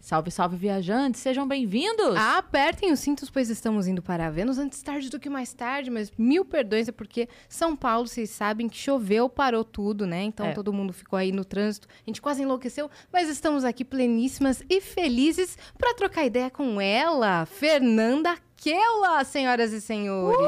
Salve, salve, viajantes! Sejam bem-vindos! Apertem os cintos, pois estamos indo para a Vênus antes tarde do que mais tarde, mas mil perdões, é porque São Paulo, vocês sabem que choveu, parou tudo, né? Então todo mundo ficou aí no trânsito, a gente quase enlouqueceu, mas estamos aqui pleníssimas e felizes para trocar ideia com ela, Fernanda Queula, senhoras e senhores!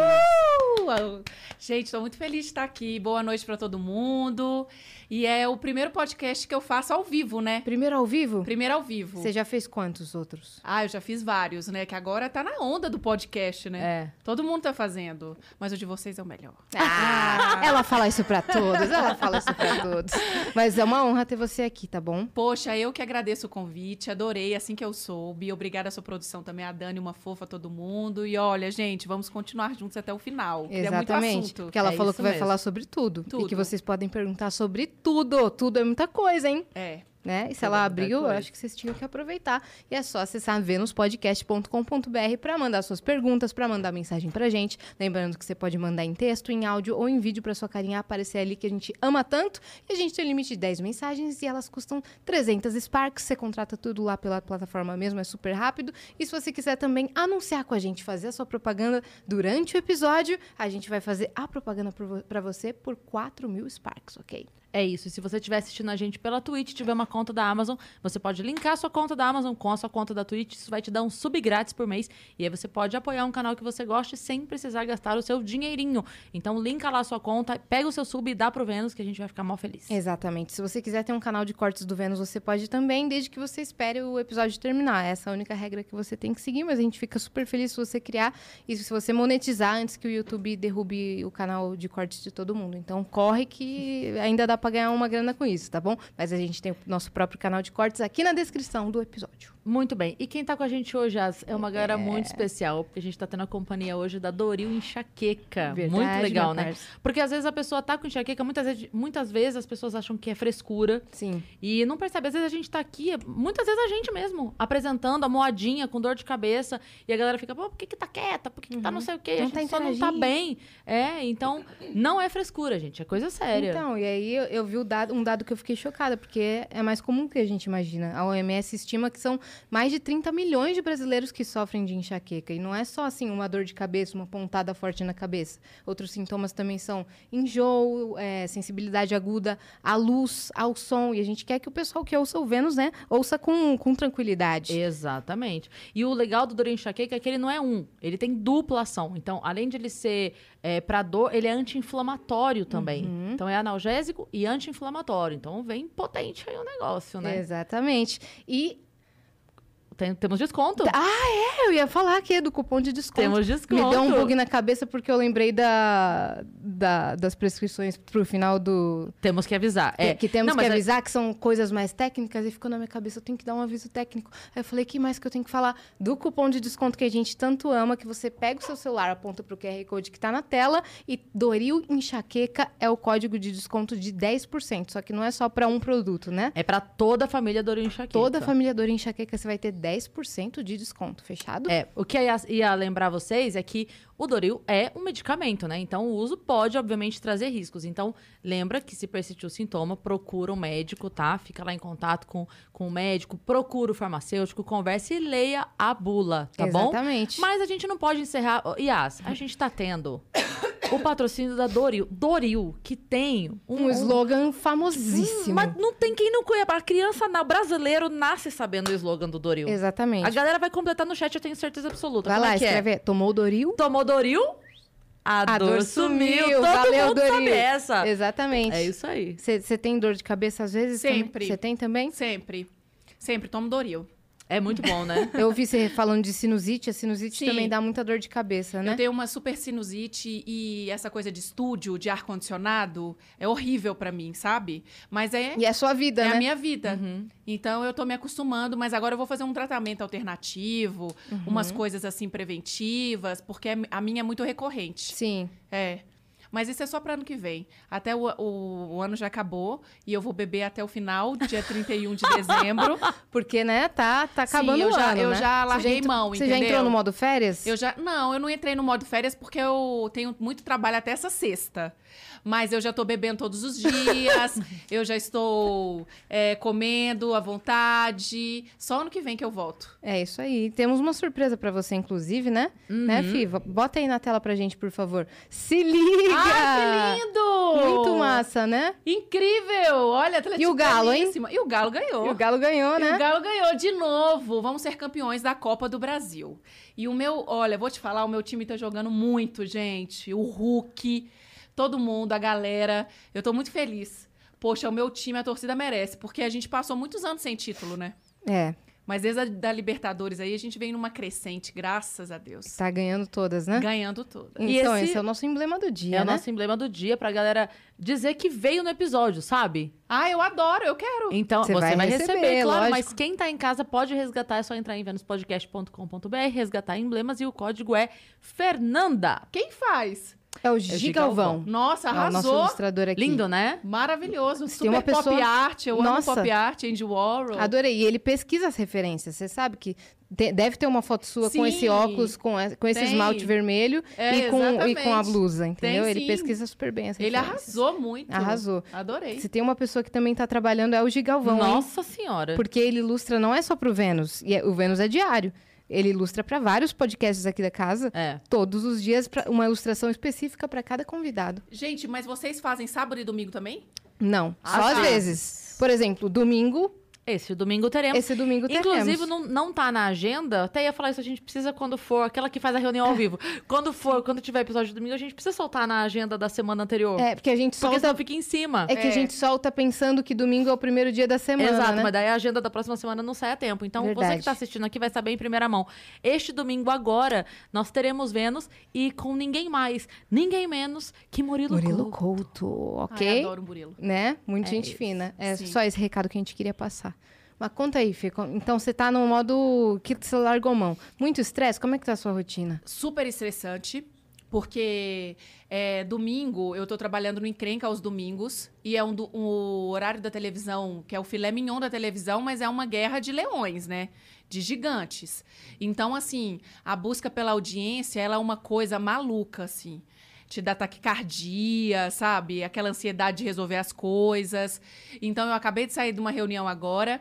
Gente, estou muito feliz de estar aqui. Boa noite para todo mundo. E é o primeiro podcast que eu faço ao vivo, né? Primeiro ao vivo? Primeiro ao vivo. Você já fez quantos outros? Ah, eu já fiz vários, né? Que agora tá na onda do podcast, né? É. Todo mundo tá fazendo. Mas o de vocês é o melhor. Ah, ela fala isso para todos. Ela fala isso para todos. Mas é uma honra ter você aqui, tá bom? Poxa, eu que agradeço o convite. Adorei, assim que eu soube. Obrigada à sua produção também, a Dani, uma fofa a todo mundo. E olha, gente, vamos continuar juntos até o final. Exatamente, é porque ela falou que vai falar sobre tudo. E que vocês podem perguntar sobre tudo. Tudo é muita coisa, hein? É. Né? E se ela abriu, eu acho que vocês tinham que aproveitar. E é só acessar venuspodcast.com.br para mandar suas perguntas, para mandar mensagem pra gente. Lembrando que você pode mandar em texto, em áudio ou em vídeo para sua carinha aparecer ali, que a gente ama tanto. E a gente tem um limite de 10 mensagens e elas custam 300 Sparks. Você contrata tudo lá pela plataforma mesmo, é super rápido. E se você quiser também anunciar com a gente, fazer a sua propaganda durante o episódio, a gente vai fazer a propaganda para você por 4.000 Sparks, ok? É isso. E se você estiver assistindo a gente pela Twitch, tiver uma conta da Amazon, você pode linkar a sua conta da Amazon com a sua conta da Twitch. Isso vai te dar um sub grátis por mês. E aí você pode apoiar um canal que você goste sem precisar gastar o seu dinheirinho. Então, linka lá a sua conta, pega o seu sub e dá pro Vênus, que a gente vai ficar mal feliz. Exatamente. Se você quiser ter um canal de cortes do Vênus, você pode também, desde que você espere o episódio terminar. Essa é a única regra que você tem que seguir, mas a gente fica super feliz se você criar e se você monetizar antes que o YouTube derrube o canal de cortes de todo mundo. Então, corre que ainda dá pra ganhar uma grana com isso, tá bom? Mas a gente tem o nosso próprio canal de cortes aqui na descrição do episódio. Muito bem. E quem tá com a gente hoje, é uma galera muito especial, porque a gente tá tendo a companhia hoje da Doril Enxaqueca. Verdade, muito legal, né? Parte. Porque às vezes a pessoa tá com enxaqueca, muitas vezes as pessoas acham que é frescura. Sim. E não percebe. Às vezes a gente tá aqui, muitas vezes a gente mesmo, apresentando a moadinha, com dor de cabeça, e a galera fica, pô, por que tá quieta? Por que tá não sei o quê? Não, a gente tá só não tá bem. É, então, não é frescura, gente. É coisa séria. Então, e aí eu vi um dado que eu fiquei chocada, porque é mais comum que a gente imagina. A OMS estima que são mais de 30 milhões de brasileiros que sofrem de enxaqueca. E não é só, assim, uma dor de cabeça, uma pontada forte na cabeça. Outros sintomas também são enjoo, sensibilidade aguda à luz, ao som. E a gente quer que o pessoal que ouça o Vênus, né, ouça com tranquilidade. Exatamente. E o legal do Doril Enxaqueca é que ele não é ele tem dupla ação. Então, além de ele ser para dor, ele é anti-inflamatório também. Uhum. Então, é analgésico e anti-inflamatório. Então, vem potente aí o negócio, né? Exatamente. E temos desconto. Ah, eu ia falar aqui do cupom de desconto. Temos desconto. Me deu um bug na cabeça porque eu lembrei das prescrições pro final do... Temos que avisar. Avisar que são coisas mais técnicas e ficou na minha cabeça, eu tenho que dar um aviso técnico. Aí eu falei, que mais que eu tenho que falar? Do cupom de desconto que a gente tanto ama, que você pega o seu celular, aponta pro QR Code que tá na tela e Doril Enxaqueca é o código de desconto de 10%. Só que não é só pra um produto, né? É pra toda a família Doril Enxaqueca. Toda a família Doril Enxaqueca você vai ter 10% de desconto, fechado? É, o que eu ia lembrar vocês é que o Doril é um medicamento, né? Então, o uso pode, obviamente, trazer riscos. Então, lembra que se persistir o sintoma, procura um médico, tá? Fica lá em contato com o médico, procura o farmacêutico, converse e leia a bula, tá bom? Exatamente. Mas a gente não pode encerrar... Yas, a gente tá tendo... O patrocínio da Doril. Doril, que tem um slogan famosíssimo. Mas não tem quem não conheça. A criança brasileiro nasce sabendo o slogan do Doril. Exatamente. A galera vai completar no chat, eu tenho certeza absoluta. Vai lá, escreve. É? Tomou Doril? Tomou Doril? A dor sumiu. Valeu, Doril. Sabe essa. Exatamente. É isso aí. Você tem dor de cabeça às vezes? Sempre. Você tem também? Sempre. Sempre tomo Doril. É muito bom, né? Eu ouvi você falando de sinusite. A sinusite Sim. também dá muita dor de cabeça, né? Eu tenho uma super sinusite e essa coisa de estúdio, de ar-condicionado, é horrível pra mim, sabe? Mas é... E é sua vida, né? É a minha vida. Uhum. Então, eu tô me acostumando, mas agora eu vou fazer um tratamento alternativo, umas coisas assim preventivas, porque a minha é muito recorrente. Sim. É. Mas isso é só para ano que vem. Até o ano já acabou e eu vou beber até o final, dia 31 de dezembro. Porque, né, tá acabando. Sim, eu já larguei mão, entendeu? Você já entrou no modo férias? Não, eu não entrei no modo férias porque eu tenho muito trabalho até essa sexta. Mas eu já tô bebendo todos os dias, eu já estou comendo à vontade. Só ano que vem que eu volto. É isso aí. Temos uma surpresa pra você, inclusive, né? Uhum. Né, Fiva? Bota aí na tela pra gente, por favor. Se liga! Ai, que lindo! Muito massa, né? Incrível! Olha, e o Galo, hein? E o Galo ganhou. E o Galo ganhou, né? E o Galo ganhou de novo. Vamos ser campeões da Copa do Brasil. E o meu... Olha, vou te falar, o meu time tá jogando muito, gente. O Hulk... Todo mundo, a galera. Eu tô muito feliz. Poxa, o meu time, a torcida merece. Porque a gente passou muitos anos sem título, né? É. Mas desde a da Libertadores aí, a gente vem numa crescente, graças a Deus. Tá ganhando todas, né? Ganhando todas. Então, esse é o nosso emblema do dia, né? É o nosso emblema do dia pra galera dizer que veio no episódio, sabe? Ah, eu adoro, eu quero. Então, você vai receber, claro. Lógico. Mas quem tá em casa pode resgatar, é só entrar em venuspodcast.com.br, resgatar emblemas e o código é Fernanda. Quem faz? É o Gigalvão. Nossa, arrasou. É o nosso ilustrador aqui. Lindo, né? Maravilhoso. Super uma pessoa... pop art. Eu amo pop art, Andy Warhol. Adorei. E ele pesquisa as referências. Você sabe que deve ter uma foto sua, sim, com esse óculos, com esse esmalte vermelho e com a blusa, entendeu? Tem, ele pesquisa super bem as referências. Ele arrasou muito. Arrasou. Adorei. Se tem uma pessoa que também tá trabalhando, é o Gigalvão. Nossa, hein? Senhora. Porque ele ilustra não é só pro Vênus. E o Vênus é diário. Ele ilustra para vários podcasts aqui da casa, todos os dias, uma ilustração específica para cada convidado. Gente, mas vocês fazem sábado e domingo também? Não, só às vezes. Por exemplo, domingo... Esse domingo teremos. Inclusive, não tá na agenda, até ia falar isso, a gente precisa quando for, aquela que faz a reunião ao vivo, quando tiver episódio de domingo, a gente precisa soltar na agenda da semana anterior. É, porque a gente solta... Porque senão fica em cima. É que a gente solta pensando que domingo é o primeiro dia da semana, exato, né? Mas daí a agenda da próxima semana não sai a tempo. Então, Você que tá assistindo aqui vai saber em primeira mão. Este domingo agora, nós teremos Vênus e com ninguém mais, ninguém menos que Murilo Couto, ok? Ai, adoro o Murilo. Né? Muita gente fina. É só esse recado que a gente queria passar. Mas conta aí, Fê. Então, você tá num modo que você largou mão. Muito estresse? Como é que tá a sua rotina? Super estressante, porque domingo, eu tô trabalhando no Encrenca aos domingos, e é um horário da televisão, que é o filé mignon da televisão, mas é uma guerra de leões, né? De gigantes. Então, assim, a busca pela audiência, ela é uma coisa maluca, assim. Te dá taquicardia, sabe? Aquela ansiedade de resolver as coisas. Então, eu acabei de sair de uma reunião agora.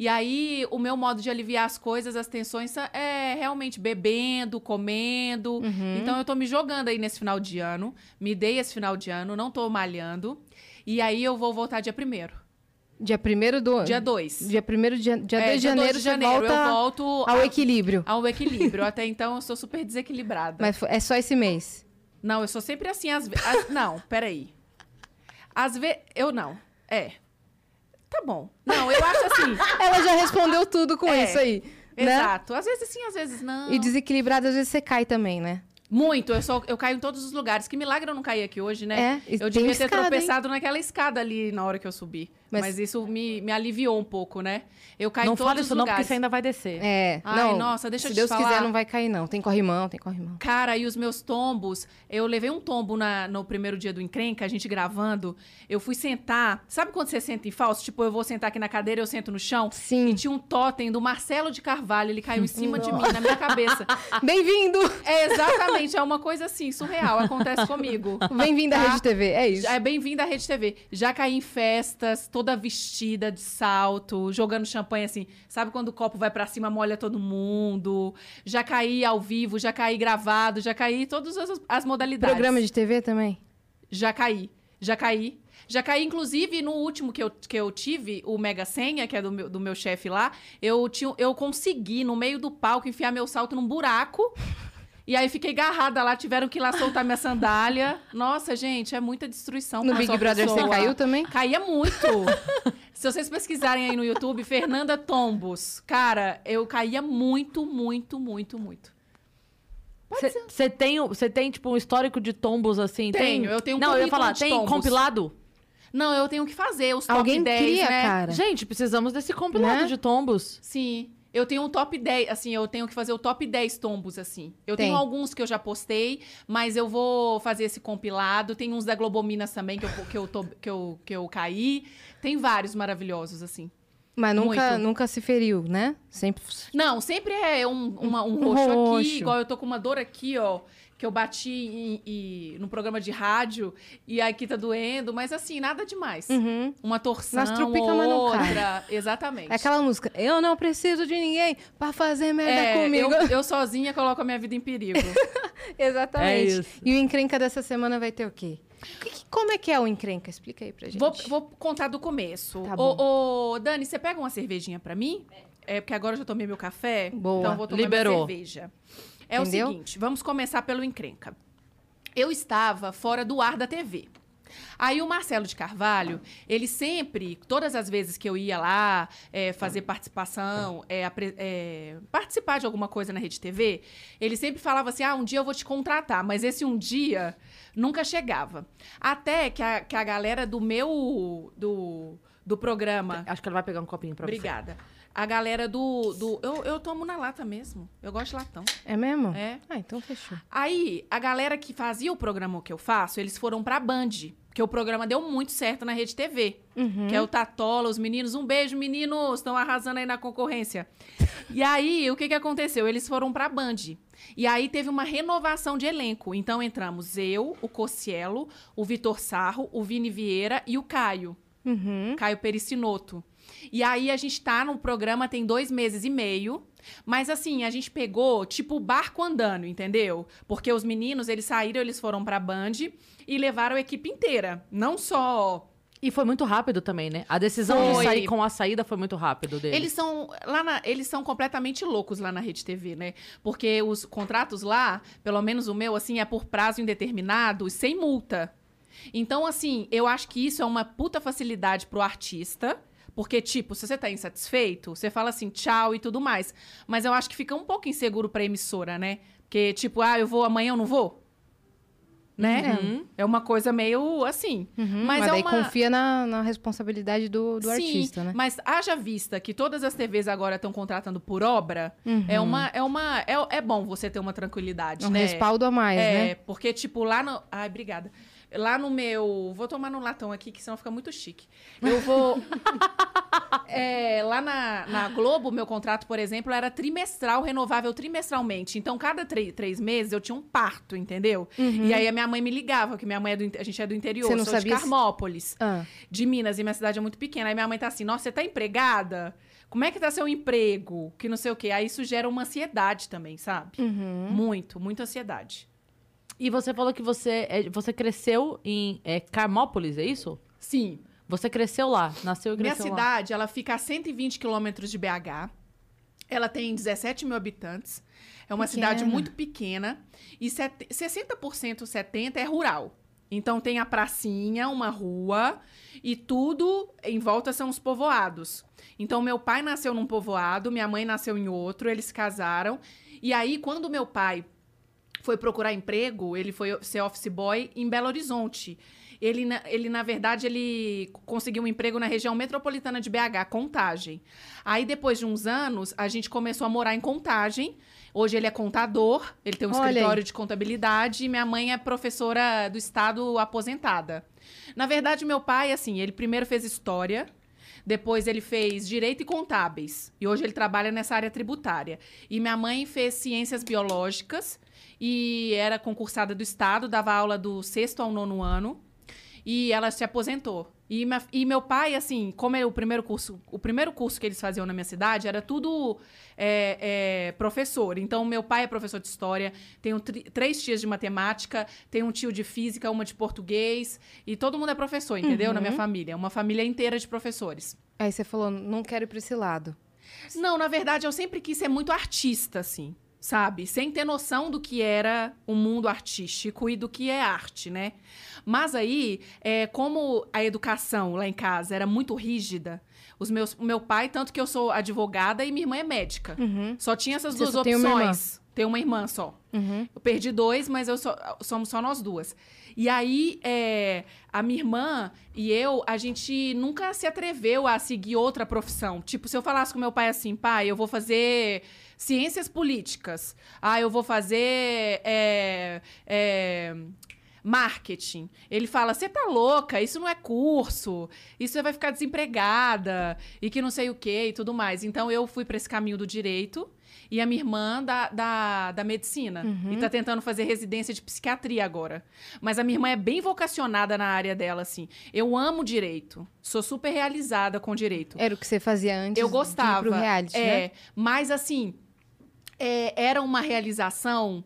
E aí, o meu modo de aliviar as coisas, as tensões, é realmente bebendo, comendo. Uhum. Então, eu tô me jogando aí nesse final de ano. Me dei esse final de ano, não tô malhando. E aí, eu vou voltar dia 1º. Dia 1º do ano? Dia 2. Dia 1º de janeiro, dia 2 de janeiro eu volto ao equilíbrio. Ao equilíbrio. Até então, eu sou super desequilibrada. Mas é só esse mês? Não, eu sou sempre assim, às vezes... Não, peraí. Às vezes... Eu não. Tá bom. Não, eu acho assim... Ela já respondeu tudo com isso aí, né? Exato. Às vezes sim, às vezes não. E desequilibrada, às vezes você cai também, né? Muito. Eu caio em todos os lugares. Que milagre eu não caí aqui hoje, né? Eu devia ter tropeçado naquela escada ali na hora que eu subi. Mas isso me aliviou um pouco, né? Eu caio em todos os lugares. Não fala isso não, porque você ainda vai descer. Ai, não, nossa, deixa eu te falar. Se Deus quiser, não vai cair, não. Tem corrimão. Cara, e os meus tombos... Eu levei um tombo no primeiro dia do Encrenca, a gente gravando. Eu fui sentar... Sabe quando você senta em falso? Tipo, eu vou sentar aqui na cadeira, eu sento no chão? Sim. E tinha um tótem do Marcelo de Carvalho. Ele caiu em cima de mim, na minha cabeça. Bem-vindo! Exatamente. É uma coisa assim, surreal. Acontece comigo. Bem-vindo à Rede TV, é isso. Bem-vindo à Rede TV. Já caí em festas... toda vestida de salto, jogando champanhe assim. Sabe quando o copo vai pra cima, molha todo mundo? Já caí ao vivo, já caí gravado, já caí todas as modalidades. Programa de TV também? Já caí. Já caí, inclusive, no último que eu tive, o Mega Senha, que é do meu chefe lá, eu consegui, no meio do palco, enfiar meu salto num buraco... E aí, fiquei agarrada lá, tiveram que ir lá soltar minha sandália. Nossa, gente, é muita destruição. No Big Brother você caiu também? Caía muito. Se vocês pesquisarem aí no YouTube, Fernanda Tombos. Cara, eu caía muito, muito, muito, muito. Você tem, tipo, um histórico de tombos, assim? Eu tenho um currículo de tombos. Não, eu ia falar, tem compilado? Não, eu tenho que fazer os top 10, né? Alguém cria, cara. Gente, precisamos desse compilado de tombos. Sim. Eu tenho um top 10, assim, eu tenho que fazer o top 10 tombos, assim. Eu tenho alguns que eu já postei, mas eu vou fazer esse compilado. Tem uns da Globominas também que eu caí. Tem vários maravilhosos, assim. Mas nunca se feriu, né? Sempre... Não, sempre é um roxo aqui, igual eu tô com uma dor aqui, ó, que eu bati no programa de rádio, e aí que tá doendo, mas assim, nada demais. Uhum. Uma torção, outra. Exatamente. É aquela música, eu não preciso de ninguém pra fazer merda comigo. Eu sozinha coloco a minha vida em perigo. Exatamente. É isso. E o Encrenca dessa semana vai ter o quê? Como é que é o Encrenca? Explica aí pra gente. Vou contar do começo. Tá bom. Ô, Dani, você pega uma cervejinha pra mim? É, porque agora eu já tomei meu café. Boa. Então eu vou tomar minha cerveja. É, entendeu? O seguinte, vamos começar pelo Encrenca. Eu estava fora do ar da TV. Aí o Marcelo de Carvalho, ele sempre, todas as vezes que eu ia lá fazer participação, participar de alguma coisa na Rede TV, ele sempre falava assim, um dia eu vou te contratar, mas esse um dia nunca chegava. Até que a galera do programa... Acho que ela vai pegar um copinho pra você. Obrigada. A galera Eu tomo na lata mesmo. Eu gosto de latão. É mesmo? É. Ah, então fechou. Aí, a galera que fazia o programa que eu faço, eles foram pra Band. Porque o programa deu muito certo na Rede TV. Uhum. Que é o Tatola, os meninos. Um beijo, meninos. Estão arrasando aí na concorrência. E aí, o que aconteceu? Eles foram pra Band. E aí, teve uma renovação de elenco. Então, entramos eu, o Cossielo, o Vitor Sarro, o Vini Vieira e o Caio. Uhum. Caio Perissinoto. E aí, a gente tá no programa tem 2 meses e meio. Mas, assim, a gente pegou, tipo, o barco andando, entendeu? Porque os meninos, eles saíram, eles foram pra Band e levaram a equipe inteira. Não só... E foi muito rápido também, né? A decisão de sair com a saída foi muito rápido deles. Eles são completamente loucos lá na Rede TV, né? Porque os contratos lá, pelo menos o meu, assim, é por prazo indeterminado, sem multa. Então, assim, eu acho que isso é uma puta facilidade pro artista... Porque, tipo, se você tá insatisfeito, você fala assim, tchau e tudo mais. Mas eu acho que fica um pouco inseguro pra emissora, né? Porque, tipo, eu vou, amanhã eu não vou? Né? Uhum. É uma coisa meio assim. Uhum, mas daí confia na responsabilidade do artista, né? Mas haja vista que todas as TVs agora estão contratando por obra, uhum. É bom você ter uma tranquilidade, né? Um respaldo a mais, né? É, porque, tipo, lá no... Ai, obrigada. Lá no meu... Vou tomar no latão aqui, que senão fica muito chique. Eu vou... lá na Globo, meu contrato, por exemplo, era trimestral, renovável trimestralmente. Então, cada 3 meses, eu tinha um parto, entendeu? Uhum. E aí, a minha mãe me ligava, que minha mãe a gente é do interior. Você não sabia? De Carmópolis, de Minas. E minha cidade é muito pequena. Aí, minha mãe tá assim, nossa, você tá empregada? Como é que tá seu emprego? Que não sei o quê. Aí, isso gera uma ansiedade também, sabe? Uhum. Muito, muita ansiedade. E você falou que você cresceu em Carmópolis, é isso? Sim. Você cresceu lá, nasceu e cresceu lá. Minha cidade, ela fica a 120 quilômetros de BH. Ela tem 17 mil habitantes. É uma cidade muito pequena. E 70% é rural. Então, tem a pracinha, uma rua... E tudo em volta são os povoados. Então, meu pai nasceu num povoado, minha mãe nasceu em outro, eles se casaram. E aí, quando meu pai... foi procurar emprego, ele foi ser office boy em Belo Horizonte. Ele, na verdade, conseguiu um emprego na região metropolitana de BH, Contagem. Aí, depois de uns anos, a gente começou a morar em Contagem. Hoje ele é contador, ele tem um escritório de contabilidade e minha mãe é professora do estado aposentada. Na verdade, meu pai, assim, ele primeiro fez história... Depois ele fez Direito e Contábeis. E hoje ele trabalha nessa área tributária. E minha mãe fez Ciências Biológicas e era concursada do Estado, dava aula do 6º ao 9º ano. E ela se aposentou. E meu pai, assim, como é o primeiro curso que eles faziam na minha cidade era tudo professor. Então, meu pai é professor de história, tenho 3 tias de matemática, tenho um tio de física, uma de português. E todo mundo é professor, entendeu? Uhum. Na minha família. Uma família inteira de professores. Aí você falou, não quero ir para esse lado. Não, na verdade, eu sempre quis ser muito artista, assim. Sabe? Sem ter noção do que era o mundo artístico e do que é arte, né? Mas aí, como a educação lá em casa era muito rígida, o meu pai, tanto que eu sou advogada e minha irmã é médica. Uhum. Só tinha essas duas opções. tenho uma irmã só. Uhum. Eu perdi dois, mas somos só nós duas. E aí, a minha irmã e eu, a gente nunca se atreveu a seguir outra profissão. Tipo, se eu falasse com meu pai assim, pai, eu vou fazer ciências políticas. Ah, eu vou fazer... marketing. Ele fala, você tá louca, isso não é curso, isso você vai ficar desempregada, e que não sei o quê, e tudo mais. Então, eu fui pra esse caminho do direito, e a minha irmã da medicina. Uhum. E tá tentando fazer residência de psiquiatria agora. Mas a minha irmã é bem vocacionada na área dela, assim. Eu amo direito. Sou super realizada com direito. Era o que você fazia antes de ir pro reality, né? Mas, assim, era uma realização...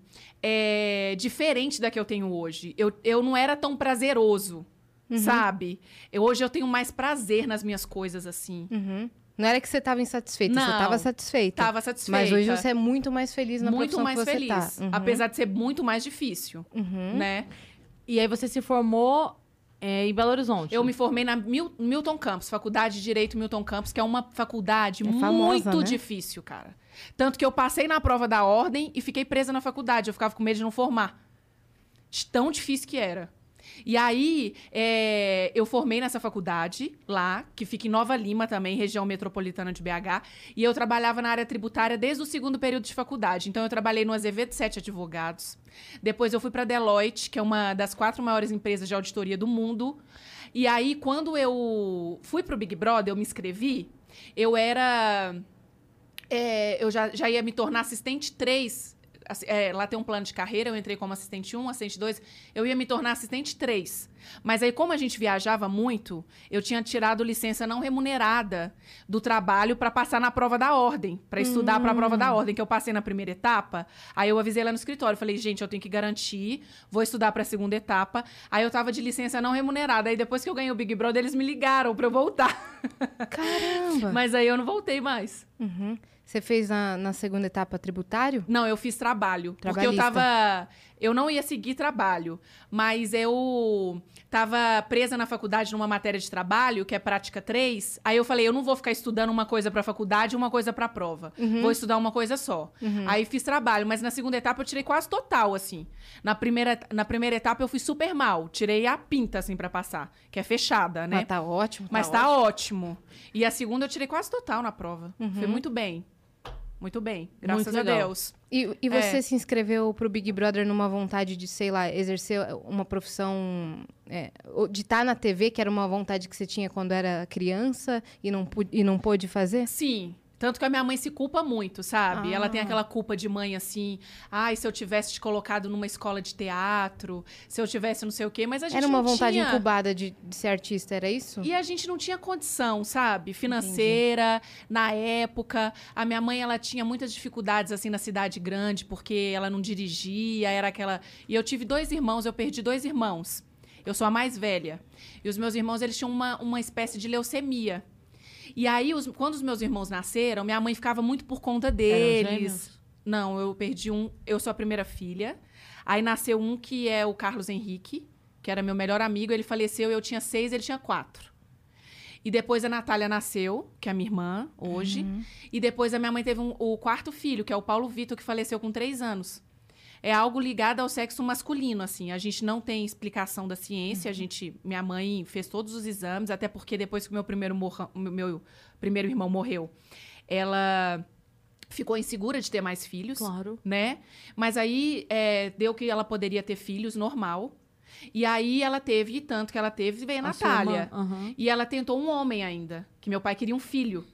diferente da que eu tenho hoje. Eu não era tão prazeroso, uhum. sabe? Hoje eu tenho mais prazer nas minhas coisas, assim. Uhum. Não era que você estava insatisfeita, não, você estava satisfeita. Estava satisfeita. Mas hoje você é muito mais feliz na profissão que você está. Muito mais feliz, uhum. apesar de ser muito mais difícil, uhum. né? E aí você se formou em Belo Horizonte. Eu me formei na Milton Campos, Faculdade de Direito Milton Campos, que é uma faculdade famosa, muito difícil, cara. Tanto que eu passei na prova da ordem e fiquei presa na faculdade. Eu ficava com medo de não formar. De tão difícil que era. E aí, eu formei nessa faculdade lá, que fica em Nova Lima também, região metropolitana de BH. E eu trabalhava na área tributária desde o segundo período de faculdade. Então, eu trabalhei no Azevedo 7 Advogados. Depois, eu fui para Deloitte, que é uma das 4 maiores empresas de auditoria do mundo. E aí, quando eu fui pro Big Brother, eu me inscrevi. Eu era... eu já ia me tornar assistente 3. Lá tem um plano de carreira, eu entrei como assistente 1, assistente 2. Eu ia me tornar assistente 3. Mas aí, como a gente viajava muito, eu tinha tirado licença não remunerada do trabalho para passar na prova da ordem. Para estudar para a prova da ordem, que eu passei na primeira etapa. Aí eu avisei lá no escritório, falei, gente, eu tenho que garantir, vou estudar para a segunda etapa. Aí eu tava de licença não remunerada. Aí depois que eu ganhei o Big Brother, eles me ligaram para eu voltar. Caramba! Mas aí eu não voltei mais. Uhum. Você fez na segunda etapa tributário? Não, eu fiz trabalho. Porque eu não ia seguir trabalho, mas eu tava presa na faculdade numa matéria de trabalho, que é prática 3. Aí eu falei, eu não vou ficar estudando uma coisa pra faculdade e uma coisa pra prova. Uhum. Vou estudar uma coisa só. Uhum. Aí fiz trabalho, mas na segunda etapa eu tirei quase total, assim. Na primeira etapa eu fui super mal. Tirei a pinta, assim, pra passar. Que é fechada, né? Mas tá ótimo. Mas tá ótimo. E a segunda eu tirei quase total na prova. Uhum. Foi muito bem. Muito bem, graças a Deus. E você se inscreveu pro Big Brother numa vontade de, sei lá, exercer uma profissão... de estar na TV, que era uma vontade que você tinha quando era criança e não pôde fazer? Sim. Tanto que a minha mãe se culpa muito, sabe? Ah. Ela tem aquela culpa de mãe, assim... Ai, se eu tivesse te colocado numa escola de teatro... Se eu tivesse não sei o quê... Mas a gente não tinha... Era uma vontade incubada de ser artista, era isso? E a gente não tinha condição, sabe? Financeira, entendi. Na época... A minha mãe, ela tinha muitas dificuldades, assim, na cidade grande... Porque ela não dirigia, era aquela... E eu tive 2 irmãos, eu perdi 2 irmãos. Eu sou a mais velha. E os meus irmãos, eles tinham uma espécie de leucemia... E aí, quando os meus irmãos nasceram, minha mãe ficava muito por conta deles. Não, eu perdi um. Eu sou a primeira filha. Aí nasceu um que é o Carlos Henrique, que era meu melhor amigo. Ele faleceu, eu tinha 6, ele tinha 4. E depois a Natália nasceu, que é a minha irmã, hoje. Uhum. E depois a minha mãe teve o quarto filho, que é o Paulo Vitor, que faleceu com 3 anos. É algo ligado ao sexo masculino, assim. A gente não tem explicação da ciência. Uhum. Minha mãe fez todos os exames, até porque depois que o meu primeiro irmão morreu, ela ficou insegura de ter mais filhos. Claro. Né? Mas aí, deu que ela poderia ter filhos, normal. E aí, ela teve, e tanto que ela teve, veio a Natália. Uhum. E ela tentou um homem ainda, que meu pai queria um filho.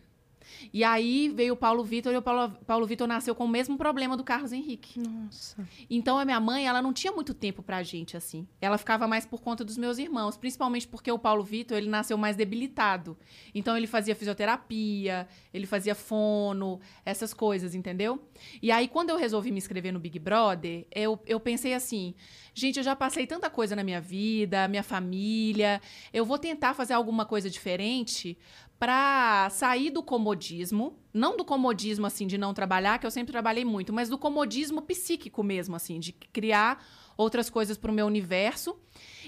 E aí veio o Paulo Vitor, e o Paulo Vitor nasceu com o mesmo problema do Carlos Henrique. Nossa. Então a minha mãe, ela não tinha muito tempo pra gente, assim. Ela ficava mais por conta dos meus irmãos, principalmente porque o Paulo Vitor, ele nasceu mais debilitado. Então ele fazia fisioterapia, ele fazia fono, essas coisas, entendeu? E aí quando eu resolvi me inscrever no Big Brother, eu pensei assim... Gente, eu já passei tanta coisa na minha vida, minha família... Eu vou tentar fazer alguma coisa diferente... Pra sair do comodismo, não do comodismo, assim, de não trabalhar, que eu sempre trabalhei muito, mas do comodismo psíquico mesmo, assim, de criar outras coisas pro meu universo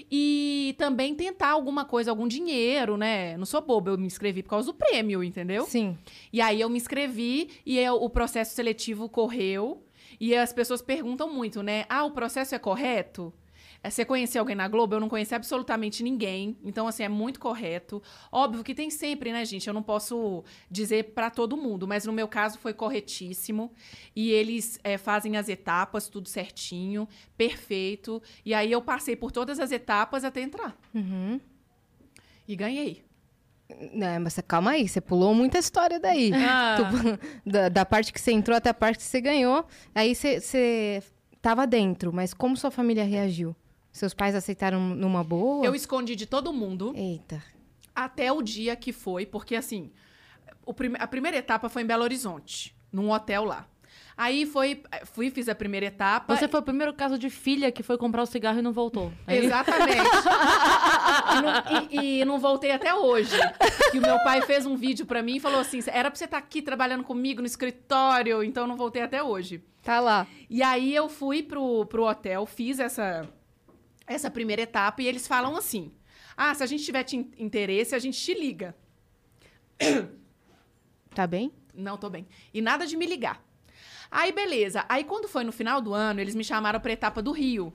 e também tentar alguma coisa, algum dinheiro, né? Não sou boba, eu me inscrevi por causa do prêmio, entendeu? Sim. E aí eu me inscrevi e o processo seletivo correu E as pessoas perguntam muito, né? Ah, o processo é correto? Você conhecer alguém na Globo? Eu não conheci absolutamente ninguém. Então, assim, é muito correto. Óbvio que tem sempre, né, gente? Eu não posso dizer pra todo mundo, mas no meu caso foi corretíssimo. E eles fazem as etapas, tudo certinho, perfeito. E aí eu passei por todas as etapas até entrar. Uhum. E ganhei. Não, mas calma aí, você pulou muita história daí. Ah. Da parte que você entrou até a parte que você ganhou. Aí você tava dentro, mas como sua família reagiu? Seus pais aceitaram numa boa? Eu escondi de todo mundo. Eita. Até o dia que foi, porque assim, a primeira etapa foi em Belo Horizonte, num hotel lá. Aí fiz a primeira etapa. Você foi o primeiro caso de filha que foi comprar o cigarro e não voltou. Aí... Exatamente. E não voltei até hoje. E o meu pai fez um vídeo pra mim e falou assim, era pra você estar aqui trabalhando comigo no escritório, então não voltei até hoje. Tá lá. E aí eu fui pro hotel, fiz essa primeira etapa e eles falam assim, ah, se a gente tiver interesse, a gente te liga. Tá bem? Não, tô bem. E nada de me ligar. Aí, beleza. Aí, quando foi no final do ano, eles me chamaram pra etapa do Rio.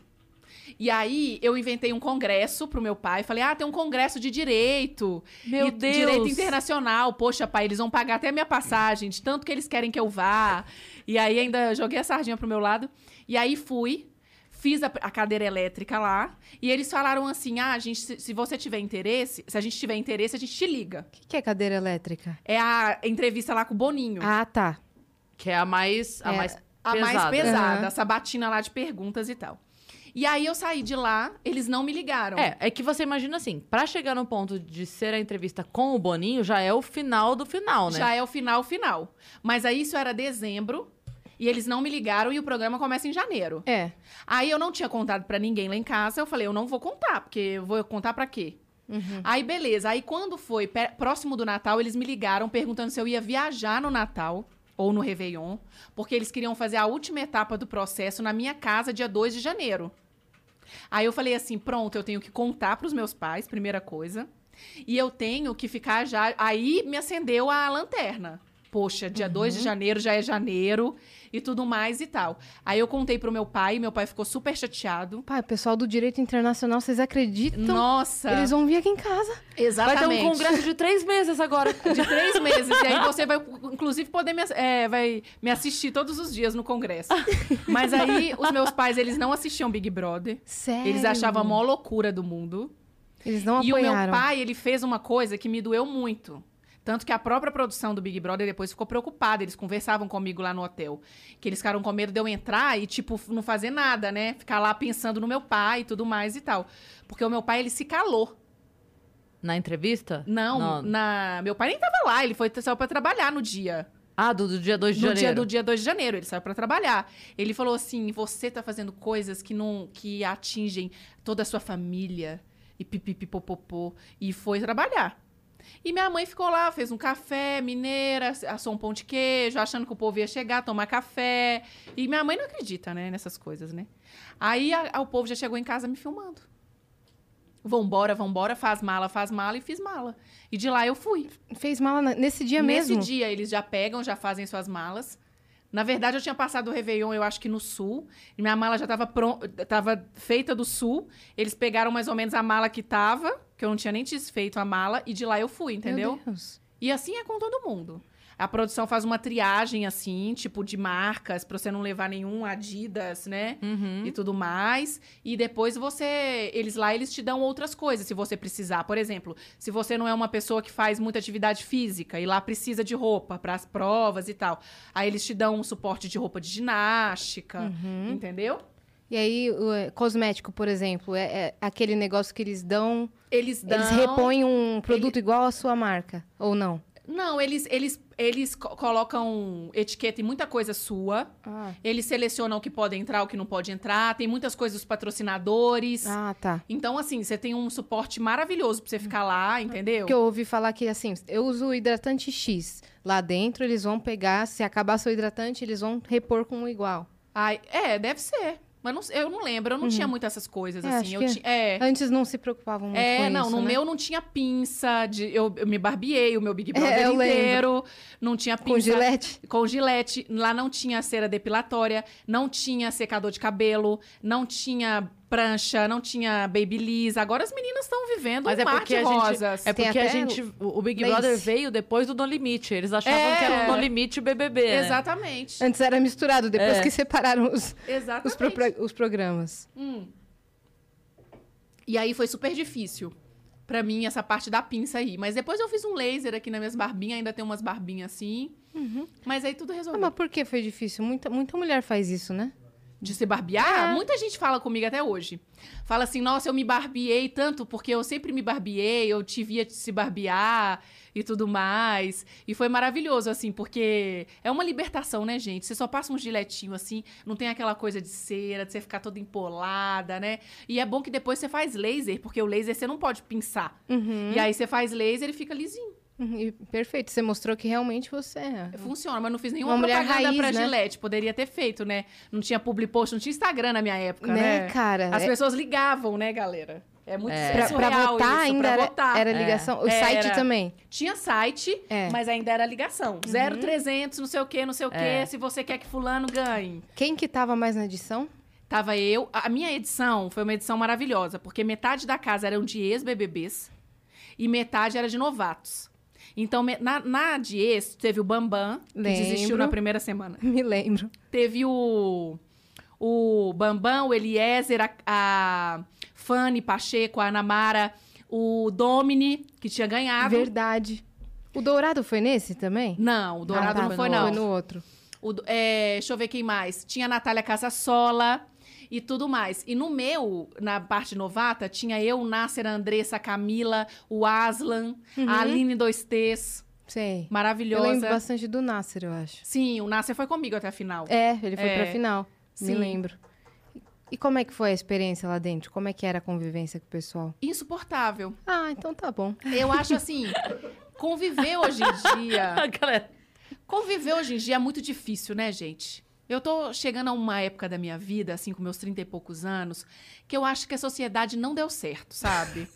E aí, eu inventei um congresso pro meu pai. Falei, ah, tem um congresso de direito. Meu Deus! Direito internacional. Poxa, pai, eles vão pagar até a minha passagem, de tanto que eles querem que eu vá. E aí, ainda joguei a sardinha pro meu lado. E aí, fui. Fiz a cadeira elétrica lá. E eles falaram assim, ah, gente, se você tiver interesse... Se a gente tiver interesse, a gente te liga. O que é cadeira elétrica? É a entrevista lá com o Boninho. Ah, tá. Que é a mais pesada, uhum. A sabatina lá de perguntas e tal. E aí eu saí de lá, eles não me ligaram. É que você imagina assim, pra chegar no ponto de ser a entrevista com o Boninho, já é o final do final, né? Já é o final. Mas aí isso era dezembro, e eles não me ligaram e o programa começa em janeiro. É. Aí eu não tinha contado pra ninguém lá em casa, eu falei, eu não vou contar, porque eu vou contar pra quê? Uhum. Aí beleza, aí quando foi próximo do Natal, eles me ligaram perguntando se eu ia viajar no Natal... ou no Réveillon, porque eles queriam fazer a última etapa do processo na minha casa, dia 2 de janeiro. Aí eu falei assim, pronto, eu tenho que contar pros meus pais, primeira coisa, e eu tenho que ficar já... Aí me acendeu a lanterna. Poxa, dia 2 de janeiro já é janeiro e tudo mais e tal. Aí eu contei pro meu pai ficou super chateado. Pai, o pessoal do Direito Internacional, vocês acreditam? Nossa! Eles vão vir aqui em casa. Exatamente. Vai ter um congresso de 3 meses agora. De 3 meses. E aí você vai, inclusive, poder vai me assistir todos os dias no congresso. Mas aí os meus pais, eles não assistiam Big Brother. Sério? Eles achavam a maior loucura do mundo. Eles não apoiaram. E o meu pai, ele fez uma coisa que me doeu muito. Tanto que a própria produção do Big Brother depois ficou preocupada. Eles conversavam comigo lá no hotel. Que eles ficaram com medo de eu entrar e, tipo, não fazer nada, né? Ficar lá pensando no meu pai e tudo mais e tal. Porque o meu pai, ele se calou. Na entrevista? Não. Meu pai nem tava lá. Ele saiu pra trabalhar no dia. Ah, do dia 2 de janeiro. Do dia 2 de janeiro. Ele saiu pra trabalhar. Ele falou assim, você tá fazendo coisas que atingem toda a sua família. E pipipipopopô. E foi trabalhar. E minha mãe ficou lá, fez um café mineira, assou um pão de queijo, achando que o povo ia chegar, tomar café. E minha mãe não acredita, né, nessas coisas, né? Aí o povo já chegou em casa me filmando. Vambora, faz mala, e fiz mala. E de lá eu fui. Fez mala nesse dia mesmo? Nesse dia, eles já pegam, já fazem suas malas. Na verdade, eu tinha passado o Réveillon, eu acho que no Sul. Minha mala já estava feita do Sul. Eles pegaram mais ou menos a mala que estava, que eu não tinha nem desfeito a mala. E de lá eu fui, entendeu? Meu Deus. E assim é com todo mundo. A produção faz uma triagem, assim, tipo, de marcas, pra você não levar nenhum Adidas, né? Uhum. E tudo mais. E depois eles te dão outras coisas, se você precisar. Por exemplo, se você não é uma pessoa que faz muita atividade física e lá precisa de roupa pras provas e tal. Aí eles te dão um suporte de roupa de ginástica, entendeu? E aí, o cosmético, por exemplo, é aquele negócio que eles dão... Eles repõem um produto igual à sua marca, ou não? Não, eles colocam etiqueta em muita coisa sua. Ah. Eles selecionam o que pode entrar, o que não pode entrar. Tem muitas coisas dos patrocinadores. Ah, tá. Então, assim, você tem um suporte maravilhoso pra você ficar lá, entendeu? Porque eu ouvi falar que, assim, eu uso o hidratante X. Lá dentro, eles vão pegar, se acabar seu hidratante, eles vão repor com o igual. Ai, deve ser. Mas não, eu não lembro, eu não tinha muito essas coisas, assim. Antes não se preocupavam muito com isso, não, no meu não tinha pinça, eu me barbeei, o meu Big Brother inteiro. Lembro. Não tinha pinça. Com gilete. Com gilete. Lá não tinha cera depilatória, não tinha secador de cabelo, não tinha prancha, não tinha babyliss. Agora as meninas estão vivendo um mar de rosas. É porque a gente... O Big Brother veio depois do No Limite. Eles achavam que era o No Limite e o BBB. Exatamente. Antes era misturado, depois que separaram os programas. E aí foi super difícil pra mim essa parte da pinça aí. Mas depois eu fiz um laser aqui nas minhas barbinhas. Ainda tem umas barbinhas assim. Mas aí tudo resolveu. Mas por que foi difícil? Muita mulher faz isso, né? De se barbear? Muita gente fala comigo até hoje. Fala assim, nossa, eu me barbeei tanto porque eu sempre me barbeei, eu te via se barbear e tudo mais. E foi maravilhoso, assim, porque é uma libertação, né, gente? Você só passa um giletinho, assim, não tem aquela coisa de cera, de você ficar toda empolada, né? E é bom que depois você faz laser, porque o laser você não pode pinçar. E aí você faz laser e fica lisinho. Perfeito, você mostrou que realmente você é. Funciona, mas não fiz nenhuma propaganda pra Gillette. Poderia ter feito, né? Não tinha public post, não tinha Instagram na minha época, né? Cara, as pessoas ligavam, né, galera? É muito surreal pra votar isso, ainda pra votar. Era ligação. O site também. Tinha site, mas ainda era ligação. 0300, não sei o quê, não sei o quê, se você quer que fulano ganhe. Quem que tava mais na edição? Tava eu. A minha edição foi uma edição maravilhosa, porque metade da casa eram de ex-BBBs e metade era de novatos. Então, na de ex, teve o Bambam, que desistiu na primeira semana. Me lembro. Teve o Bambam, o Eliezer, a Fanny Pacheco, a Anamara, o Domini, que tinha ganhado. Verdade. O Dourado foi nesse também? Não, o Dourado não foi, não. Foi no outro. Deixa eu ver quem mais. Tinha a Natália Casassola e tudo mais. E no meu, na parte novata, tinha eu, Nasser, a Andressa, a Camila, o Aslan, a Aline 2Ts. Sei. Maravilhosa. Eu lembro bastante do Nasser, eu acho. Sim, o Nasser foi comigo até a final. Ele foi pra final. Sim. Me lembro. E como é que foi a experiência lá dentro? Como é que era a convivência com o pessoal? Insuportável. Ah, então tá bom. Eu acho assim, conviver hoje em dia... Conviver hoje em dia é muito difícil, né, gente? Eu tô chegando a uma época da minha vida, assim, com meus 30 e poucos anos, que eu acho que a sociedade não deu certo, sabe?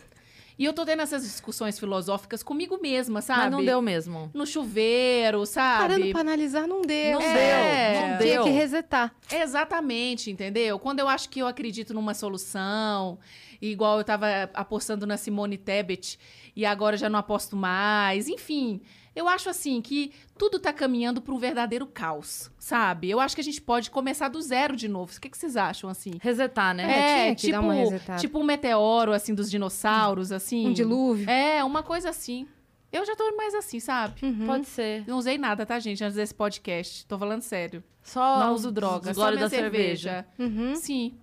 E eu tô tendo essas discussões filosóficas comigo mesma, sabe? Mas não deu mesmo. No chuveiro, sabe? Parando pra analisar, não deu. Não deu. Tinha que resetar. Exatamente, entendeu? Quando eu acho que eu acredito numa solução, igual eu tava apostando na Simone Tebet, e agora já não aposto mais, enfim... Eu acho, assim, que tudo tá caminhando para um verdadeiro caos, sabe? Eu acho que a gente pode começar do zero de novo. O que vocês acham, assim? Resetar, né? Tipo um meteoro, assim, dos dinossauros, assim. Um dilúvio. Uma coisa assim. Eu já tô mais assim, sabe? Pode ser. Não usei nada, tá, gente? Antes desse podcast. Tô falando sério. Não uso droga. Só minha cerveja. Sim.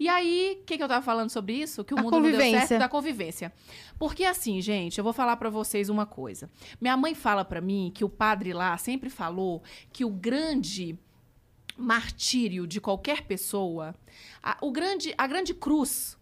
E aí, o que eu tava falando sobre isso? Que o mundo não deu certo da convivência. Porque assim, gente, eu vou falar pra vocês uma coisa. Minha mãe fala pra mim que o padre lá sempre falou que o grande martírio de qualquer pessoa, a grande cruz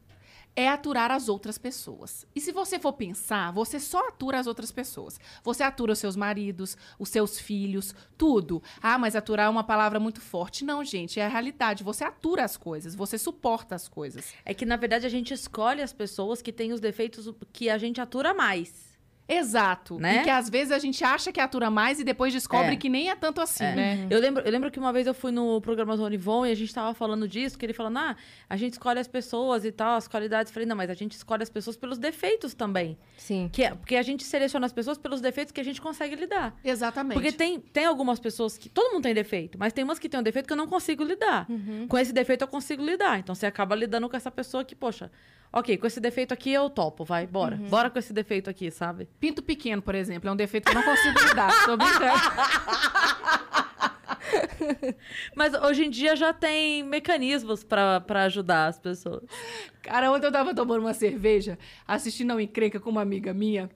é aturar as outras pessoas. E se você for pensar, você só atura as outras pessoas. Você atura os seus maridos, os seus filhos, tudo. Ah, mas aturar é uma palavra muito forte. Não, gente, é a realidade. Você atura as coisas, você suporta as coisas. É que, na verdade, a gente escolhe as pessoas que têm os defeitos que a gente atura mais. Exato. Né? E que, às vezes, a gente acha que atura mais e depois descobre que nem é tanto assim, né? Eu lembro que uma vez eu fui no programa do Onivon e a gente tava falando disso, que ele falando, a gente escolhe as pessoas e tal, as qualidades. Eu falei, não, mas a gente escolhe as pessoas pelos defeitos também. Sim. Porque a gente seleciona as pessoas pelos defeitos que a gente consegue lidar. Exatamente. Porque tem algumas pessoas que... Todo mundo tem defeito, mas tem umas que tem um defeito que eu não consigo lidar. Com esse defeito eu consigo lidar. Então, você acaba lidando com essa pessoa que, poxa... Ok, com esse defeito aqui eu topo, vai, bora. Bora com esse defeito aqui, sabe? Pinto pequeno, por exemplo, é um defeito que eu não consigo lidar. Tô brincando. Mas hoje em dia já tem mecanismos pra ajudar as pessoas. Cara, ontem eu tava tomando uma cerveja, assistindo ao Encrenca com uma amiga minha,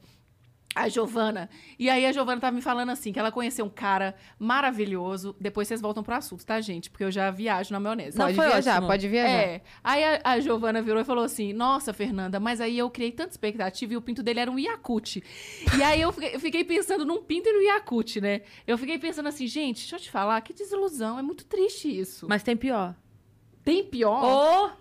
a Giovana. E aí a Giovana tava me falando assim, que ela conheceu um cara maravilhoso. Depois vocês voltam pro assunto, tá, gente? Porque eu já viajo na maionese. Pode viajar. Aí a Giovana virou e falou assim, nossa, Fernanda, mas aí eu criei tanta expectativa e o pinto dele era um Yakult. E aí eu fiquei pensando num pinto e no Yakult, né? Eu fiquei pensando assim, gente, deixa eu te falar, que desilusão, é muito triste isso. Mas tem pior. Tem pior? Oh.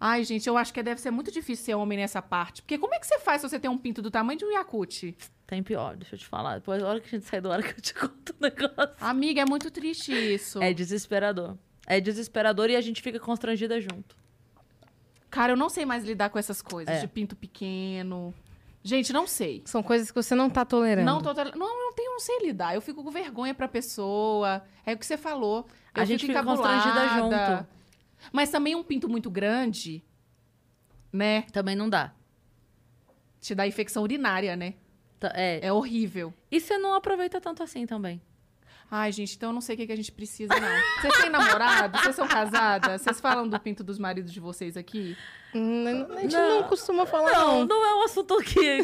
Ai, gente, eu acho que deve ser muito difícil ser homem nessa parte. Porque como é que você faz se você tem um pinto do tamanho de um Yakult? Tem pior, deixa eu te falar. Depois, a hora que a gente sai do ar que eu te conto o negócio. Amiga, é muito triste isso. É desesperador. É desesperador e a gente fica constrangida junto. Cara, eu não sei mais lidar com essas coisas. É. De pinto pequeno. Gente, não sei. São coisas que você não tá tolerando. Não tô tolerando. Não, não sei lidar. Eu fico com vergonha pra pessoa. É o que você falou. A gente fica constrangida junto. Mas também um pinto muito grande, né? Também não dá. Te dá infecção urinária, né? É horrível. E você não aproveita tanto assim também. Ai, gente, então eu não sei o que a gente precisa, não. Vocês têm namorado? Vocês são casadas? Vocês falam do pinto dos maridos de vocês aqui? A gente não costuma falar, não. Não é um assunto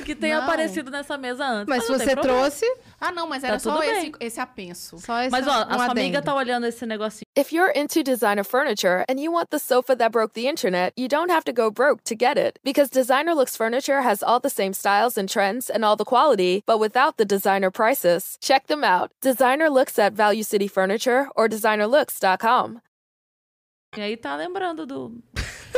que tenha aparecido nessa mesa antes. Mas se você trouxe... Ah, não, mas era só esse apenso. Só esse. Mas, ó, a sua amiga tá olhando esse negocinho. If you're into designer furniture and you want the sofa that broke the internet, you don't have to go broke to get it. Because Designer Looks Furniture has all the same styles and trends and all the quality, but without the designer prices. Check them out. Designer Looks at Value City Furniture or DesignerLooks.com. E aí tá lembrando do...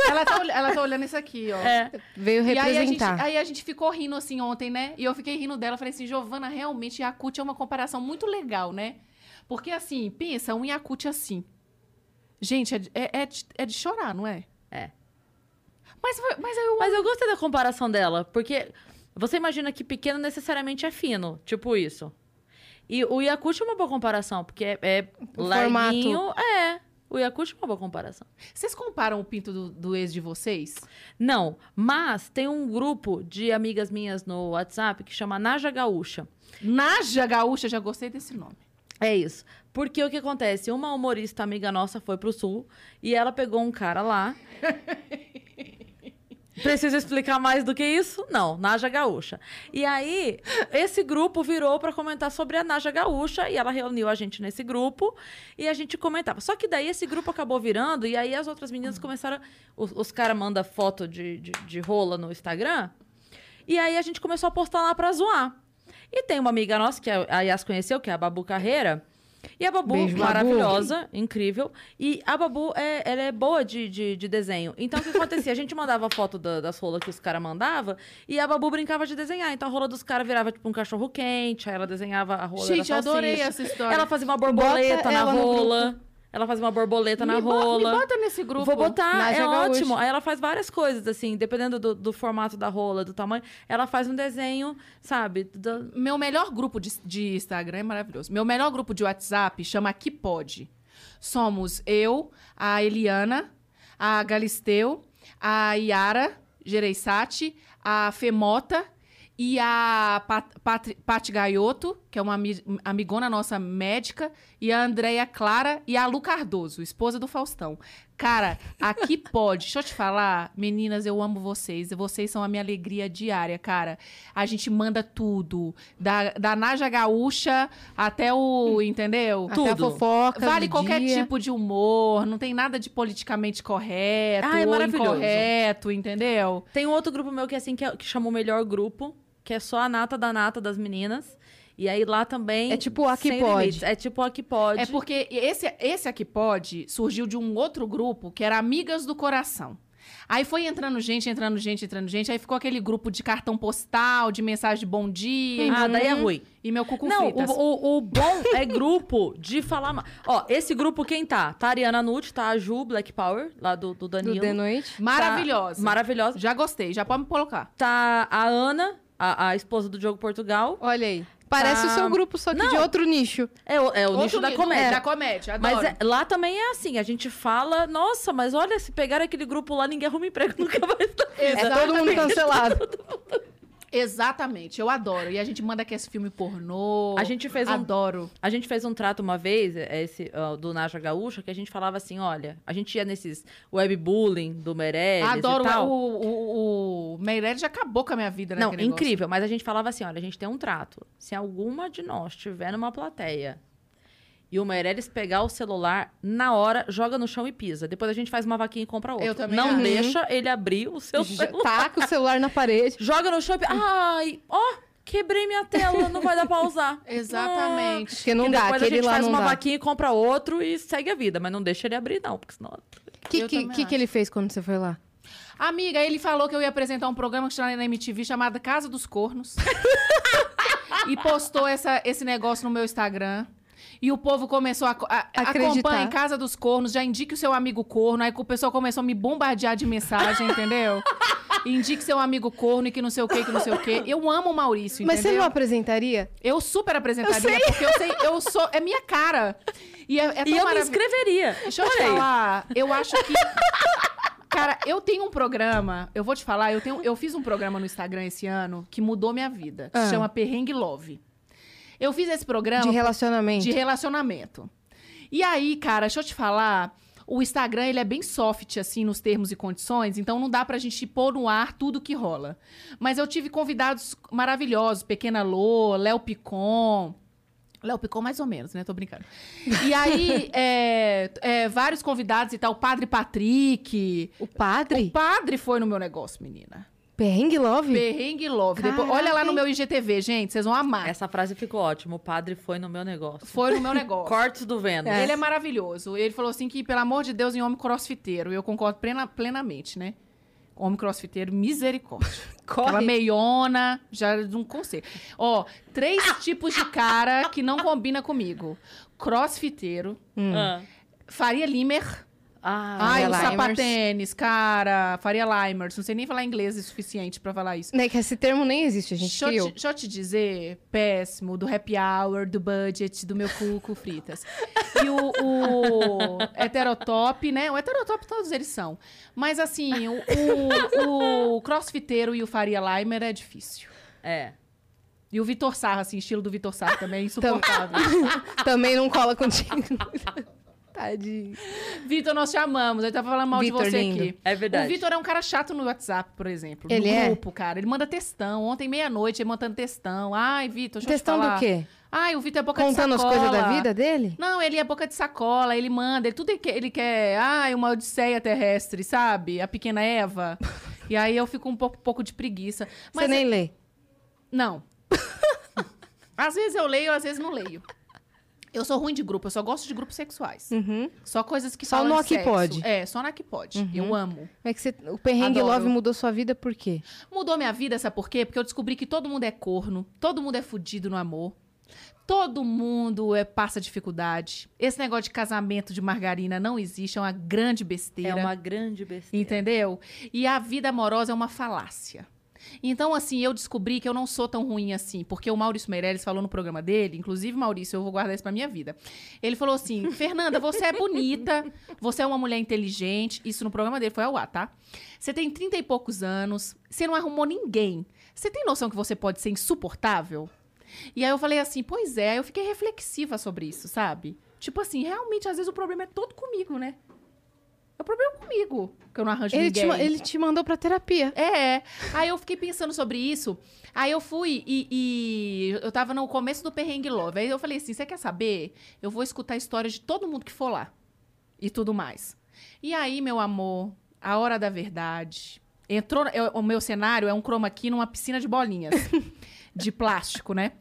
Ela tá olhando isso aqui, ó. É. Veio representar. E aí a gente ficou rindo assim ontem, né? E eu fiquei rindo dela. Falei assim, Giovana, realmente Yakult é uma comparação muito legal, né? Porque assim, pensa, um Yakult assim. Gente, é de chorar, não é? É. Mas eu gostei da comparação dela. Porque você imagina que pequeno necessariamente é fino. Tipo isso. E o Yakult é uma boa comparação. Porque é larguinho. Formato. É. O Yakult é uma boa comparação. Vocês comparam o pinto do ex de vocês? Não, mas tem um grupo de amigas minhas no WhatsApp que chama Naja Gaúcha. Naja Gaúcha? Já gostei desse nome. É isso. Porque o que acontece? Uma humorista amiga nossa foi pro Sul e ela pegou um cara lá... Preciso explicar mais do que isso? Não, Naja Gaúcha. E aí, esse grupo virou para comentar sobre a Naja Gaúcha e ela reuniu a gente nesse grupo e a gente comentava. Só que daí esse grupo acabou virando e aí as outras meninas começaram... Os caras mandam foto de rola no Instagram e aí a gente começou a postar lá para zoar. E tem uma amiga nossa que a Yas conheceu, que é a Babu Carreira. E a Babu, beijo, maravilhosa, Babu. Incrível. E a Babu, ela é boa de desenho. Então, o que acontecia? A gente mandava foto das rolas que os caras mandavam e a Babu brincava de desenhar. Então, a rola dos caras virava, tipo, um cachorro quente. Aí ela desenhava a rola da salsicha. Gente, eu adorei essa história. Ela fazia uma borboleta na rola. Ela faz uma borboleta na rola. Me bota nesse grupo. Vou botar, é ótimo. Aí ela faz várias coisas, assim, dependendo do formato da rola, do tamanho. Ela faz um desenho, sabe? Meu melhor grupo de Instagram é maravilhoso. Meu melhor grupo de WhatsApp chama Aqui Pode. Somos eu, a Eliana, a Galisteu, a Yara Gereissati, a Femota e a Pati Gaioto, que é uma amigona nossa médica, e a Andréia Clara e a Lu Cardoso, esposa do Faustão. Cara, Aqui Pode. Deixa eu te falar, meninas, eu amo vocês. Vocês são a minha alegria diária, cara. A gente manda tudo. Da Naja Gaúcha até o... Entendeu? Tudo. Até a fofoca. Vale qualquer tipo de humor. Não tem nada de politicamente correto ou incorreto, entendeu? Tem um outro grupo meu que é assim, que chama o melhor grupo, que é só a nata das meninas. E aí lá também... É tipo Aqui Pode. É tipo Aqui Pode. É porque esse Aqui Pode surgiu de um outro grupo que era Amigas do Coração. Aí foi entrando gente. Aí ficou aquele grupo de cartão postal, de mensagem de bom dia. Daí é ruim. E meu cu com fritas. Não, o bom é grupo de falar... Ó, esse grupo quem tá? Tá a Ariana Nutt, tá a Ju, Black Power, lá do Danilo. Do The Noite. Maravilhosa. Tá, maravilhosa. Já gostei, já pode me colocar. Tá a Ana, a esposa do Diogo Portugal. Olha aí. Parece o seu grupo, só que de outro nicho. É o nicho da comédia. Da comédia, adoro. Mas lá também é assim, a gente fala, nossa, mas olha, se pegar aquele grupo lá, ninguém arruma emprego, nunca vai estar. É todo mundo cancelado. Exatamente, eu adoro. E a gente manda aqui esse filme pornô. A gente fez adoro. A gente fez um trato uma vez, do Naja Gaúcha, que a gente falava assim, olha, a gente ia nesses webbullying do Meirelles e tal. O Meirelles já acabou com a minha vida, né? Não, incrível, mas a gente falava assim, olha, a gente tem um trato. Se alguma de nós estiver numa plateia e o Meirelles pegar o celular, na hora, joga no chão e pisa. Depois a gente faz uma vaquinha e compra outro. Eu também não deixa ele abrir o seu celular. Taca o celular na parede. Joga no chão e pisa. Ai, ó, quebrei minha tela, não vai dar pra usar. Exatamente. Porque não dá, aquele lá não dá. Depois a gente faz uma vaquinha e compra outro e segue a vida. Mas não deixa ele abrir, não, porque senão... O que ele fez quando você foi lá? Amiga, ele falou que eu ia apresentar um programa que tinha na MTV chamado Casa dos Cornos. E postou esse negócio no meu Instagram. E o povo começou a acompanhar em Casa dos Cornos, já indique o seu amigo corno. Aí o pessoal começou a me bombardear de mensagem, entendeu? Indique seu amigo corno e que não sei o quê, que não sei o quê. Eu amo o Maurício, entendeu? Mas você não apresentaria? Eu super apresentaria, porque eu sei, eu sou... É minha cara. E, eu me inscreveria. Deixa eu te falar. Eu acho que... Cara, eu tenho um programa... Eu vou te falar, eu fiz um programa no Instagram esse ano que mudou minha vida. Que se chama Perrengue Love. Eu fiz esse programa... De relacionamento. De relacionamento. E aí, cara, deixa eu te falar... O Instagram, ele é bem soft, assim, nos termos e condições. Então, não dá pra gente pôr no ar tudo que rola. Mas eu tive convidados maravilhosos. Pequena Lô, Léo Picon... Léo Picon, mais ou menos, né? Tô brincando. E aí, vários convidados e tal. O Padre Patrick... O Padre? O Padre foi no meu negócio, menina. Perrengue Love? Perrengue Love. Depois, olha lá no meu IGTV, gente. Vocês vão amar. Essa frase ficou ótima. O padre foi no meu negócio. Foi no meu negócio. Cortes do Vênus. É. Ele é maravilhoso. Ele falou assim que, pelo amor de Deus, em homem crossfiteiro. Eu concordo plenamente, né? Homem crossfiteiro, misericórdia. Corre. Aquela meiona, já não consigo. Ó, 3 tipos de cara que não combina comigo. Crossfiteiro. Faria Limer. Ai, um sapatênis, cara. Faria Limers. Não sei nem falar inglês o suficiente pra falar isso. É que esse termo nem existe, a gente criou. Deixa eu te dizer, péssimo, do happy hour, do budget, do meu cu com fritas. E o heterotop, né? O heterotop todos eles são. Mas assim, o crossfiteiro e o Faria Limer é difícil. É. E o Vitor Sarro, assim, estilo do Vitor Sarro também é insuportável. Também não cola contigo. Tadinho. Vitor, nós te amamos. Ele tava falando mal Vitor, de você lindo. Aqui. É verdade. O Vitor é um cara chato no WhatsApp, por exemplo. Ele no grupo, cara. Ele manda textão. Ontem, meia-noite, ele mandando textão. Ai, Vitor, deixa eu te falar. Textão do quê? Ai, o Vitor é boca de sacola. Contando as coisas da vida dele? Não, ele é boca de sacola. Ele manda. Ele, tudo ele quer... Ai, uma odisseia terrestre, sabe? A pequena Eva. E aí eu fico um pouco de preguiça. Mas você nem lê? Não. Às vezes eu leio, às vezes não leio. Eu sou ruim de grupo, eu só gosto de grupos sexuais. Uhum. Só coisas que falam de sexo. Só no que pode. É, só na que pode. Uhum. Eu amo. Como é que você... O Perrengue Adoro. Love mudou sua vida por quê? Mudou minha vida, sabe por quê? Porque eu descobri que todo mundo é corno, todo mundo é fudido no amor, todo mundo passa dificuldade. Esse negócio de casamento de margarina não existe, é uma grande besteira. É uma grande besteira. Entendeu? E a vida amorosa é uma falácia. Então, assim, eu descobri que eu não sou tão ruim assim, porque o Maurício Meirelles falou no programa dele, inclusive, Maurício, eu vou guardar isso pra minha vida. Ele falou assim, Fernanda, você é bonita, você é uma mulher inteligente, isso no programa dele foi ao ar, tá? Você tem 30 e poucos anos, você não arrumou ninguém, você tem noção que você pode ser insuportável? E aí eu falei assim, pois é, eu fiquei reflexiva sobre isso, sabe? Tipo assim, realmente, às vezes o problema é todo comigo, né? O problema comigo, que eu não arranjo ninguém. Ele te mandou pra terapia. É. Aí eu fiquei pensando sobre isso. Aí eu fui e eu tava no começo do Perrengue Love. Aí eu falei assim, você quer saber? Eu vou escutar a história de todo mundo que for lá. E tudo mais. E aí, meu amor, a hora da verdade. O meu cenário é um chroma key numa piscina de bolinhas. De plástico, né?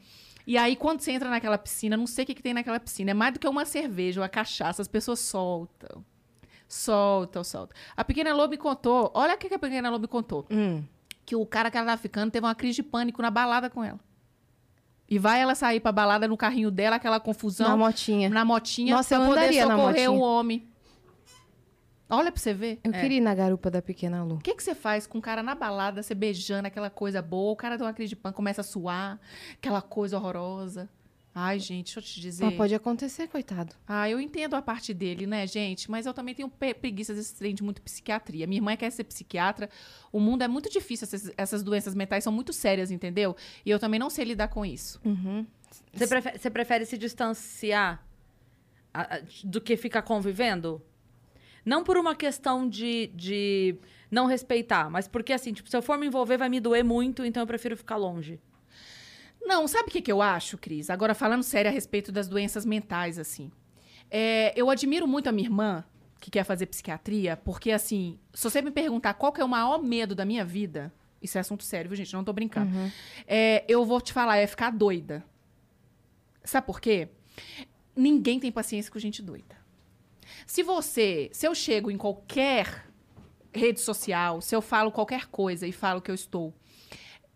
E aí, quando você entra naquela piscina, não sei o que tem naquela piscina. É mais do que uma cerveja, uma cachaça. As pessoas soltam. Solta. A pequena Lô me contou... Olha o que a pequena Lô me contou. Que o cara que ela tava ficando teve uma crise de pânico na balada com ela. E vai ela sair pra balada no carrinho dela, aquela confusão... Na motinha. Nossa, pra eu poder socorrer o homem. Olha pra você ver. Eu queria ir na garupa da pequena Lô. O que você faz com o cara na balada, você beijando aquela coisa boa, o cara tem uma crise de pânico, começa a suar, aquela coisa horrorosa... Ai, gente, deixa eu te dizer... Mas pode acontecer, coitado. Ah, eu entendo a parte dele, né, gente? Mas eu também tenho preguiça desse trem de muito psiquiatria. Minha irmã quer ser psiquiatra. O mundo é muito difícil. Essas doenças mentais são muito sérias, entendeu? E eu também não sei lidar com isso. Uhum. Você prefere se distanciar do que ficar convivendo? Não por uma questão de não respeitar, mas porque, assim, tipo, se eu for me envolver, vai me doer muito, então eu prefiro ficar longe. Não, sabe o que eu acho, Cris? Agora, falando sério a respeito das doenças mentais, assim. Eu admiro muito a minha irmã, que quer fazer psiquiatria, porque, assim, se você me perguntar qual que é o maior medo da minha vida... Isso é assunto sério, viu, gente? Não tô brincando. Uhum. Eu vou te falar, é ficar doida. Sabe por quê? Ninguém tem paciência com gente doida. Se eu chego em qualquer rede social, se eu falo qualquer coisa e falo que eu estou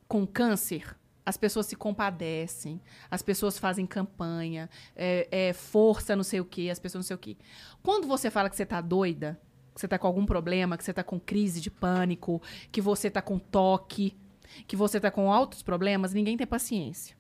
com câncer, as pessoas se compadecem, as pessoas fazem campanha, força não sei o quê, as pessoas não sei o quê. Quando você fala que você tá doida, que você tá com algum problema, que você tá com crise de pânico, que você tá com toque, que você tá com altos problemas, ninguém tem paciência.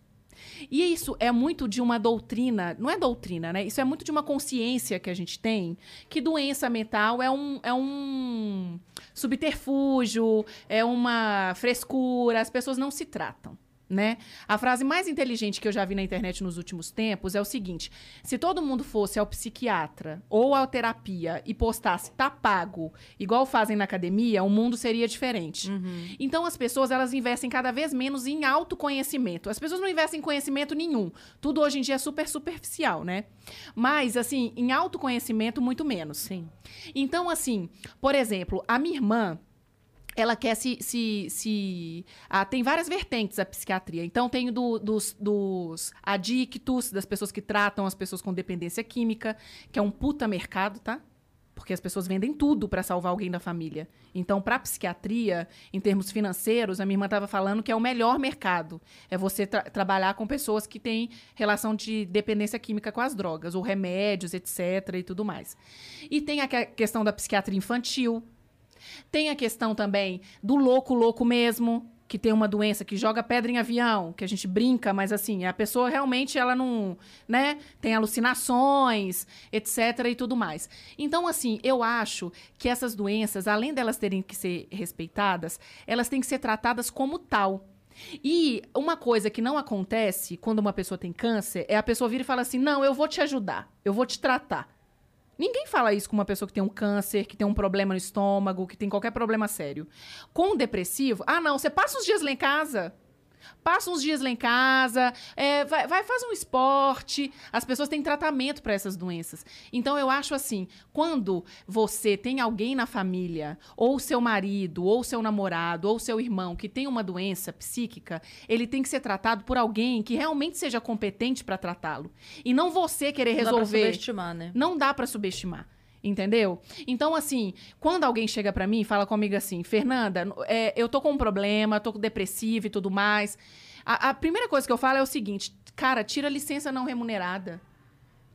E isso é muito de uma doutrina, não é doutrina, né? Isso é muito de uma consciência que a gente tem, que doença mental é um subterfúgio, é uma frescura, as pessoas não se tratam, né? A frase mais inteligente que eu já vi na internet nos últimos tempos é o seguinte: se todo mundo fosse ao psiquiatra ou à terapia e postasse "tá pago", igual fazem na academia, o mundo seria diferente. Uhum. Então as pessoas, elas investem cada vez menos em autoconhecimento. As pessoas não investem em conhecimento nenhum. Tudo hoje em dia é super superficial, né? Mas assim, em autoconhecimento muito menos. Sim. Então assim, por exemplo, a minha irmã, ela quer tem várias vertentes a psiquiatria. Então, tem dos adictos, das pessoas que tratam as pessoas com dependência química, que é um puta mercado, tá? Porque as pessoas vendem tudo para salvar alguém da família. Então, para psiquiatria, em termos financeiros, a minha irmã estava falando que é o melhor mercado. É você trabalhar com pessoas que têm relação de dependência química com as drogas, ou remédios, etc. e tudo mais. E tem a questão da psiquiatria infantil. Tem a questão também do louco mesmo, que tem uma doença que joga pedra em avião, que a gente brinca, mas assim, a pessoa realmente, ela não, né, tem alucinações, etc. e tudo mais. Então, assim, eu acho que essas doenças, além delas terem que ser respeitadas, elas têm que ser tratadas como tal. E uma coisa que não acontece quando uma pessoa tem câncer é a pessoa vir e falar assim: não, eu vou te ajudar, eu vou te tratar. Ninguém fala isso com uma pessoa que tem um câncer, que tem um problema no estômago, que tem qualquer problema sério. Com o depressivo, ah, não, você passa uns dias lá em casa. Passa uns dias lá em casa, faz um esporte. As pessoas têm tratamento para essas doenças. Então, eu acho assim, quando você tem alguém na família, ou seu marido, ou seu namorado, ou seu irmão, que tem uma doença psíquica, ele tem que ser tratado por alguém que realmente seja competente para tratá-lo. E não você querer resolver. Não dá para subestimar, né? Não dá para subestimar. Entendeu? Então, assim, quando alguém chega pra mim e fala comigo assim: Fernanda, eu tô com um problema, tô depressiva e tudo mais, a primeira coisa que eu falo é o seguinte: cara, tira a licença não remunerada.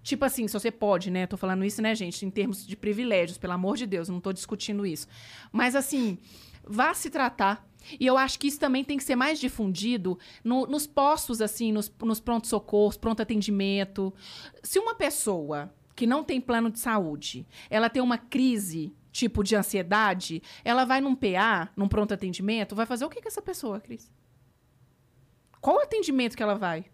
Tipo assim, se você pode, né? Tô falando isso, né, gente? Em termos de privilégios, pelo amor de Deus, não tô discutindo isso. Mas, assim, vá se tratar. E eu acho que isso também tem que ser mais difundido nos postos, assim, nos pronto-socorros, pronto-atendimento. Se uma pessoa que não tem plano de saúde, ela tem uma crise, tipo de ansiedade, ela vai num PA, num pronto atendimento, vai fazer o que com essa pessoa, Cris? Qual atendimento que ela vai?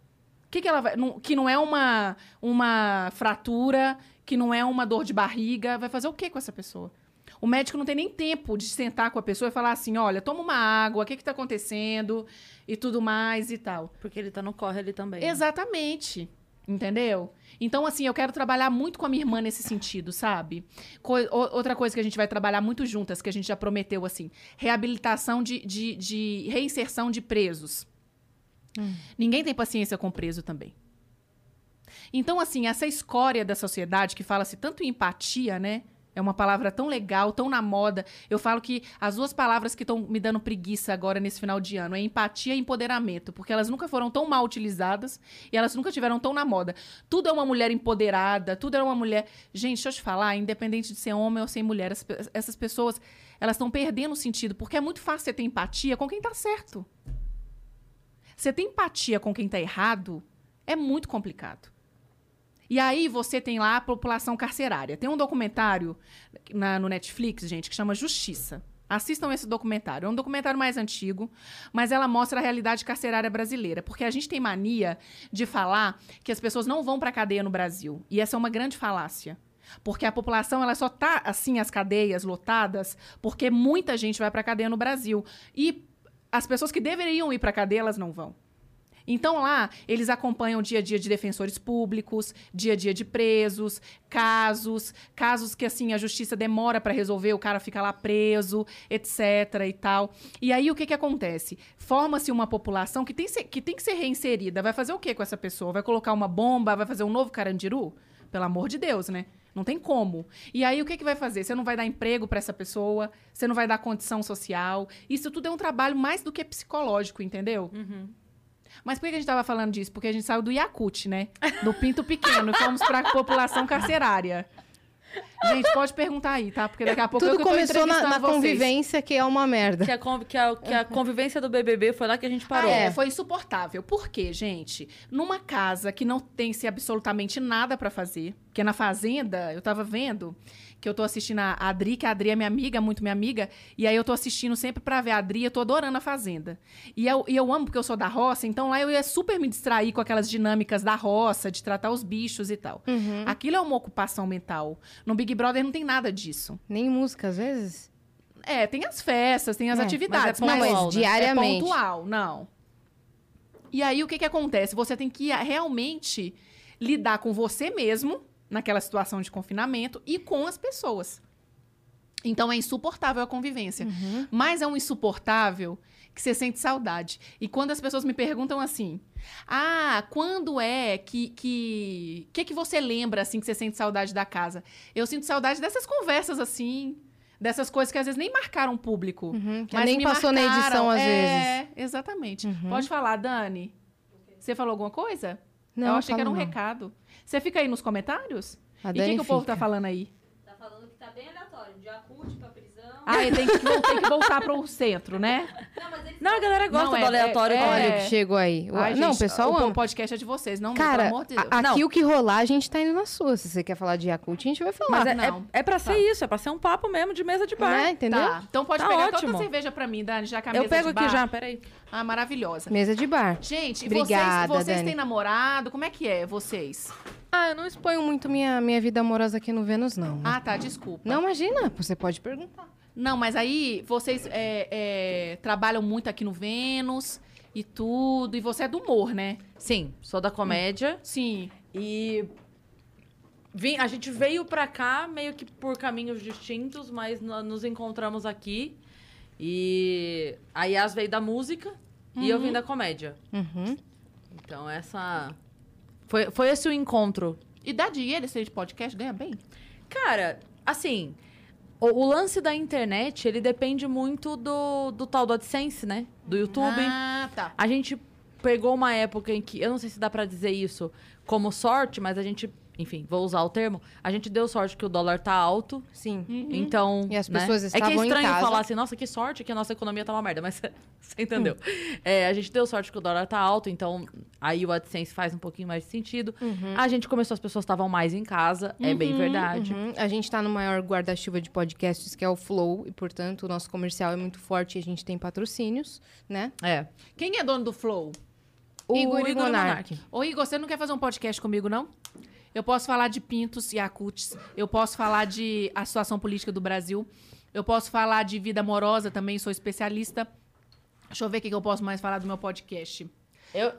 O que ela vai? Que não é uma fratura, que não é uma dor de barriga, vai fazer o que com essa pessoa? O médico não tem nem tempo de sentar com a pessoa e falar assim: olha, toma uma água, o que tá acontecendo, e tudo mais e tal. Porque ele tá no corre ali também. Exatamente. Né? Entendeu? Então, assim, eu quero trabalhar muito com a minha irmã nesse sentido, sabe? Outra coisa que a gente vai trabalhar muito juntas, que a gente já prometeu, assim: reabilitação de reinserção de presos. Ninguém tem paciência com preso também. Então, assim, essa escória da sociedade que fala-se tanto em empatia, né? É uma palavra tão legal, tão na moda. Eu falo que as duas palavras que estão me dando preguiça agora nesse final de ano é empatia e empoderamento, porque elas nunca foram tão mal utilizadas e elas nunca tiveram tão na moda. Tudo é uma mulher empoderada, tudo é uma mulher... Gente, deixa eu te falar, independente de ser homem ou ser mulher, essas pessoas, elas estão perdendo o sentido, porque é muito fácil você ter empatia com quem tá certo. Você ter empatia com quem tá errado é muito complicado. E aí você tem lá a população carcerária. Tem um documentário no Netflix, gente, que chama Justiça. Assistam esse documentário. É um documentário mais antigo, mas ela mostra a realidade carcerária brasileira. Porque a gente tem mania de falar que as pessoas não vão para a cadeia no Brasil. E essa é uma grande falácia. Porque a população, ela só tá assim, as cadeias lotadas, porque muita gente vai para a cadeia no Brasil. E as pessoas que deveriam ir para a cadeia, elas não vão. Então, lá, eles acompanham o dia a dia de defensores públicos, dia a dia de presos, casos que, assim, a justiça demora para resolver, o cara fica lá preso, etc. e tal. E aí, o que acontece? Forma-se uma população que tem que ser reinserida. Vai fazer o que com essa pessoa? Vai colocar uma bomba? Vai fazer um novo Carandiru? Pelo amor de Deus, né? Não tem como. E aí, o que, que vai fazer? Você não vai dar emprego para essa pessoa, você não vai dar condição social. Isso tudo é um trabalho mais do que psicológico, entendeu? Uhum. Mas por que a gente estava falando disso? Porque a gente saiu do Yakult, né? Do pinto pequeno. Fomos para a população carcerária. Gente, pode perguntar aí, tá? Porque daqui a pouco tudo eu começou na convivência, que é uma merda. Que a convivência do BBB foi lá que a gente parou. É, foi insuportável. Por quê, gente? Numa casa que não tem-se absolutamente nada pra fazer, porque na Fazenda, eu tava vendo, que eu tô assistindo a Adri, que a Adri é minha amiga, muito minha amiga, e aí eu tô assistindo sempre pra ver a Adri, eu tô adorando a Fazenda. E eu amo porque eu sou da roça, então lá eu ia super me distrair com aquelas dinâmicas da roça, de tratar os bichos e tal. Uhum. Aquilo é uma ocupação mental. No Big Brother não tem nada disso. Nem música, às vezes? É, tem as festas, tem as atividades. Mas, mas diariamente. É pontual, não. E aí, o que que acontece? Você tem que realmente lidar com você mesmo, naquela situação de confinamento, e com as pessoas. Então, é insuportável a convivência. Uhum. Mas é um insuportável que você sente saudade. E quando as pessoas me perguntam assim, ah, quando é que você lembra, assim, que você sente saudade da casa? Eu sinto saudade dessas conversas, assim, dessas coisas que às vezes nem marcaram o público. Uhum, mas nem passou na edição, às vezes. É, exatamente. Uhum. Pode falar, Dani. Você falou alguma coisa? Não, eu achei que era um recado. Você fica aí nos comentários? E o que o povo tá falando aí? Tá falando que tá bem aleatório, de acúltico pra prisão. Ah, tem que voltar pro centro, né? Não, mas eles... não, a galera gosta do aleatório. Olha o que chegou aí. Ai, não, gente, pessoal, o podcast é de vocês, não, cara, pelo amor de Deus. Aqui o que rolar, a gente tá indo na sua. Se você quer falar de Yakult, a gente vai falar. Mas é pra ser isso, é pra ser um papo mesmo de mesa de bar. É, entendeu? Tá. Então pode pegar ótimo. Toda a cerveja pra mim, Dani, já que a mesa de bar... Eu pego aqui já, peraí. Ah, maravilhosa. Mesa de bar. Gente, obrigada, vocês têm namorado? Como é que é, vocês? Ah, eu não exponho muito minha vida amorosa aqui no Vênus, não. Ah, tá, desculpa. Não, imagina, você pode perguntar. Não, mas aí vocês trabalham muito aqui no Vênus e tudo. E você é do humor, né? Sim, sou da comédia. Sim. E a gente veio pra cá meio que por caminhos distintos, mas nos encontramos aqui. E a Yas veio da música e eu vim da comédia. Uhum. Então essa... Foi esse o encontro. E dá dinheiro esse podcast? Ganha bem? Cara, assim, o lance da internet, ele depende muito do tal do AdSense, né? Do YouTube. Ah, tá. A gente pegou uma época em que, eu não sei se dá pra dizer isso como sorte, mas a gente, enfim, vou usar o termo, a gente deu sorte que o dólar tá alto. Sim. Uhum. Então, e as pessoas estavam em casa. É que é estranho falar assim, nossa, que sorte que a nossa economia tá uma merda, mas você entendeu. É, a gente deu sorte que o dólar tá alto, então... Aí o AdSense faz um pouquinho mais de sentido. Uhum. A gente começou, as pessoas estavam mais em casa. Uhum, é bem verdade. Uhum. A gente tá no maior guarda-chuva de podcasts, que é o Flow. E, portanto, o nosso comercial é muito forte e a gente tem patrocínios, né? É. Quem é dono do Flow? O Igor Monark. Ô, Igor, você não quer fazer um podcast comigo, não? Eu posso falar de pintos e acutes. Eu posso falar de a situação política do Brasil. Eu posso falar de vida amorosa também, sou especialista. Deixa eu ver o que eu posso mais falar do meu podcast.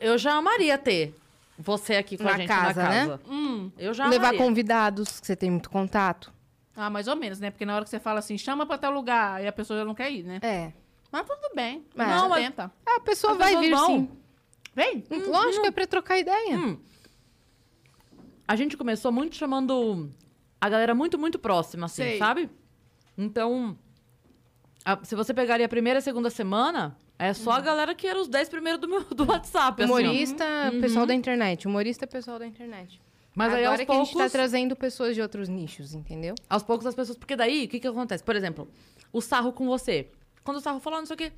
Eu já amaria ter você aqui com a gente na casa, né? Eu já levar amaria. Convidados, que você tem muito contato. Ah, mais ou menos, né? Porque na hora que você fala assim, chama pra tal lugar, e a pessoa já não quer ir, né? É. Mas tudo bem. Mas não, mas... tenta. A pessoa vai vir, sim. Vem? Lógico, é pra trocar ideia. A gente começou muito chamando a galera muito, muito próxima, assim, sabe? Então, se você pegaria a primeira e a segunda semana... É só a galera que era os 10 primeiros do WhatsApp. Humorista, assim, pessoal da internet. Humorista, pessoal da internet. Mas agora aí, aos poucos, que a gente tá trazendo pessoas de outros nichos, entendeu? Aos poucos as pessoas... Porque daí, o que que acontece? Por exemplo, o Sarro com você. Quando o Sarro falou, não sei o quê...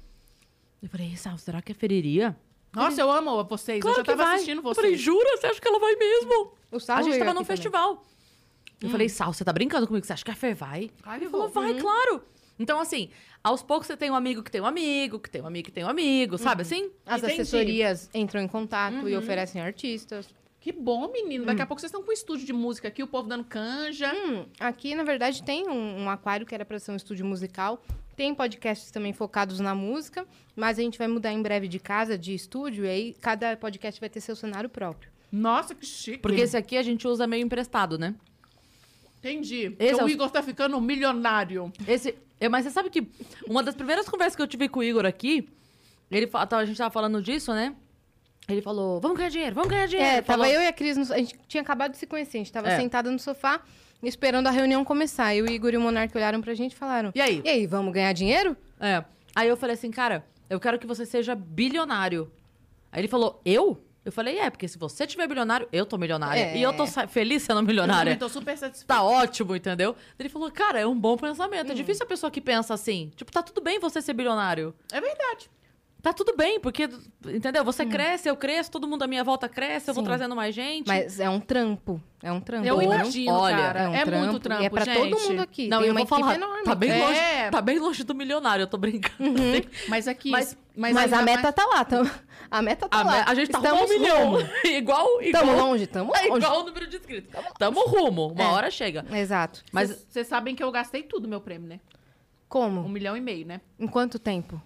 Eu falei, Sarro, será que é feriria? Nossa, eu amo vocês. Claro, eu já tava assistindo vocês. Eu falei, jura? Você acha que ela vai mesmo? O Sarro, a gente tava num festival. Eu falei, Sarro, você tá brincando comigo? Você acha que a Fer vai? Ele falou, vai, claro. Então, assim, aos poucos você tem um amigo que tem um amigo, que tem um amigo que tem um amigo, sabe assim? As assessorias entram em contato e oferecem artistas. Que bom, menino. Daqui a pouco vocês estão com um estúdio de música aqui, o povo dando canja. Aqui, na verdade, tem um aquário que era para ser um estúdio musical. Tem podcasts também focados na música, mas a gente vai mudar em breve de casa, de estúdio, e aí cada podcast vai ter seu cenário próprio. Nossa, que chique. Porque esse aqui a gente usa meio emprestado, né? Entendi. O Igor tá ficando um milionário. Mas você sabe que uma das primeiras conversas que eu tive com o Igor aqui, a gente tava falando disso, né? Ele falou, vamos ganhar dinheiro. É, tava eu e a Cris, a gente tinha acabado de se conhecer, a gente tava sentada no sofá, esperando a reunião começar. E o Igor e o Monark olharam pra gente e falaram, e aí, vamos ganhar dinheiro? É. Aí eu falei assim, cara, eu quero que você seja bilionário. Aí ele falou, eu? Eu falei, porque se você tiver bilionário, eu tô milionária. E eu tô feliz sendo milionária. Eu tô super satisfeito. Tá ótimo, entendeu? Ele falou, cara, é um bom pensamento. É difícil a pessoa que pensa assim. Tipo, tá tudo bem você ser bilionário. É verdade. Tá tudo bem, porque, entendeu? Você cresce, eu cresço, todo mundo à minha volta cresce, eu vou trazendo mais gente. Mas é um trampo. É um trampo. Eu imagino, olha, cara. É um trampo, muito trampo, é pra gente. Todo mundo aqui. Não, eu vou falar, enorme. Tá bem longe do milionário, eu tô brincando. Uhum. Mas aqui... Mas a meta tá lá. A meta tá lá. A gente tá rumo ao 1 milhão. Igual. Tamo longe. É igual o número de inscritos. Tamo rumo. Uma hora chega. Exato. Mas vocês sabem que eu gastei tudo meu prêmio, né? Como? 1,5 milhão, né? Em quanto tempo?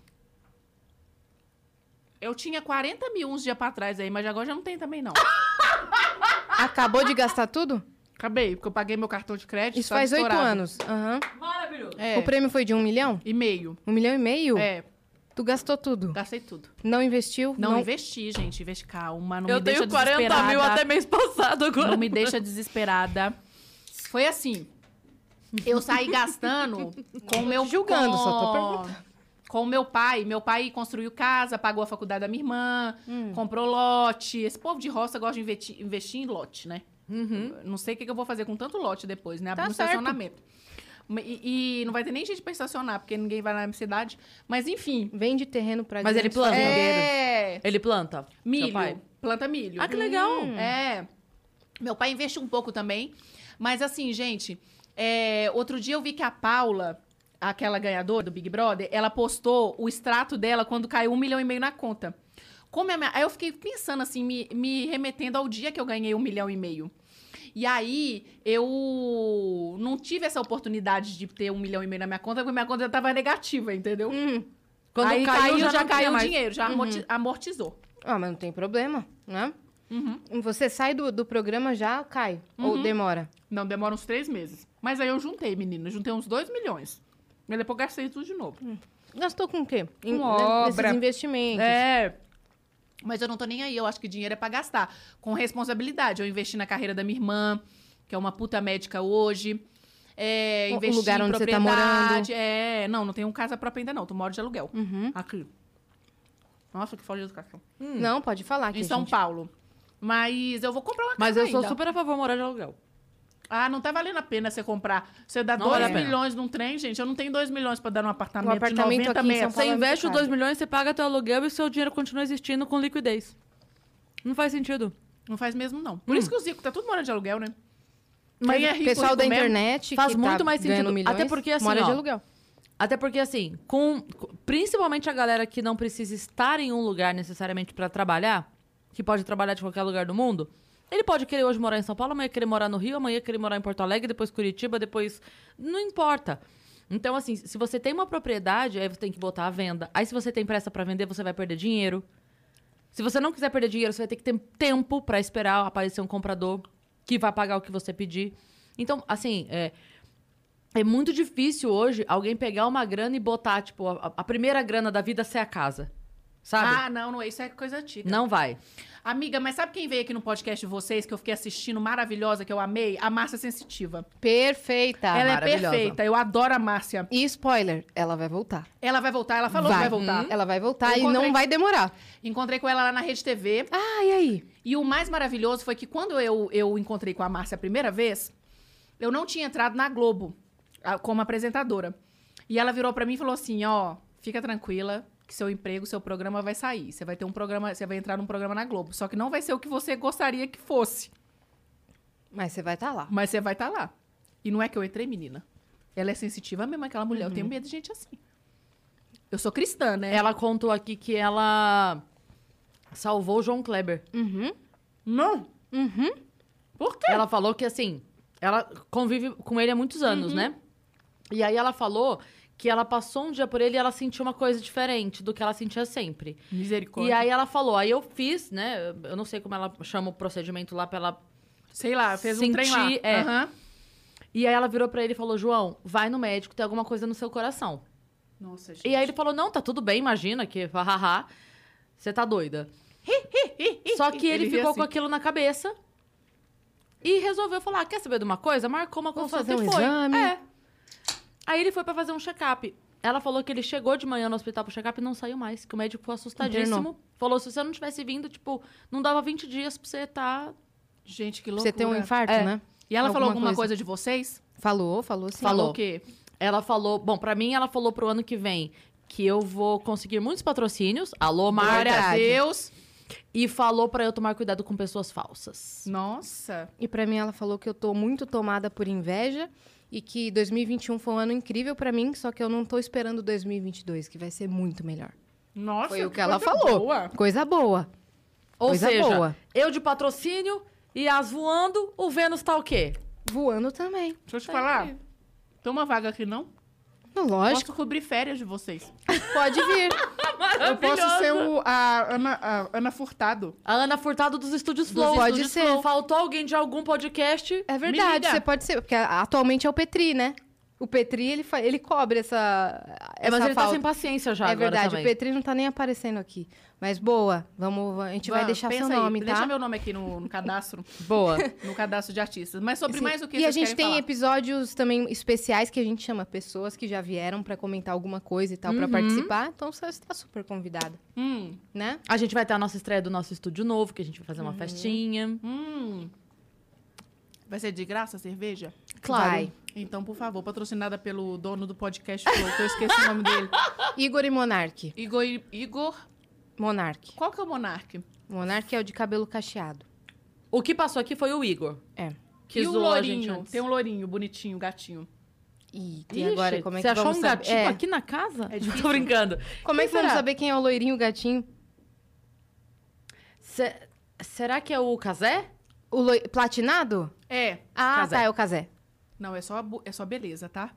Eu tinha 40 mil uns dias pra trás aí, mas agora já não tem também, não. Acabou de gastar tudo? Acabei, porque eu paguei meu cartão de crédito. Isso faz 8 anos. Aham. Uhum. Maravilhoso. É. O prêmio foi de 1,5 milhão? 1,5 milhão? É. Tu gastou tudo? Gastei tudo. Não investiu? Não investi, gente. Investi, calma. Não me deixa desesperada. Eu tenho 40 mil até mês passado agora. Não me deixa desesperada. Foi assim. Eu saí gastando com o meu... Julgando, só tô perguntando. Com o meu pai construiu casa, pagou a faculdade da minha irmã, comprou lote. Esse povo de roça gosta de investir em lote, né? Uhum. Não sei o que eu vou fazer com tanto lote depois, né? Tá certo. Estacionamento. E não vai ter nem gente pra estacionar, porque ninguém vai na cidade. Mas enfim. Vende terreno pra... Mas ele planta. Ele planta? Milho. Seu pai. Planta milho. Ah, que legal. É. Meu pai investe um pouco também. Mas assim, gente, outro dia eu vi que a Paula... Aquela ganhadora do Big Brother, ela postou o extrato dela quando caiu 1,5 milhão na conta. Aí eu fiquei pensando assim, me remetendo ao dia que eu ganhei 1,5 milhão. E aí, eu não tive essa oportunidade de ter 1,5 milhão na minha conta, porque minha conta já tava negativa, entendeu? Quando aí caiu, já caiu o dinheiro, já amortizou. Ah, mas não tem problema, né? Uhum. Você sai do programa, já cai? Ou demora? Não, demora uns 3 meses. Mas aí eu juntei, menina, juntei uns 2 milhões. Mas depois gastei tudo de novo. Gastou com o quê? Nesses investimentos. É. Mas eu não tô nem aí. Eu acho que dinheiro é pra gastar. Com responsabilidade. Eu investi na carreira da minha irmã, que é uma puta médica hoje. Investi o lugar onde você tá morando. Não tenho casa própria ainda não. Tu moro de aluguel. Aqui. Nossa, que falta de educação. Não, pode falar aqui, em São Paulo. Mas eu vou comprar uma casa ainda. Mas eu sou super a favor de morar de aluguel. Ah, não tá valendo a pena você comprar. Você dá 2 milhões num trem, gente. Eu não tenho 2 milhões pra dar num apartamento. Um apartamento de 90 aqui em São Paulo. Você investe os 2 milhões, você paga teu aluguel e seu dinheiro continua existindo com liquidez. Não faz sentido. Não faz mesmo, não. Por isso que o Zico tá tudo morando de aluguel, né? Mas é rico, pessoal rico da internet faz muito tá mais sentido. Milhões, até porque assim, mora de aluguel. Até porque assim, principalmente a galera que não precisa estar em um lugar necessariamente pra trabalhar, que pode trabalhar de qualquer lugar do mundo... Ele pode querer hoje morar em São Paulo, amanhã querer morar no Rio, amanhã querer morar em Porto Alegre, depois Curitiba, depois... Não importa. Então, assim, se você tem uma propriedade, aí você tem que botar à venda. Aí, se você tem pressa pra vender, você vai perder dinheiro. Se você não quiser perder dinheiro, você vai ter que ter tempo pra esperar aparecer um comprador que vai pagar o que você pedir. Então, assim, é muito difícil hoje alguém pegar uma grana e botar, tipo, a primeira grana da vida ser a casa. Sabe? Ah, não, isso é coisa antiga. Não vai. Amiga, mas sabe quem veio aqui no podcast de vocês, que eu fiquei assistindo, maravilhosa, que eu amei? A Márcia Sensitiva. Perfeita. Ela é perfeita, eu adoro a Márcia. E spoiler, ela vai voltar. Ela vai voltar, ela falou que vai voltar. Ela vai voltar e não vai demorar. Encontrei com ela lá na Rede TV. Ah, e aí? E o mais maravilhoso foi que quando eu encontrei com a Márcia a primeira vez, eu não tinha entrado na Globo como apresentadora. E ela virou pra mim e falou assim, ó, fica tranquila, que seu emprego, seu programa vai sair. Você vai ter um programa, você vai entrar num programa na Globo. Só que não vai ser o que você gostaria que fosse. Mas você vai estar lá. Mas você vai estar lá. E não é que eu entrei, menina. Ela é sensitiva mesmo, aquela mulher. Eu tenho medo de gente assim. Eu sou cristã, né? Ela contou aqui que ela salvou o João Kleber. Não? Por quê? Ela falou que, assim, ela convive com ele há muitos anos, né? E aí ela falou... que ela passou um dia por ele e ela sentiu uma coisa diferente do que ela sentia sempre. Misericórdia. E aí ela falou, aí eu fiz, né? Eu não sei como ela chama o procedimento lá pra ela... Sei lá, fez um trem lá. E aí ela virou pra ele e falou, João, vai no médico, tem alguma coisa no seu coração. Nossa, gente. E aí ele falou, não, tá tudo bem, imagina que... Você tá doida. Só que ele ficou assim, com aquilo na cabeça e resolveu falar, quer saber de uma coisa? Marcou uma consulta e foi. Exame. É. Aí ele foi pra fazer um check-up. Ela falou que ele chegou de manhã no hospital pro check-up e não saiu mais, que o médico ficou assustadíssimo. Internou. Falou, se você não tivesse vindo, tipo, não dava 20 dias pra você tá... Gente, que loucura. Você tem um infarto, né? E ela falou alguma coisa de vocês? Falou sim. Falou o quê? Ela falou... Bom, pra mim, ela falou pro ano que vem que eu vou conseguir muitos patrocínios. Alô, Mara, adeus. E falou pra eu tomar cuidado com pessoas falsas. Nossa! E pra mim, ela falou que eu tô muito tomada por inveja e que 2021 foi um ano incrível pra mim, só que eu não tô esperando 2022, que vai ser muito melhor. Nossa, foi o que ela falou. Boa. Coisa boa. Ou seja, eu de patrocínio e as voando, o Vênus tá o quê? Voando também. Deixa eu te falar. Tem uma vaga aqui, não? Lógico. Posso cobrir férias de vocês. Pode vir. Eu posso ser a Ana Furtado. A Ana Furtado dos Estúdios Flow. Pode ser. Flow. Faltou alguém de algum podcast. É verdade, você pode ser. Porque atualmente é o Petri, né? O Petri, ele cobre essa mas ele falta. Tá sem paciência já agora. É verdade, também. O Petri não tá nem aparecendo aqui. Mas boa, a gente vai deixar seu nome, tá? Deixa meu nome aqui no cadastro. Boa. No cadastro de artistas. Mas sobre mais o que vocês querem falar? E a gente tem episódios também especiais que a gente chama pessoas que já vieram pra comentar alguma coisa e tal, pra participar. Então você está super convidada. Né? A gente vai ter a nossa estreia do nosso estúdio novo, que a gente vai fazer uma festinha. Vai ser de graça a cerveja? Claro. Vai. Então, por favor, patrocinada pelo dono do podcast, que eu esqueci o nome dele. Igor e Monark. Igor Monark. Qual que é o Monark? O Monark é o de cabelo cacheado. O que passou aqui foi o Igor. É. Que e o lourinho. Tem um lourinho bonitinho, gatinho. Ih, tem agora. Como é que você achou um gatinho aqui na casa? É difícil. Tô brincando. Como é que vamos saber quem é o loirinho, o gatinho? Será que é o Cazé? O platinado? É. Ah, Cazé. Tá, é o Cazé. Não, é só beleza, tá?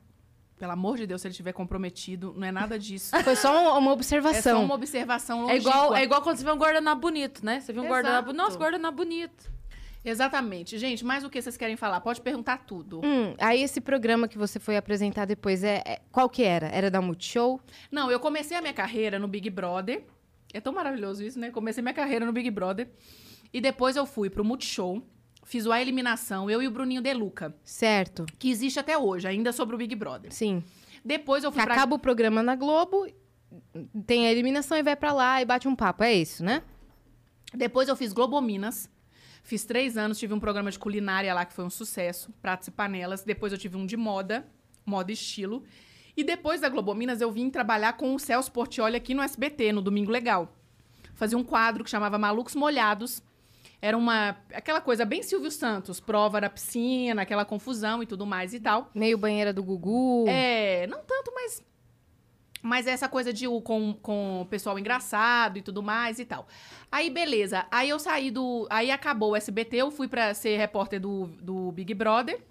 Pelo amor de Deus, se ele estiver comprometido, não é nada disso. Foi só uma observação. É só uma observação longínqua. É igual quando você vê um guardanapo bonito, né? Você viu um guardanapo... Nossa, guardanapo bonito. Exatamente. Gente, mais o que vocês querem falar? Pode perguntar tudo. Aí esse programa que você foi apresentar depois, qual que era? Era da Multishow? Não, eu comecei a minha carreira no Big Brother. É tão maravilhoso isso, né? Comecei minha carreira no Big Brother. E depois eu fui pro Multishow. Fiz a eliminação, eu e o Bruninho De Luca. Certo. Que existe até hoje, ainda sobre o Big Brother. Sim. Depois eu fui pra... Acaba o programa na Globo, tem a eliminação e vai pra lá e bate um papo. É isso, né? Depois eu fiz Globominas. Fiz 3 anos, tive um programa de culinária lá que foi um sucesso. Pratos e panelas. Depois eu tive um de moda, moda e estilo. E depois da Globominas eu vim trabalhar com o Celso Portiolli aqui no SBT, no Domingo Legal. Fazia um quadro que chamava Malucos Molhados. Era aquela coisa bem Silvio Santos, prova na piscina, aquela confusão e tudo mais e tal. Meio banheira do Gugu. É, não tanto, mas essa coisa de com o pessoal engraçado e tudo mais e tal. Aí, beleza. Aí eu saí Aí acabou o SBT, eu fui pra ser repórter do Big Brother.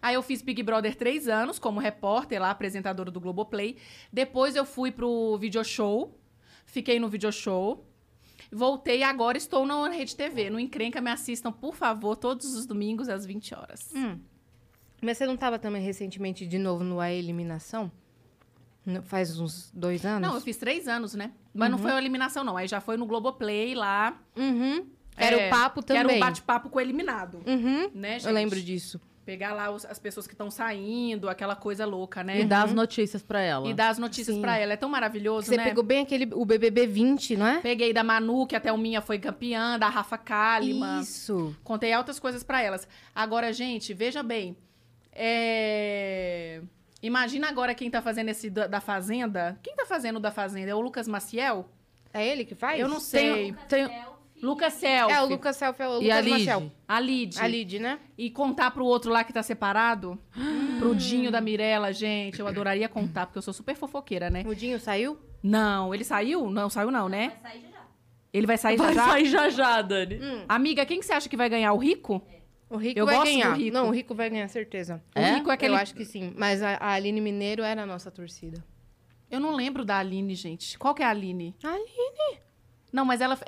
Aí eu fiz Big Brother 3 anos como repórter lá, apresentadora do Globoplay. Depois eu fui pro Video Show, fiquei no Video Show. Voltei e agora estou na Rede TV. No Encrenca, me assistam, por favor, todos os domingos às 20 horas. Mas você não estava também recentemente de novo no A Eliminação? Faz uns 2 anos? Não, eu fiz 3 anos, né? Mas não foi a eliminação, não. Aí já foi no Globoplay lá. Era o papo também. Era um bate-papo com o eliminado. Né, gente? Eu lembro disso. Pegar lá as pessoas que estão saindo, aquela coisa louca, né? E dar as notícias pra ela. E dar as notícias pra ela. É tão maravilhoso, né? Você pegou bem o BBB 20, não é? Peguei da Manu, que até o Minha foi campeã, da Rafa Kalimann. Isso. Contei altas coisas pra elas. Agora, gente, veja bem. Imagina agora quem tá fazendo esse da Fazenda. Quem tá fazendo o da Fazenda? É o Lucas Maciel? É ele que faz? Eu não sei. Lucas Selfie. É, o Lucas Selfie é o Lucas Maciel. A Lid, né? E contar pro outro lá que tá separado. Pro Dinho da Mirella, gente. Eu adoraria contar, porque eu sou super fofoqueira, né? O Dinho saiu? Não, ele saiu? Não, saiu não, né? Vai sair já. Ele vai sair já já? Vai sair já já, Dani. Amiga, quem que você acha que vai ganhar? O Rico? É. O Rico vai ganhar. Rico. Não, o Rico vai ganhar, certeza. O Rico é aquele... Eu acho que sim. Mas a Aline Mineiro era a nossa torcida. Eu não lembro da Aline, gente. Qual que é a Aline? Não, mas ela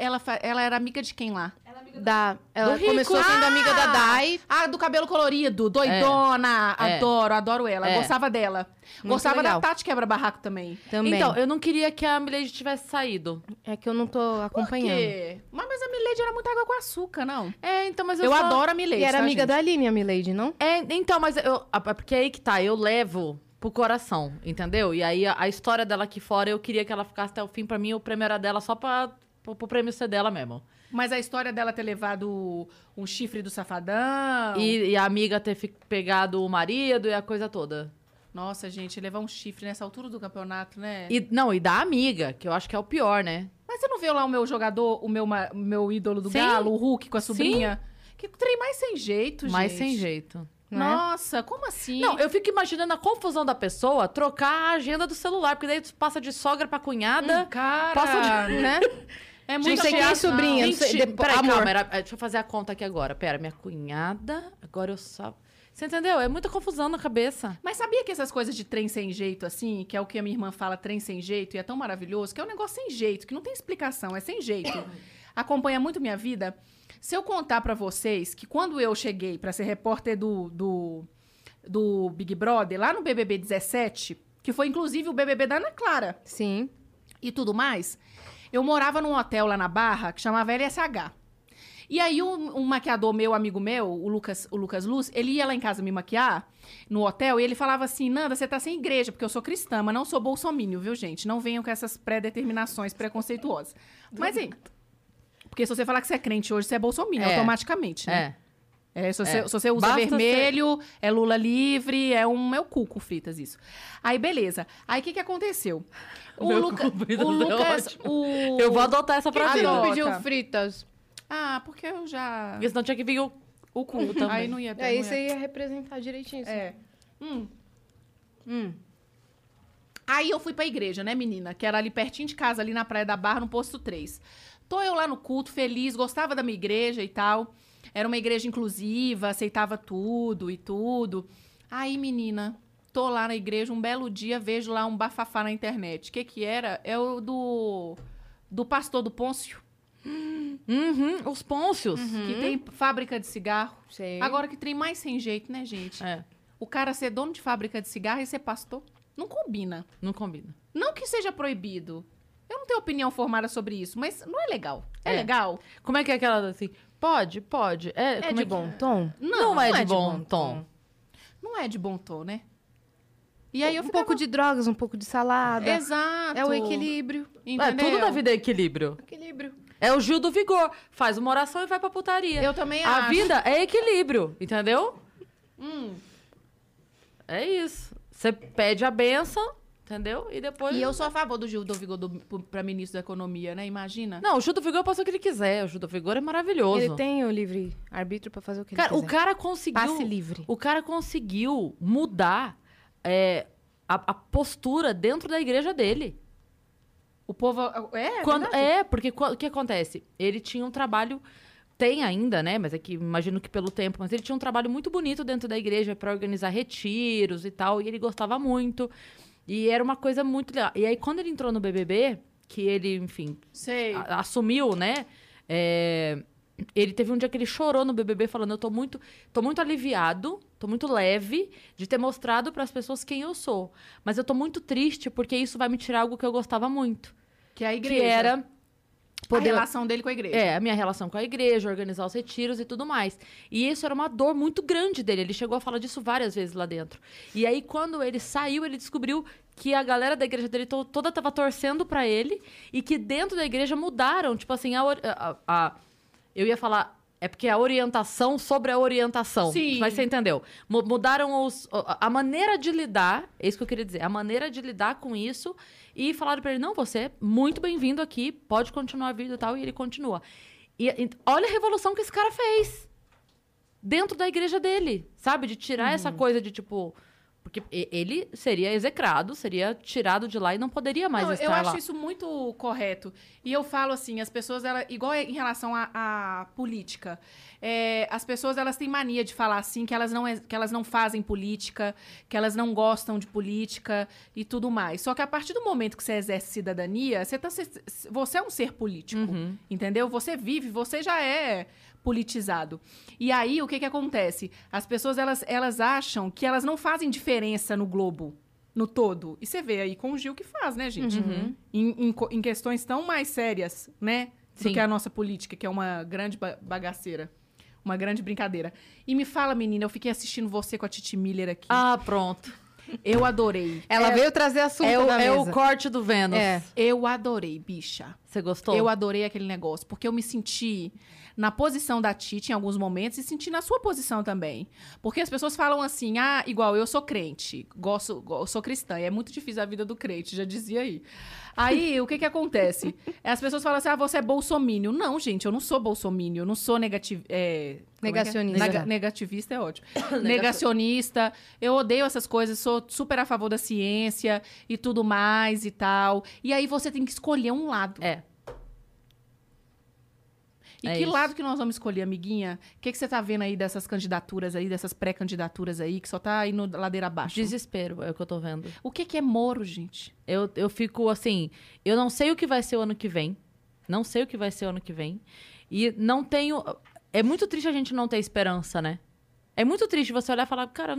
era amiga de quem lá? Ela da... Ela começou sendo amiga da Dai. Ah, do cabelo colorido, doidona. É. Adoro ela. É. Gostava dela. Muito gostava legal. Da Tati Quebra-Barraco também. Então, eu não queria que a Milady tivesse saído. É que eu não tô acompanhando. Por quê? Mas a Milady era muita água com açúcar, não? É, então, mas eu adoro a Milady. E era amiga da Aline, a Milady, não? É, então, mas eu... Porque aí que tá, eu levo... pro coração, entendeu? E aí, a história dela aqui fora, eu queria que ela ficasse até o fim. Pra mim, o prêmio era dela só pra... pro prêmio ser dela mesmo. Mas a história dela ter levado um chifre do Safadão... E a amiga ter pegado o marido e a coisa toda. Nossa, gente, levar um chifre nessa altura do campeonato, né? E da amiga, que eu acho que é o pior, né? Mas você não viu lá o meu jogador, o meu ídolo do Sim. Galo, o Hulk com a sobrinha? Sim. Que trem mais sem jeito, gente. Mais sem jeito. Nossa, é? Como assim? Não, eu fico imaginando a confusão da pessoa trocar a agenda do celular, porque daí tu passa de sogra pra cunhada, cara, passa de, né? É muito gente, é sobrinha. Peraí, calma, deixa eu fazer a conta aqui agora. Pera, minha cunhada, agora eu só... Você entendeu? É muita confusão na cabeça. Mas sabia que essas coisas de trem sem jeito, assim, que é o que a minha irmã fala, trem sem jeito, e é tão maravilhoso, que é um negócio sem jeito, que não tem explicação, é sem jeito. Acompanha muito minha vida... Se eu contar pra vocês que quando eu cheguei pra ser repórter do Big Brother, lá no BBB 17, que foi inclusive o BBB da Ana Clara. Sim. E tudo mais, eu morava num hotel lá na Barra, que chamava LSH. E aí um maquiador meu, amigo meu, o Lucas Luz, ele ia lá em casa me maquiar, no hotel, e ele falava assim, Nanda, você tá sem igreja, porque eu sou cristã, mas não sou bolsomínio, viu, gente? Não venham com essas pré-determinações preconceituosas. Mas enfim... Porque se você falar que você é crente hoje, você é bolsominion, automaticamente, né? Se você usa basta vermelho, ser... é Lula livre, é o cuco fritas, isso. Aí, beleza. Aí, o que aconteceu? O Lucas... Eu vou adotar essa pra mim. Por que não pediu fritas? Ah, porque eu já... Porque senão tinha que vir o cuco também. Aí não ia ter. Aí você ia representar direitinho. É. Aí eu fui pra igreja, né, menina? Que era ali pertinho de casa, ali na Praia da Barra, no Posto 3. Tô eu lá no culto, feliz, gostava da minha igreja e tal. Era uma igreja inclusiva, aceitava tudo e tudo. Aí, menina, tô lá na igreja, um belo dia, vejo lá um bafafá na internet. O que era? É o do pastor do Pôncio. Os Pôncios. Que tem fábrica de cigarro. Sei. Agora que tem mais sem jeito, né, gente? É. O cara ser dono de fábrica de cigarro e ser pastor. Não combina. Não combina. Não que seja proibido. Eu não tenho opinião formada sobre isso, mas não é legal. É legal? Como é que é aquela assim? Pode. É de bom tom? Não é de bom tom. Não é de bom tom, né? E aí eu fico... Um pouco de drogas, um pouco de salada. Exato. É o equilíbrio. Entendeu? Tudo na vida é equilíbrio. Equilíbrio. É o Gil do Vigor. Faz uma oração e vai pra putaria. Eu também acho. A vida é equilíbrio, entendeu? É isso. Você pede a benção... Entendeu? E depois... E eu sou a favor do Gil do Vigor pra ministro da Economia, né? Imagina. Não, o Gil do Vigor pode fazer o que ele quiser. O Gil do Vigor é maravilhoso. Ele tem o livre arbítrio pra fazer o que ele quiser. O cara conseguiu... Passe livre. O cara conseguiu mudar a postura dentro da igreja dele. O povo... Porque o que acontece? Ele tinha um trabalho... Tem ainda, né? Mas é que imagino que pelo tempo. Mas ele tinha um trabalho muito bonito dentro da igreja pra organizar retiros e tal. E ele gostava muito... E era uma coisa muito legal. E aí, quando ele entrou no BBB, que ele, enfim, assumiu, né? Ele teve um dia que ele chorou no BBB falando, eu tô muito aliviado, tô muito leve de ter mostrado pras pessoas quem eu sou. Mas eu tô muito triste porque isso vai me tirar algo que eu gostava muito. Que é a igreja. Que era... A relação dele com a igreja. A minha relação com a igreja, organizar os retiros e tudo mais. E isso era uma dor muito grande dele. Ele chegou a falar disso várias vezes lá dentro. E aí, quando ele saiu, ele descobriu que a galera da igreja dele toda tava torcendo pra ele e que dentro da igreja mudaram. Tipo assim, eu ia falar... É porque a orientação sobre a orientação. Sim. Mas você entendeu. Mudaram a maneira de lidar, é isso que eu queria dizer, a maneira de lidar com isso e falaram pra ele, não, você é muito bem-vindo aqui, pode continuar a vida e tal, e ele continua. E olha a revolução que esse cara fez dentro da igreja dele, sabe? De tirar essa coisa de tipo, Porque ele seria execrado, seria tirado de lá e não poderia mais estar lá. Eu acho isso muito correto. E eu falo assim, as pessoas, igual em relação à política, as pessoas elas têm mania de falar assim, que elas não fazem política, que elas não gostam de política e tudo mais. Só que a partir do momento que você exerce cidadania, você é um ser político, uhum. entendeu? Você vive, você já é... politizado. E aí, o que acontece? As pessoas, elas acham que elas não fazem diferença no globo, no todo. E você vê aí com o Gil que faz, né, gente? Uhum. Em questões tão mais sérias, né? Sim. Do que a nossa política, que é uma grande bagaceira. Uma grande brincadeira. E me fala, menina, eu fiquei assistindo você com a Titi Miller aqui. Ah, pronto. Eu adorei. Ela veio trazer assunto na mesa. É o corte do Vênus. É. Eu adorei, bicha. Você gostou? Eu adorei aquele negócio, porque eu me senti na posição da Titi em alguns momentos e senti na sua posição também. Porque as pessoas falam assim, ah, igual, eu sou crente, sou cristã, e é muito difícil a vida do crente, já dizia aí. Aí, o que acontece? As pessoas falam assim, ah, você é bolsomínio. Não, gente, eu não sou bolsomínio, eu não sou negacionista. Negativista é ótimo. Negacionista, eu odeio essas coisas, sou super a favor da ciência e tudo mais e tal. E aí você tem que escolher um lado. É. E que lado que nós vamos escolher, amiguinha? O que você tá vendo aí dessas candidaturas aí, dessas pré-candidaturas aí, que só tá indo ladeira abaixo? Desespero, é o que eu tô vendo. O que é Moro, gente? Eu fico assim, eu não sei o que vai ser o ano que vem. Não sei o que vai ser o ano que vem. E não tenho... É muito triste a gente não ter esperança, né? É muito triste você olhar e falar, cara,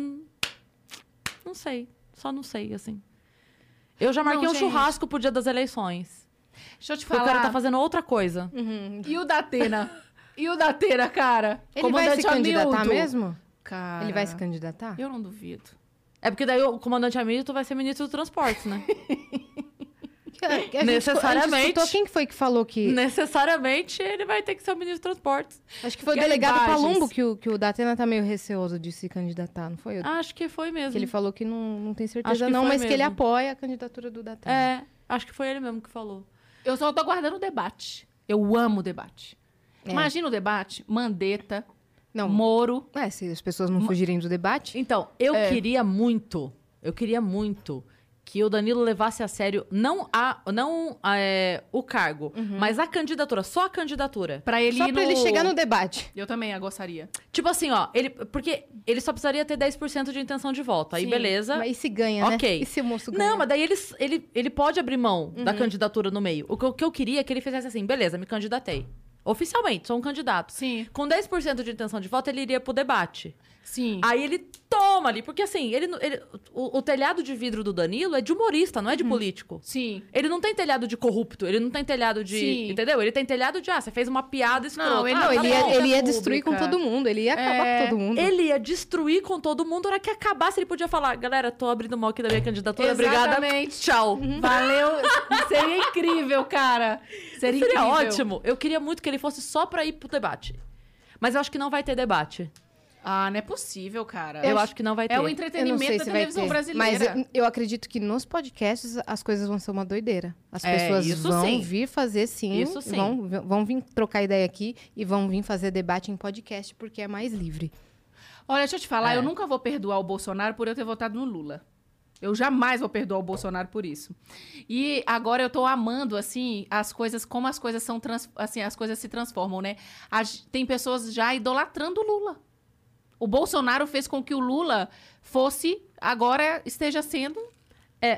não sei. Só não sei, assim. Eu já marquei um churrasco pro dia das eleições. Deixa eu te falar. O cara tá fazendo outra coisa. Uhum. E o da Atena? E o da Atena, cara? Ele comandante vai se candidatar Hamilton. Mesmo? Cara... Ele vai se candidatar? Eu não duvido. É porque daí o comandante Hamilton vai ser ministro do transporte, né? Necessariamente. A gente escutou quem foi que falou que... Necessariamente ele vai ter que ser o ministro do transporte. Acho que foi o delegado Palumbo que o da Atena tá meio receoso de se candidatar, não foi? Acho que foi mesmo. Que ele falou que não tem certeza não, mas mesmo. Que ele apoia a candidatura do da Atena. É, acho que foi ele mesmo que falou. Eu só tô aguardando o debate. Eu amo o debate. É. Imagina o debate, Mandetta, Moro... É, se as pessoas não fugirem do debate... Então, eu queria muito que o Danilo levasse a sério não o cargo, uhum. mas a candidatura, só a candidatura. Pra ele ele chegar no debate. Eu também gostaria. Tipo assim, porque ele só precisaria ter 10% de intenção de voto. Aí, sim, beleza. Mas e se ganha, okay. né? E se o moço ganha? Não, mas daí ele pode abrir mão uhum. da candidatura no meio. O que eu queria é que ele fizesse assim, beleza, me candidatei. Oficialmente, sou um candidato. Sim. Com 10% de intenção de voto, ele iria pro debate. Sim. Aí ele toma ali, porque assim, o telhado de vidro do Danilo é de humorista, não é de político. Sim. Ele não tem telhado de corrupto, ele não tem telhado de... Sim. Entendeu? Ele tem telhado de, você fez uma piada escrota. Não, ele ia destruir com todo mundo, ele ia acabar com todo mundo. Ele ia destruir com todo mundo, na hora que acabasse, ele podia falar, galera, tô abrindo mão aqui da minha candidatura, obrigada, tchau. Uhum. Valeu, seria incrível, cara. Seria ótimo. Eu queria muito que ele fosse só pra ir pro debate. Mas eu acho que não vai ter debate. Ah, não é possível, cara. Eu acho que não vai ter. É o entretenimento da televisão brasileira. Mas eu acredito que nos podcasts as coisas vão ser uma doideira. As pessoas vão vir fazer, sim. Isso sim. Vão vir trocar ideia aqui e vão vir fazer debate em podcast porque é mais livre. Olha, deixa eu te falar, eu nunca vou perdoar o Bolsonaro por eu ter votado no Lula. Eu jamais vou perdoar o Bolsonaro por isso. E agora eu tô amando, assim, as coisas, como as coisas são, assim, as coisas se transformam, né? Tem pessoas já idolatrando o Lula. O Bolsonaro fez com que o Lula esteja sendo...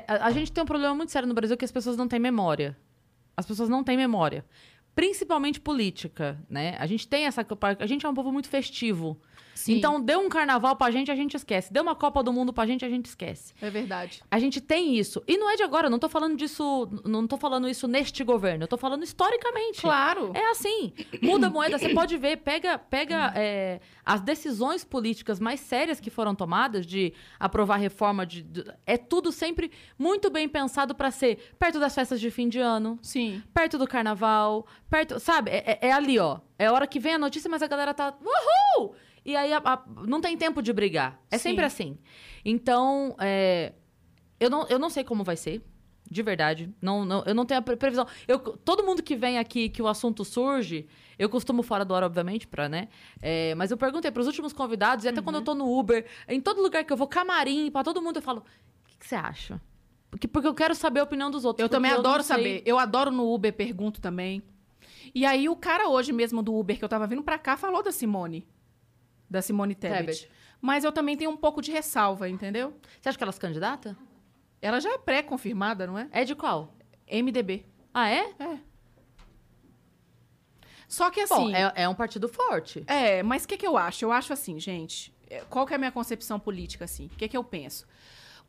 A gente tem um problema muito sério no Brasil que as pessoas não têm memória. As pessoas não têm memória. Principalmente política, né? A gente tem essa... A gente é um povo muito festivo. Sim. Então, deu um carnaval pra gente, a gente esquece. Deu uma Copa do Mundo pra gente, a gente esquece. É verdade. A gente tem isso. E não é de agora, eu não tô falando disso... Não tô falando isso neste governo. Eu tô falando historicamente. Claro. É assim. Muda a moeda, você pode ver. Pega as decisões políticas mais sérias que foram tomadas de aprovar reforma. É tudo sempre muito bem pensado pra ser perto das festas de fim de ano. Sim. Perto do carnaval. Perto... Sabe? É ali, ó. É a hora que vem a notícia, mas a galera tá... Uhul! E aí, não tem tempo de brigar. É sempre assim. Então, eu não sei como vai ser. De verdade. Não, eu não tenho a previsão. Todo mundo que vem aqui, que o assunto surge, eu costumo fora do ar, obviamente, pra, né? Mas eu perguntei pros últimos convidados, e até quando eu tô no Uber, em todo lugar que eu vou, camarim, pra todo mundo, eu falo, o que você acha? Porque eu quero saber a opinião dos outros. Eu também adoro saber. Eu adoro no Uber, pergunto também. E aí, o cara hoje mesmo do Uber, que eu tava vindo pra cá, falou da Simone. Da Simone Tebet. Mas eu também tenho um pouco de ressalva, entendeu? Você acha que ela se candidata? Ela já é pré-confirmada, não é? É de qual? MDB. Ah, é? É. Só que assim... Bom, é um partido forte. É, mas o que eu acho? Eu acho assim, gente... Qual que é a minha concepção política, assim? O que eu penso?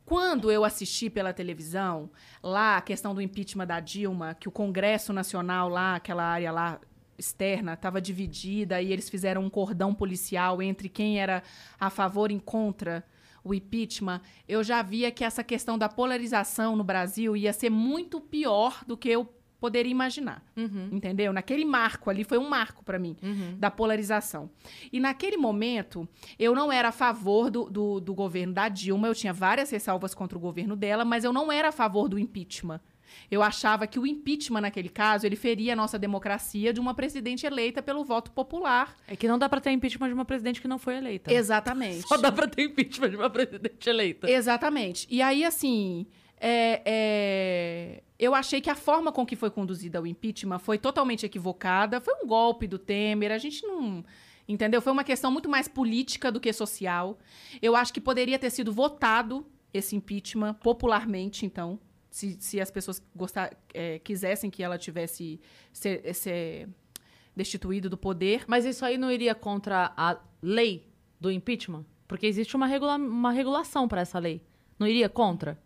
Quando eu assisti pela televisão, lá, a questão do impeachment da Dilma, que o Congresso Nacional lá, aquela área lá externa, estava dividida e eles fizeram um cordão policial entre quem era a favor e contra o impeachment, eu já via que essa questão da polarização no Brasil ia ser muito pior do que eu poderia imaginar, entendeu? Naquele marco ali, foi um marco para mim, da polarização. E naquele momento, eu não era a favor do governo da Dilma, eu tinha várias ressalvas contra o governo dela, mas eu não era a favor do impeachment. Eu achava que o impeachment, naquele caso, ele feria a nossa democracia de uma presidente eleita pelo voto popular. É que não dá pra ter impeachment de uma presidente que não foi eleita. Exatamente. Só dá pra ter impeachment de uma presidente eleita. Exatamente. E aí, assim... Eu achei que a forma com que foi conduzida o impeachment foi totalmente equivocada. Foi um golpe do Temer. A gente não... Entendeu? Foi uma questão muito mais política do que social. Eu acho que poderia ter sido votado esse impeachment popularmente, então... Se as pessoas quisessem que ela tivesse ser destituída do poder. Mas isso aí não iria contra a lei do impeachment? Porque existe uma regulação para essa lei. Não iria contra?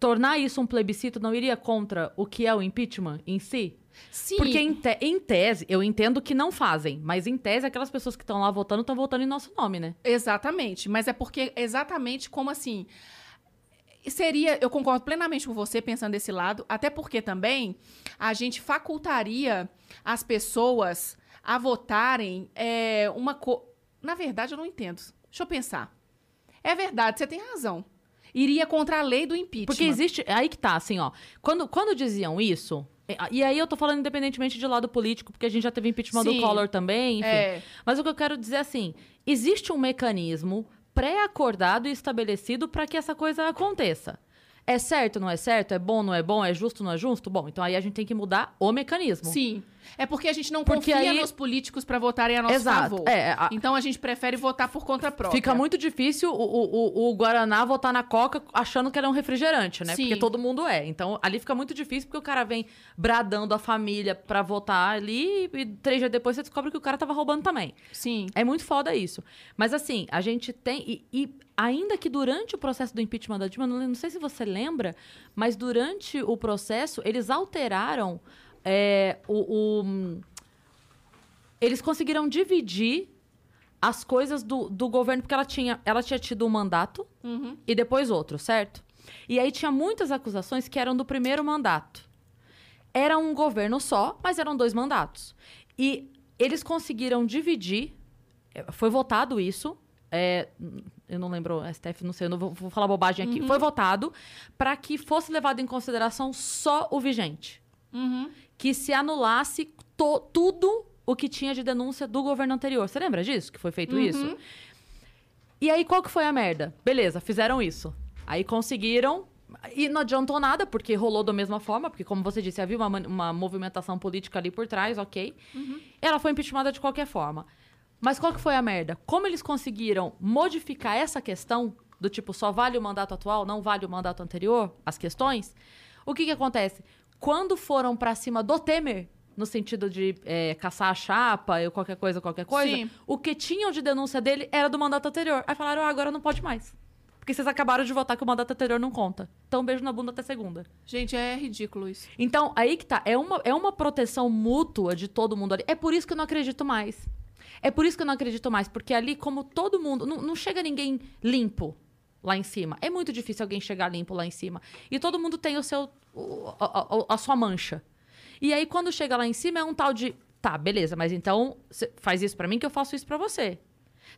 Tornar isso um plebiscito não iria contra o que é o impeachment em si? Sim. Porque em tese, eu entendo que não fazem, mas em tese aquelas pessoas que estão lá votando, estão votando em nosso nome, né? Exatamente. Mas é porque exatamente como assim... Seria, eu concordo plenamente com você, pensando desse lado, até porque também a gente facultaria as pessoas a votarem Na verdade, eu não entendo. Deixa eu pensar. É verdade, você tem razão. Iria contra a lei do impeachment. Porque existe... Aí que tá, assim, ó. Quando diziam isso... E aí eu tô falando independentemente de lado político, porque a gente já teve impeachment do Collor também, enfim. Mas o que eu quero dizer, assim, existe um mecanismo... pré-acordado e estabelecido para que essa coisa aconteça. É certo, não é certo? É bom, não é bom? É justo, não é justo? Bom, então aí a gente tem que mudar o mecanismo. Sim. É porque a gente não confia nos políticos para votarem a nosso favor. Então a gente prefere votar por conta própria. Fica muito difícil o Guaraná votar na Coca achando que ela é um refrigerante, né? Sim. Porque todo mundo é. Então ali fica muito difícil porque o cara vem bradando a família para votar ali e 3 dias depois você descobre que o cara tava roubando também. Sim. É muito foda isso. Mas assim, a gente tem... Ainda que durante o processo do impeachment da Dilma, não sei se você lembra, mas durante o processo, eles alteraram... Eles conseguiram dividir as coisas do governo, porque ela tinha tido um mandato e depois outro, certo? E aí tinha muitas acusações que eram do primeiro mandato. Era um governo só, mas eram 2 mandatos. E eles conseguiram dividir, foi votado isso... eu não lembro, STF, não sei, eu não vou falar bobagem aqui. Foi votado para que fosse levado em consideração só o vigente. Que se anulasse tudo o que tinha de denúncia do governo anterior. Você lembra disso? Que foi feito isso? E aí, qual que foi a merda? Beleza, fizeram isso. Aí conseguiram... E não adiantou nada, porque rolou da mesma forma. Porque, como você disse, havia uma movimentação política ali por trás, ok. Ela foi impeachmentada de qualquer forma. Mas qual que foi a merda? Como eles conseguiram modificar essa questão do tipo, só vale o mandato atual, não vale o mandato anterior, as questões? O que acontece? Quando foram pra cima do Temer, no sentido de caçar a chapa, ou qualquer coisa, sim, o que tinham de denúncia dele era do mandato anterior. Aí falaram, agora não pode mais. Porque vocês acabaram de votar que o mandato anterior não conta. Então, um beijo na bunda até segunda. Gente, é ridículo isso. Então, aí que tá. É uma proteção mútua de todo mundo ali. É por isso que eu não acredito mais. Porque ali, como todo mundo... Não chega ninguém limpo lá em cima. É muito difícil alguém chegar limpo lá em cima. E todo mundo tem o seu... A sua mancha. E aí, quando chega lá em cima, é um tal de... Tá, beleza, mas então faz isso pra mim que eu faço isso pra você.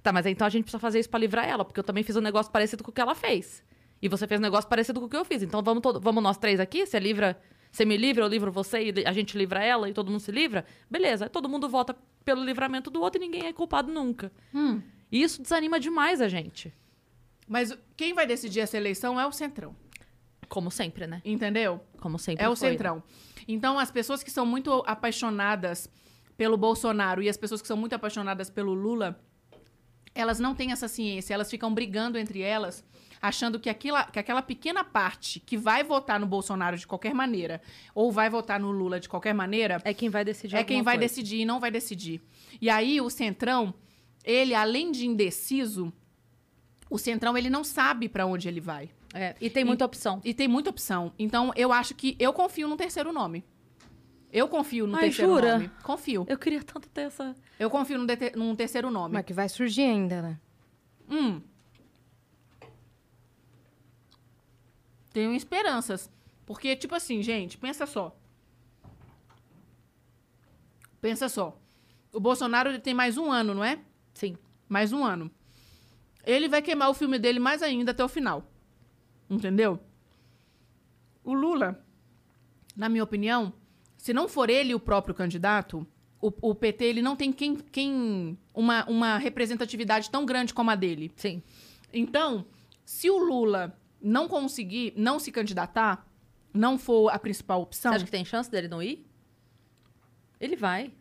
Tá, mas então a gente precisa fazer isso pra livrar ela, porque eu também fiz um negócio parecido com o que ela fez. E você fez um negócio parecido com o que eu fiz. Então vamos nós três aqui? Você livra... Você me livra, eu livro você, e a gente livra ela, e todo mundo se livra? Beleza, todo mundo vota pelo livramento do outro e ninguém é culpado nunca. E isso desanima demais a gente. Mas quem vai decidir essa eleição é o Centrão. Como sempre, né? Entendeu? Como sempre é o Centrão. Né? Então, as pessoas que são muito apaixonadas pelo Bolsonaro e as pessoas que são muito apaixonadas pelo Lula, elas não têm essa ciência, elas ficam brigando entre elas... achando que aquela pequena parte que vai votar no Bolsonaro de qualquer maneira ou vai votar no Lula de qualquer maneira... É quem vai decidir. É quem vai decidir e não vai decidir. E aí o Centrão, ele além de indeciso, o Centrão ele não sabe para onde ele vai. É, e tem muita opção. E tem muita opção. Então eu acho que... Eu confio no terceiro nome. Eu confio no terceiro nome. Confio. Eu queria tanto ter essa... Eu confio num terceiro nome. Mas que vai surgir ainda, né? Tenho esperanças. Porque, tipo assim, gente, pensa só. Pensa só. O Bolsonaro ele tem mais um ano, não é? Sim. Mais um ano. Ele vai queimar o filme dele mais ainda até o final. Entendeu? O Lula, na minha opinião, se não for ele o próprio candidato, o PT ele não tem uma representatividade tão grande como a dele. Sim. Então, se o Lula... não conseguir, não se candidatar, não for a principal opção... Você acha que tem chance dele não ir? Ele vai.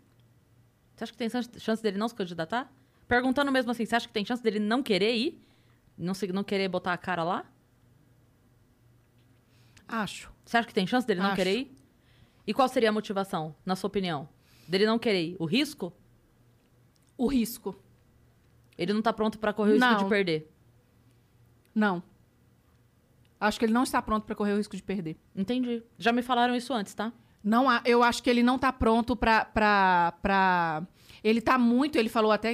Você acha que tem chance dele não se candidatar? Perguntando mesmo assim, você acha que tem chance dele não querer ir? Não querer botar a cara lá? Acho. Você acha que tem chance dele não querer ir? E qual seria a motivação, na sua opinião? Dele não querer ir? O risco? O risco. Ele não tá pronto pra correr o risco de perder? Não. Acho que ele não está pronto para correr o risco de perder. Entendi. Já me falaram isso antes, tá? Não, eu acho que ele não está pronto para... Ele está muito... Ele falou até...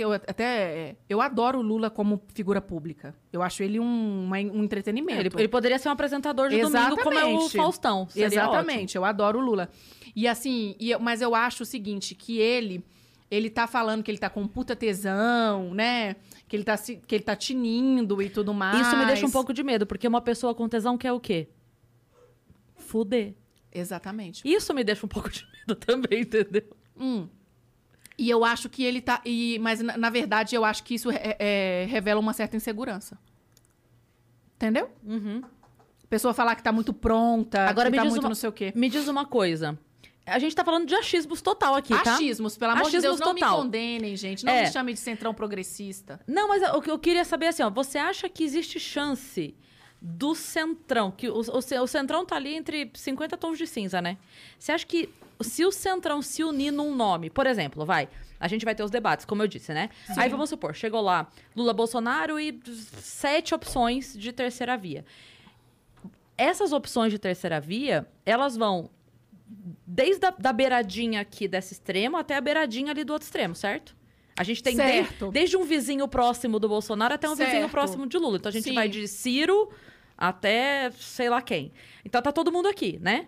Eu adoro o Lula como figura pública. Eu acho ele um entretenimento. Ele poderia ser um apresentador de domingo, como é o Faustão. Seria exatamente. Ótimo. Eu adoro o Lula. E assim... mas eu acho o seguinte, que ele tá falando que ele tá com puta tesão, né? Que ele tá tinindo e tudo mais. Isso me deixa um pouco de medo, porque uma pessoa com tesão quer o quê? Fuder. Exatamente. Isso me deixa um pouco de medo também, entendeu? E eu acho que ele tá... mas, na verdade, eu acho que isso revela uma certa insegurança. Entendeu? A pessoa falar que tá muito pronta, agora que tá muito não sei o quê. Me diz uma coisa... A gente tá falando de achismos total aqui, tá? Achismos, pelo amor de Deus, não me condenem, gente. Não me chame de centrão progressista. Não, mas eu queria saber assim, ó. Você acha que existe chance do centrão? Que o centrão tá ali entre 50 tons de cinza, né? Você acha que se o centrão se unir num nome... Por exemplo, a gente vai ter os debates, como eu disse, né? Sim. Aí vamos supor, chegou lá Lula, Bolsonaro e 7 opções de terceira via. Essas opções de terceira via, elas vão... desde da beiradinha aqui desse extremo até a beiradinha ali do outro extremo, certo? A gente tem desde um vizinho próximo do Bolsonaro até um vizinho próximo de Lula. Então, a gente vai de Ciro até sei lá quem. Então, tá todo mundo aqui, né?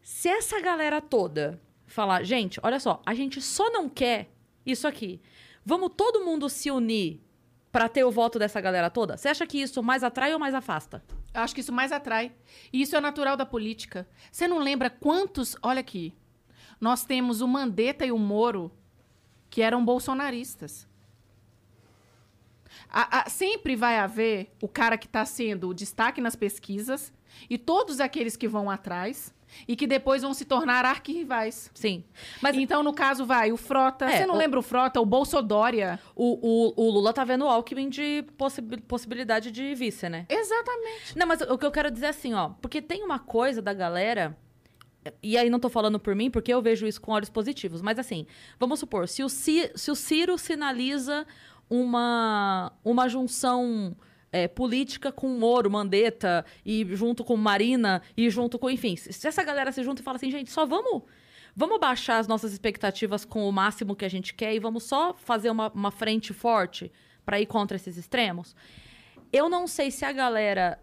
Se essa galera toda falar, gente, olha só, a gente só não quer isso aqui. Vamos todo mundo se unir pra ter o voto dessa galera toda? Você acha que isso mais atrai ou mais afasta? Eu acho que isso mais atrai. E isso é natural da política. Você não lembra quantos... Olha aqui. Nós temos o Mandetta e o Moro, que eram bolsonaristas. Sempre vai haver o cara que está sendo o destaque nas pesquisas e todos aqueles que vão atrás e que depois vão se tornar arquirrivais. Sim. Mas, então, no caso, o Frota... Você não lembra o Frota, o Bolsodória? O Lula tá vendo o Alckmin de possibilidade de vice, né? Exatamente. Não, mas o que eu quero dizer é assim, ó... Porque tem uma coisa da galera... E aí não tô falando por mim, porque eu vejo isso com olhos positivos. Mas assim, vamos supor, se o Ciro sinaliza uma junção... política com Moro, Mandetta, e junto com Marina, e junto com... Enfim, se essa galera se junta e fala assim, gente, só vamos baixar as nossas expectativas com o máximo que a gente quer e vamos só fazer uma frente forte para ir contra esses extremos. Eu não sei se a galera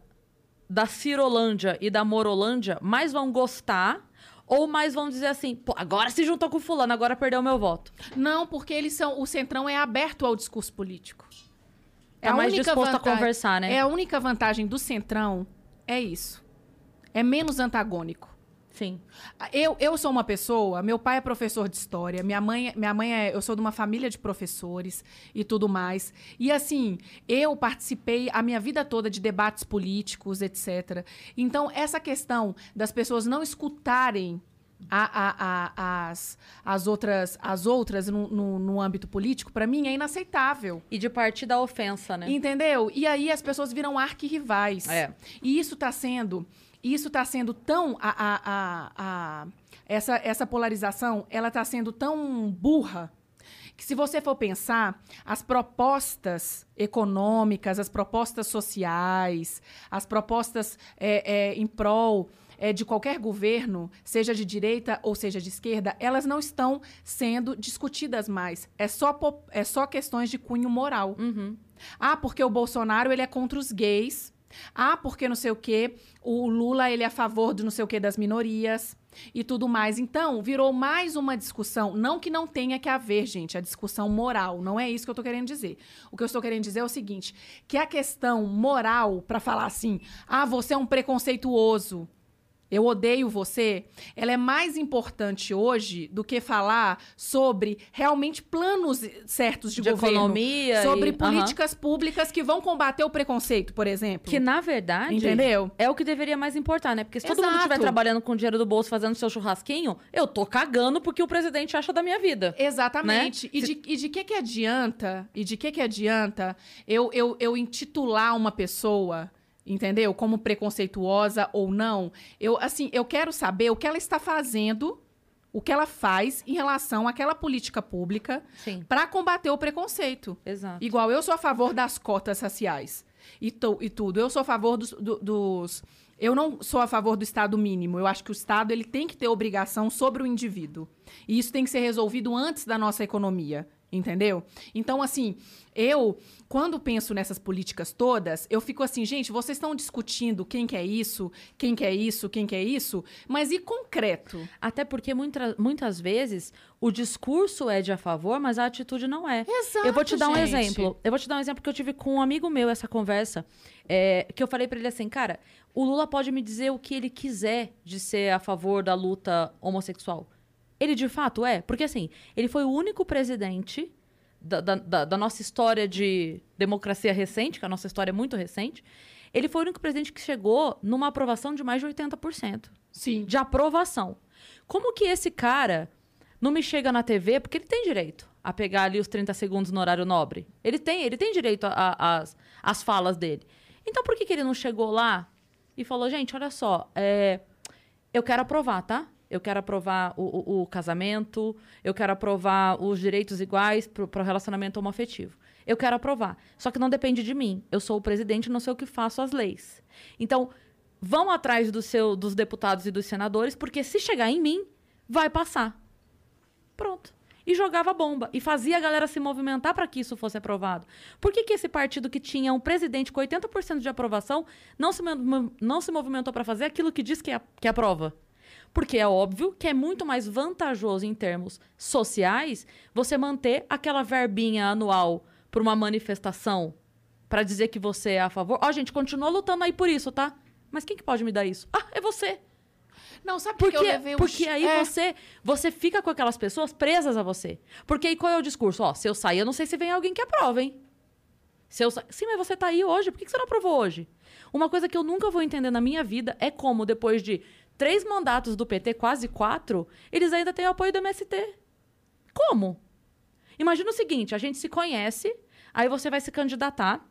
da Cirolândia e da Morolândia mais vão gostar ou mais vão dizer assim, pô, agora se juntou com fulano, agora perdeu o meu voto. Não, porque o Centrão é aberto ao discurso político. tá mais disposto a conversar, né? É a única vantagem do Centrão, é isso. É menos antagônico. Sim. Eu sou uma pessoa, meu pai é professor de história, minha mãe é... Eu sou de uma família de professores e tudo mais. E assim, eu participei a minha vida toda de debates políticos, etc. Então, essa questão das pessoas não escutarem as outras no âmbito político, pra mim, é inaceitável. E de partir da ofensa, né? Entendeu? E aí as pessoas viram arquirrivais. É. E isso tá sendo... tão... Essa polarização, ela está sendo tão burra que, se você for pensar, as propostas econômicas, as propostas sociais, as propostas em prol de qualquer governo, seja de direita ou seja de esquerda, elas não estão sendo discutidas mais. É só questões de cunho moral. Uhum. Ah, porque o Bolsonaro ele é contra os gays. Ah, porque não sei o quê, o Lula, ele é a favor do não sei o quê das minorias e tudo mais. Então, virou mais uma discussão, não que não tenha que haver, gente, a discussão moral, não é isso que eu tô querendo dizer. O que eu estou querendo dizer é o seguinte, que a questão moral, pra falar assim, ah, você é um preconceituoso, eu odeio você, ela é mais importante hoje do que falar sobre realmente planos certos de governo. Economia. Sobre políticas públicas que vão combater o preconceito, por exemplo. Que, na verdade, entendeu? É o que deveria mais importar, né? Porque se todo mundo estiver trabalhando com dinheiro do bolso, fazendo seu churrasquinho, eu tô cagando porque o presidente acha da minha vida. Exatamente. Né? E de que adianta eu intitular uma pessoa... Entendeu? Como preconceituosa ou não. Eu quero saber o que ela está fazendo, o que ela faz em relação àquela política pública para combater o preconceito. Exato. Igual eu sou a favor das cotas raciais e tudo. Eu sou a favor dos... Eu não sou a favor do Estado mínimo. Eu acho que o Estado ele tem que ter obrigação sobre o indivíduo. E isso tem que ser resolvido antes da nossa economia. Entendeu? Então, assim, eu, quando penso nessas políticas todas, eu fico assim, gente, vocês estão discutindo quem quer isso, quem quer isso, quem quer isso, mas e concreto? Até porque muitas vezes o discurso é de a favor, mas a atitude não é. Exato, eu vou te dar um exemplo. Eu vou te dar um exemplo que eu tive com um amigo meu, essa conversa, que eu falei pra ele assim, cara, o Lula pode me dizer o que ele quiser de ser a favor da luta homossexual. Ele, de fato, é. Porque, assim, ele foi o único presidente da nossa história de democracia recente, que a nossa história é muito recente, ele foi o único presidente que chegou numa aprovação de mais de 80%. Sim. De aprovação. Como que esse cara não me chega na TV? Porque ele tem direito a pegar ali os 30 segundos no horário nobre. Ele tem direito às falas dele. Então, por que ele não chegou lá e falou, gente, olha só, eu quero aprovar, tá? Eu quero aprovar o casamento, eu quero aprovar os direitos iguais para o relacionamento homoafetivo. Eu quero aprovar. Só que não depende de mim. Eu sou o presidente, não sei o que faço as leis. Então, vão atrás dos deputados e dos senadores, porque se chegar em mim, vai passar. Pronto. E jogava bomba. E fazia a galera se movimentar para que isso fosse aprovado. Por que esse partido que tinha um presidente com 80% de aprovação não se movimentou para fazer aquilo que diz que aprova? Porque é óbvio que é muito mais vantajoso em termos sociais você manter aquela verbinha anual para uma manifestação para dizer que você é a favor. Ó, gente, continua lutando aí por isso, tá? Mas quem que pode me dar isso? Ah, é você. Não, sabe por que eu levei o... Porque aí você fica com aquelas pessoas presas a você. Porque aí qual é o discurso? Ó, se eu sair, eu não sei se vem alguém que aprova, hein? Sim, mas você tá aí hoje. Por que você não aprovou hoje? Uma coisa que eu nunca vou entender na minha vida é como depois de 3 mandatos do PT, quase 4, eles ainda têm o apoio do MST. Como? Imagina o seguinte, a gente se conhece, aí você vai se candidatar,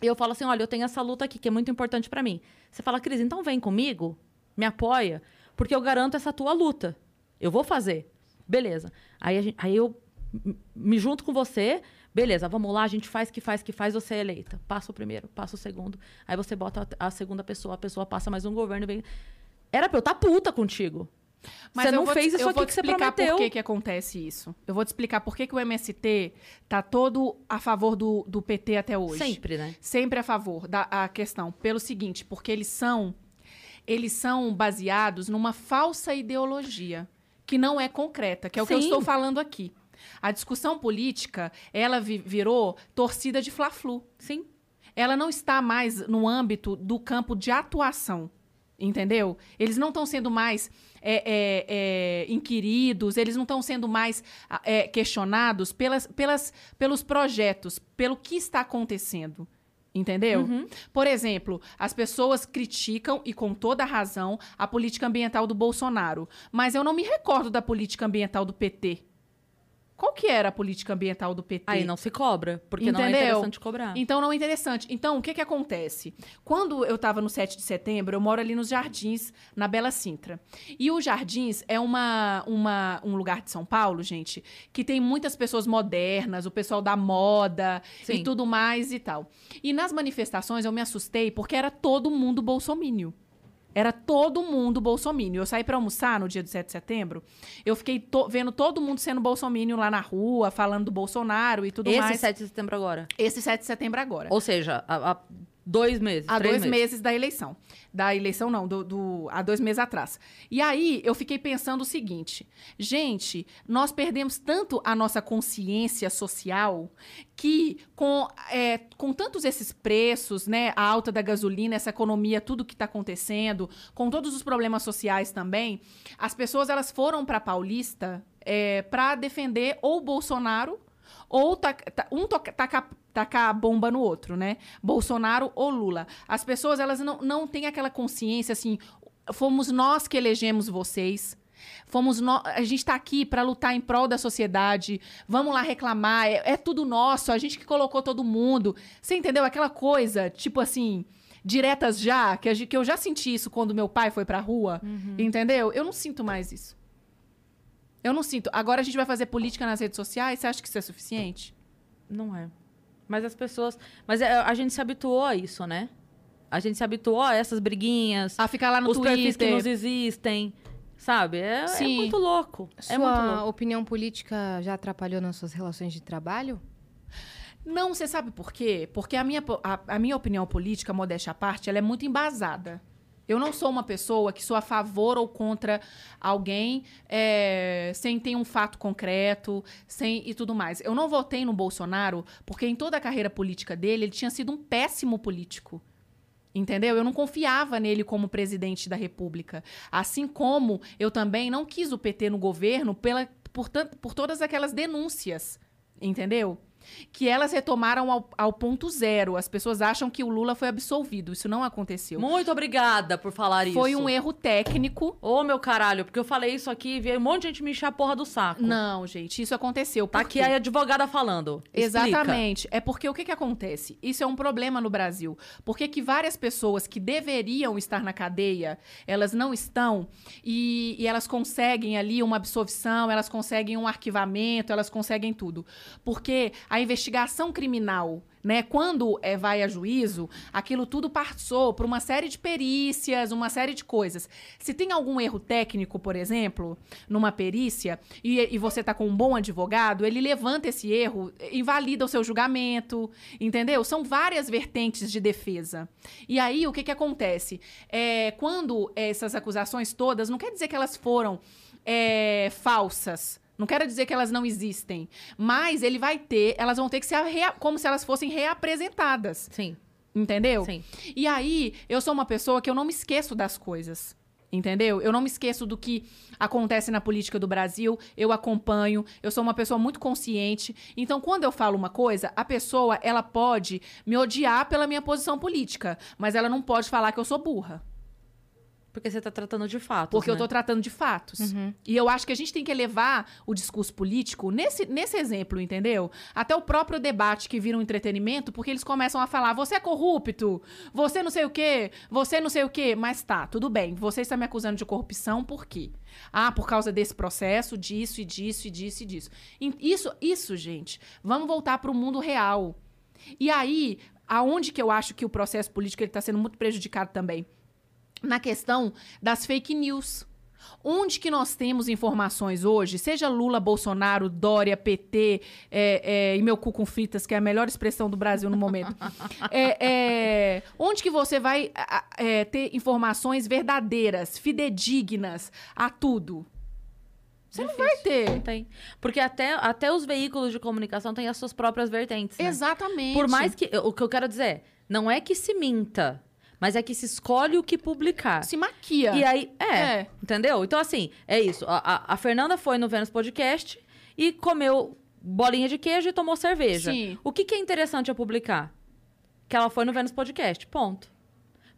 e eu falo assim, olha, eu tenho essa luta aqui que é muito importante pra mim. Você fala, Cris, então vem comigo, me apoia, porque eu garanto essa tua luta. Eu vou fazer. Beleza. Aí eu me junto com você, beleza, vamos lá, a gente faz, você é eleita. Passa o primeiro, passa o segundo, aí você bota a segunda pessoa, a pessoa passa mais um governo, vem... Era pra eu estar puta contigo. Mas você não fez isso aqui que você prometeu. Eu vou te explicar por que acontece isso. Eu vou te explicar por que o MST tá todo a favor do PT até hoje. Sempre, né? Sempre a favor da questão. Pelo seguinte, porque eles são baseados numa falsa ideologia que não é concreta, que é o que eu estou falando aqui. A discussão política, ela virou torcida de Fla-Flu, sim. Ela não está mais no âmbito do campo de atuação, entendeu? Eles não estão sendo mais inquiridos, eles não estão sendo mais questionados pelos projetos, pelo que está acontecendo. Entendeu? Uhum. Por exemplo, as pessoas criticam, e com toda a razão, a política ambiental do Bolsonaro. Mas eu não me recordo da política ambiental do PT. Qual que era a política ambiental do PT? Aí não se cobra, porque entendeu? Não é interessante cobrar. Então, não é interessante. Então, o que que acontece? Quando eu estava no 7 de setembro, eu moro ali nos Jardins, na Bela Sintra. E o Jardins é um lugar de São Paulo, gente, que tem muitas pessoas modernas, o pessoal da moda sim. E tudo mais e tal. E nas manifestações, eu me assustei, porque era todo mundo bolsomínio. Era todo mundo bolsomínio. Eu saí para almoçar no dia do 7 de setembro. Eu fiquei vendo todo mundo sendo bolsomínio lá na rua, falando do Bolsonaro e tudo mais. Esse 7 de setembro agora? Esse 7 de setembro agora. Ou seja, há 2 meses, há 3 meses. Há 2 meses da eleição. Da eleição não, há 2 meses atrás. E aí, eu fiquei pensando o seguinte. Gente, nós perdemos tanto a nossa consciência social que com tantos esses preços, né, a alta da gasolina, essa economia, tudo que está acontecendo, com todos os problemas sociais também, as pessoas elas foram para Paulista para defender ou Bolsonaro ou tacar a bomba no outro, né? Bolsonaro ou Lula. As pessoas elas não têm aquela consciência assim, fomos nós que elegemos vocês. A gente está aqui para lutar em prol da sociedade, vamos lá reclamar, é tudo nosso, a gente que colocou todo mundo. Você entendeu? Aquela coisa, tipo assim, diretas já, que eu já senti isso quando meu pai foi para a rua, uhum. Entendeu? Eu não sinto mais isso. Eu não sinto. Agora a gente vai fazer política nas redes sociais, você acha que isso é suficiente? Não é. Mas as pessoas... Mas a gente se habituou a isso, né? A gente se habituou a essas briguinhas, a ficar lá no Twitter. Os perfis que nos existem... Sabe? É muito louco. Sua opinião política já atrapalhou nas suas relações de trabalho? Não, você sabe por quê? Porque a minha opinião política, modéstia à parte, ela é muito embasada. Eu não sou uma pessoa que sou a favor ou contra alguém sem ter um fato concreto e tudo mais. Eu não votei no Bolsonaro porque em toda a carreira política dele, ele tinha sido um péssimo político. Entendeu? Eu não confiava nele como presidente da República. Assim como eu também não quis o PT no governo por todas aquelas denúncias, entendeu? Que elas retomaram ao ponto zero. As pessoas acham que o Lula foi absolvido. Isso não aconteceu. Muito obrigada por falar isso. Foi um erro técnico. Ô, meu caralho, porque eu falei isso aqui e veio um monte de gente me encher a porra do saco. Não, gente, isso aconteceu. Tá aqui a advogada falando. Exatamente. Explica. É porque o que acontece? Isso é um problema no Brasil. Porque que várias pessoas que deveriam estar na cadeia, elas não estão e elas conseguem ali uma absolvição, elas conseguem um arquivamento, elas conseguem tudo. Porque... A investigação criminal, né? Quando vai a juízo, aquilo tudo passou por uma série de perícias, uma série de coisas. Se tem algum erro técnico, por exemplo, numa perícia, e você tá com um bom advogado, ele levanta esse erro, invalida o seu julgamento, entendeu? São várias vertentes de defesa. E aí, o que acontece? Quando essas acusações todas, não quer dizer que elas foram falsas, não quero dizer que elas não existem, mas elas vão ter que ser como se elas fossem reapresentadas. Sim. Entendeu? Sim. E aí, eu sou uma pessoa que eu não me esqueço das coisas. Entendeu? Eu não me esqueço do que acontece na política do Brasil, eu acompanho, eu sou uma pessoa muito consciente. Então, quando eu falo uma coisa, a pessoa, ela pode me odiar pela minha posição política, mas ela não pode falar que eu sou burra. Porque você está tratando de fatos, porque eu estou tratando de fatos. Uhum. E eu acho que a gente tem que elevar o discurso político nesse exemplo, entendeu? Até o próprio debate que vira um entretenimento, porque eles começam a falar, você é corrupto, você não sei o quê, você não sei o quê. Mas tá, tudo bem, você está me acusando de corrupção, por quê? Ah, por causa desse processo, disso e disso e disso e disso. Isso, gente, vamos voltar para o mundo real. E aí, aonde que eu acho que o processo político está sendo muito prejudicado também? Na questão das fake news. Onde que nós temos informações hoje, seja Lula, Bolsonaro, Dória, PT e meu cu com fritas, que é a melhor expressão do Brasil no momento. Onde que você vai ter informações verdadeiras, fidedignas a tudo? Você não vai ter. Não tem. Porque até os veículos de comunicação têm as suas próprias vertentes, né? Exatamente. Por mais que... O que eu quero dizer, não é que se minta, mas é que se escolhe o que publicar. Se maquia. E aí... É. Entendeu? Então, assim, é isso. A Fernanda foi no Vênus Podcast e comeu bolinha de queijo e tomou cerveja. Sim. O que é interessante a publicar? Que ela foi no Vênus Podcast. Ponto.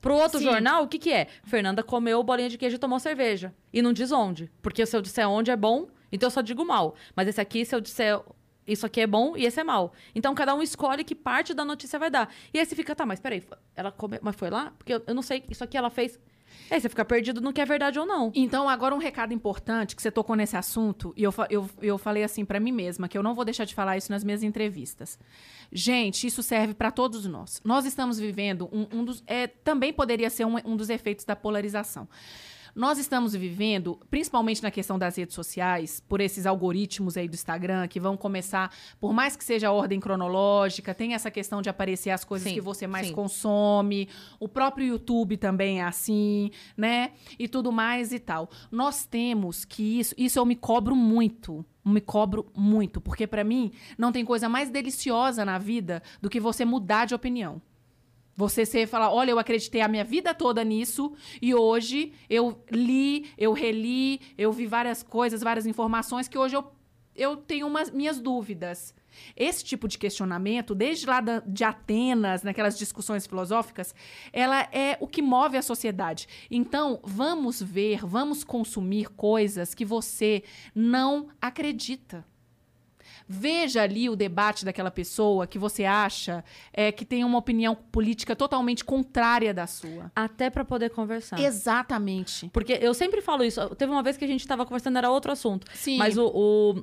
Pro outro jornal, o que é? Fernanda comeu bolinha de queijo e tomou cerveja. E não diz onde. Porque se eu disser onde é bom, então eu só digo mal. Mas esse aqui, se eu disser isso aqui é bom e esse é mal. Então cada um escolhe que parte da notícia vai dar. E aí você fica, tá, mas peraí, ela comeu, mas foi lá? Porque eu não sei, isso aqui ela fez... Aí você fica perdido no que é verdade ou não. Então, agora um recado importante, que você tocou nesse assunto, e eu falei assim pra mim mesma, que eu não vou deixar de falar isso nas minhas entrevistas. Gente, isso serve pra todos nós. Nós estamos vivendo um dos... também poderia ser um dos efeitos da polarização. Nós estamos vivendo, principalmente na questão das redes sociais, por esses algoritmos aí do Instagram, que vão começar, por mais que seja a ordem cronológica, tem essa questão de aparecer as coisas que você mais consome, o próprio YouTube também é assim, né? E tudo mais e tal. Nós temos que isso eu me cobro muito, porque pra mim não tem coisa mais deliciosa na vida do que você mudar de opinião. Você fala, olha, eu acreditei a minha vida toda nisso e hoje eu li, eu reli, eu vi várias coisas, várias informações que hoje eu tenho minhas dúvidas. Esse tipo de questionamento, desde lá de Atenas, naquelas discussões filosóficas, ela é o que move a sociedade. Então, vamos ver, vamos consumir coisas que você não acredita. Veja ali o debate daquela pessoa que você acha que tem uma opinião política totalmente contrária da sua. Até para poder conversar. Exatamente. Porque eu sempre falo isso. Teve uma vez que a gente estava conversando, era outro assunto. Sim. Mas o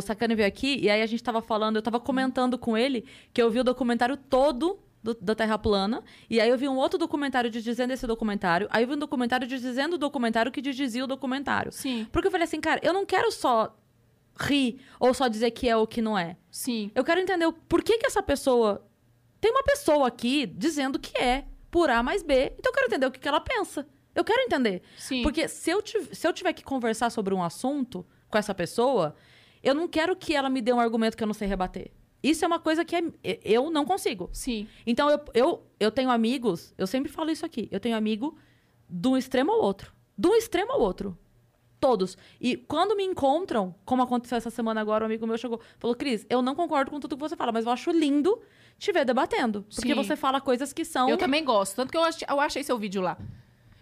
Sacani veio aqui e aí a gente estava falando, eu estava comentando com ele que eu vi o documentário todo da Terra Plana, e aí eu vi um outro documentário desdizendo esse documentário, aí eu vi um documentário desdizendo o documentário que desdizia o documentário. Sim. Porque eu falei assim, cara, eu não quero só rir ou só dizer que é ou que não é. Sim. Eu quero entender por que essa pessoa... Tem uma pessoa aqui dizendo que é por A mais B. Então eu quero entender o que ela pensa. Eu quero entender. Sim. Porque se eu tiver que conversar sobre um assunto com essa pessoa, eu não quero que ela me dê um argumento que eu não sei rebater. Isso é uma coisa que eu não consigo. Sim. Então eu tenho amigos... Eu sempre falo isso aqui. Eu tenho amigo de um extremo ao outro. De um extremo ao outro. Todos. E quando me encontram, como aconteceu essa semana agora, um amigo meu chegou, falou, Cris, eu não concordo com tudo que você fala, mas eu acho lindo te ver debatendo. Porque Sim. você fala coisas que são... Eu também gosto. Tanto que eu achei seu vídeo lá.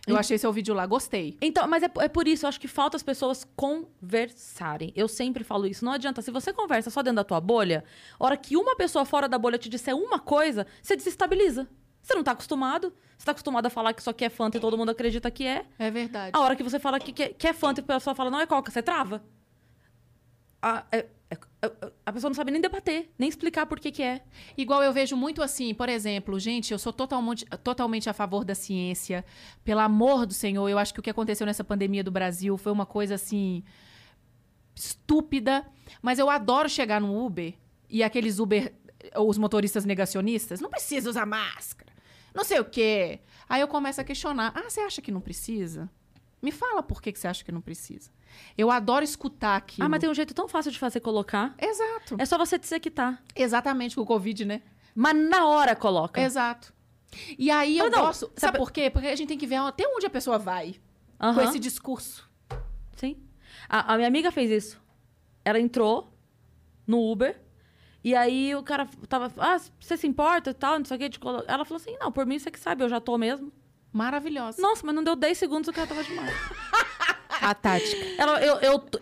Eu achei seu vídeo lá, gostei. Então, mas é por isso, eu acho que falta as pessoas conversarem. Eu sempre falo isso. Não adianta, se você conversa só dentro da tua bolha, a hora que uma pessoa fora da bolha te disser uma coisa, você desestabiliza. Você não tá acostumado. Você tá acostumado a falar que isso aqui é Fanta e todo mundo acredita que é. É verdade. A hora que você fala que é Fanta e a pessoa fala, não é Coca, você trava. A pessoa não sabe nem debater, nem explicar por que é. Igual eu vejo muito assim, por exemplo, gente, eu sou totalmente a favor da ciência. Pelo amor do Senhor, eu acho que o que aconteceu nessa pandemia do Brasil foi uma coisa assim... estúpida. Mas eu adoro chegar no Uber e aqueles Uber... os motoristas negacionistas, não precisa usar máscara, não sei o quê. Aí eu começo a questionar, você acha que não precisa? Me fala por que você acha que não precisa. Eu adoro escutar aquilo. Mas tem um jeito tão fácil de fazer colocar. Exato. É só você dizer que tá. Exatamente, com o Covid, né? Mas na hora coloca. Exato. E aí eu gosto... Sabe por quê? Porque a gente tem que ver até onde a pessoa vai com esse discurso. Sim. A minha amiga fez isso. Ela entrou no Uber... E aí o cara tava... você se importa e tal, não sei o que. Ela falou assim, não, por mim você que sabe, eu já tô mesmo. Maravilhosa. Nossa, mas não deu 10 segundos o cara tava demais. A tática. Ela,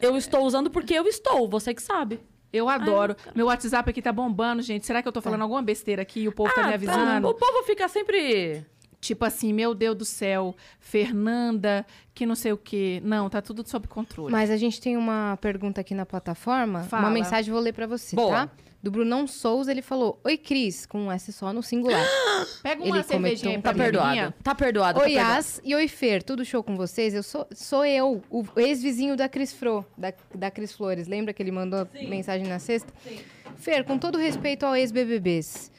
eu estou usando porque eu estou, você que sabe. Eu adoro. Meu WhatsApp aqui tá bombando, gente. Será que eu tô falando alguma besteira aqui e o povo tá me avisando? Tá. O povo fica sempre... Tipo assim, meu Deus do céu, Fernanda, que não sei o quê. Não, tá tudo sob controle. Mas a gente tem uma pergunta aqui na plataforma. Fala. Uma mensagem, vou ler pra você, tá? Do Brunão Souza, ele falou, oi, Cris, com um S só no singular. Pega uma cervejinha aí pra mim. Tá perdoado. Oi, As e oi, Fer, tudo show com vocês? Eu sou eu, o ex-vizinho da Cris Fro, da Cris Flores. Lembra que ele mandou mensagem na sexta? Sim. Fer, com todo respeito ao ex-BBBs,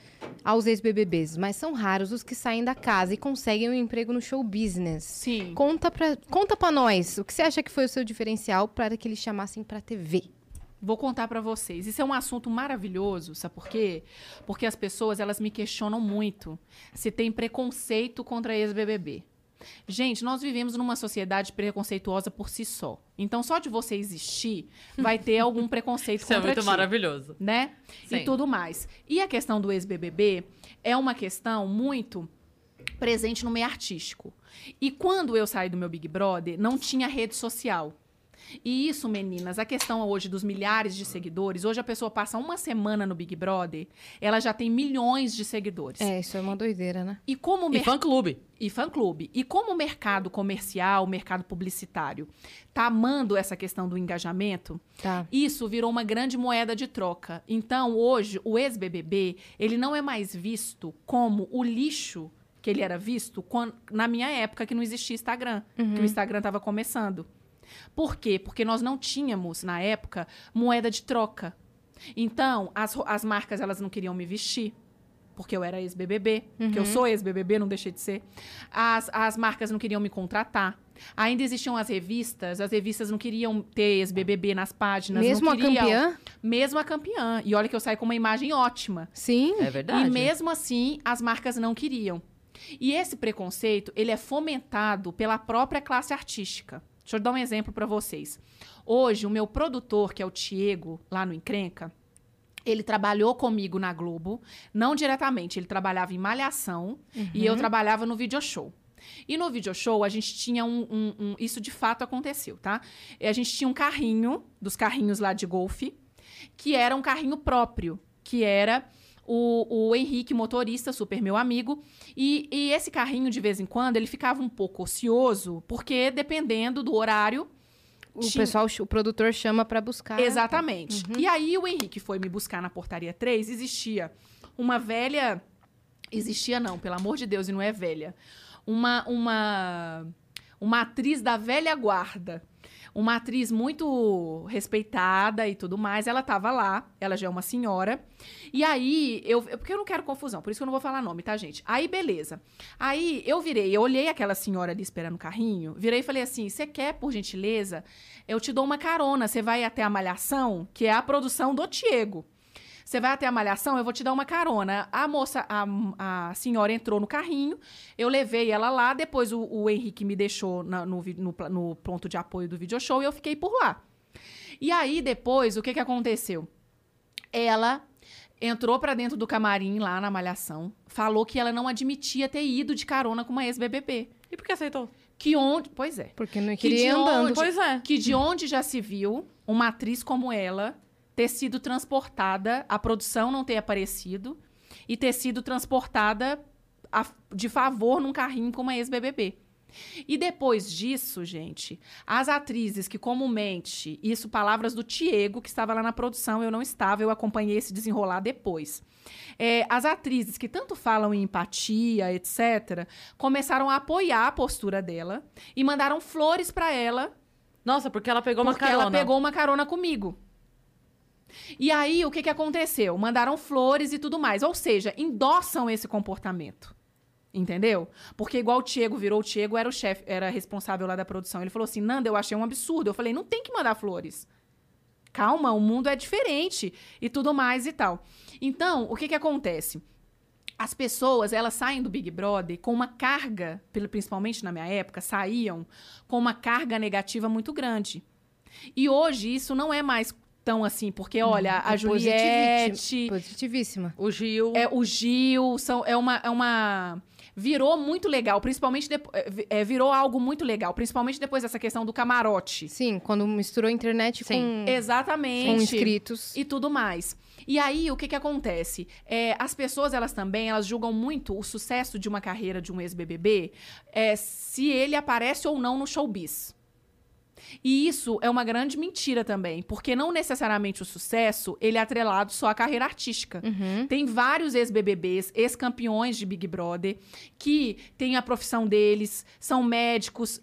aos ex-BBBs, mas são raros os que saem da casa e conseguem um emprego no show business. Sim. Conta pra nós, o que você acha que foi o seu diferencial para que eles chamassem pra TV? Vou contar pra vocês. Isso é um assunto maravilhoso, sabe por quê? Porque as pessoas, elas me questionam muito se tem preconceito contra ex-BBB. Gente, nós vivemos numa sociedade preconceituosa por si só. Então, só de você existir, vai ter algum preconceito contra ti. Isso é muito maravilhoso. Né? Sim. E tudo mais. E a questão do ex-BBB é uma questão muito presente no meio artístico. E quando eu saí do meu Big Brother, não tinha rede social. E isso, meninas, a questão hoje dos milhares de seguidores, hoje a pessoa passa uma semana no Big Brother, ela já tem milhões de seguidores. É, isso é uma doideira, né? E como fã-clube. E fã-clube. E como o mercado comercial, o mercado publicitário, tá amando essa questão do engajamento, tá. Isso virou uma grande moeda de troca. Então, hoje, o ex-BBB, ele não é mais visto como o lixo que ele era visto quando, na minha época, que não existia Instagram, que o Instagram estava começando. Por quê? Porque nós não tínhamos, na época, moeda de troca. Então, as marcas, elas não queriam me vestir, porque eu era ex-BBB, porque eu sou ex-BBB, não deixei de ser. As marcas não queriam me contratar. Ainda existiam as revistas não queriam ter ex-BBB nas páginas. Mesmo não queriam, a campeã? Mesmo a campeã. E olha que eu saí com uma imagem ótima. Sim. É verdade. E mesmo assim, as marcas não queriam. E esse preconceito, ele é fomentado pela própria classe artística. Deixa eu dar um exemplo para vocês. Hoje, o meu produtor, que é o Diego, lá no Encrenca, ele trabalhou comigo na Globo, não diretamente, ele trabalhava em Malhação e eu trabalhava no Video Show. E no Video Show, a gente tinha isso de fato aconteceu, tá? A gente tinha um carrinho, dos carrinhos lá de golfe, que era um carrinho próprio, que era... O Henrique, motorista, super meu amigo, e esse carrinho, de vez em quando, ele ficava um pouco ocioso, porque, dependendo do horário... O produtor chama para buscar. Exatamente. Uhum. E aí, o Henrique foi me buscar na portaria 3, existia uma velha... Existia não, pelo amor de Deus, e não é velha. Uma atriz da velha guarda. Uma atriz muito respeitada e tudo mais. Ela tava lá, ela já é uma senhora. E aí, porque eu não quero confusão, por isso que eu não vou falar nome, tá, gente? Aí, beleza. Aí, eu olhei aquela senhora ali esperando o carrinho, virei e falei assim, você quer, por gentileza, eu te dou uma carona, você vai até a Malhação, que é a produção do Diego. Você vai até a Malhação, eu vou te dar uma carona. A senhora entrou no carrinho, eu levei ela lá, depois o Henrique me deixou no ponto de apoio do Video Show e eu fiquei por lá. E aí, depois, o que aconteceu? Ela entrou pra dentro do camarim lá na Malhação, falou que ela não admitia ter ido de carona com uma ex-BBB. E por que aceitou? Que onde... Pois é. Porque não queria andando. Pois é. Que de onde já se viu uma atriz como ela... ter sido transportada, a produção não ter aparecido, e ter sido transportada de favor num carrinho como a ex-BBB. E depois disso, gente, as atrizes que comumente, isso palavras do Diego, que estava lá na produção, eu não estava, eu acompanhei esse desenrolar depois. As atrizes que tanto falam em empatia, etc., começaram a apoiar a postura dela e mandaram flores para ela. Nossa, porque ela pegou uma carona. Porque ela pegou uma carona comigo. E aí, o que aconteceu? Mandaram flores e tudo mais. Ou seja, endossam esse comportamento. Entendeu? Porque igual o Diego virou o Diego, era o chefe, era responsável lá da produção. Ele falou assim, Nanda, eu achei um absurdo. Eu falei, não tem que mandar flores. Calma, o mundo é diferente e tudo mais e tal. Então, o que acontece? As pessoas, elas saem do Big Brother com uma carga, principalmente na minha época, saíam com uma carga negativa muito grande. E hoje, isso não é mais... Então, assim, porque, olha, a Juliette... Positivíssima. O Gil. O Gil. Virou muito legal, principalmente... virou algo muito legal, principalmente depois dessa questão do camarote. Sim, quando misturou a internet com... Exatamente. Com inscritos. E tudo mais. E aí, o que acontece? As pessoas, elas também, elas julgam muito o sucesso de uma carreira de um ex-BBB, se ele aparece ou não no showbiz. E isso é uma grande mentira também, porque não necessariamente o sucesso, ele é atrelado só à carreira artística. Uhum. Tem vários ex-BBBs, ex-campeões de Big Brother, que têm a profissão deles, são médicos,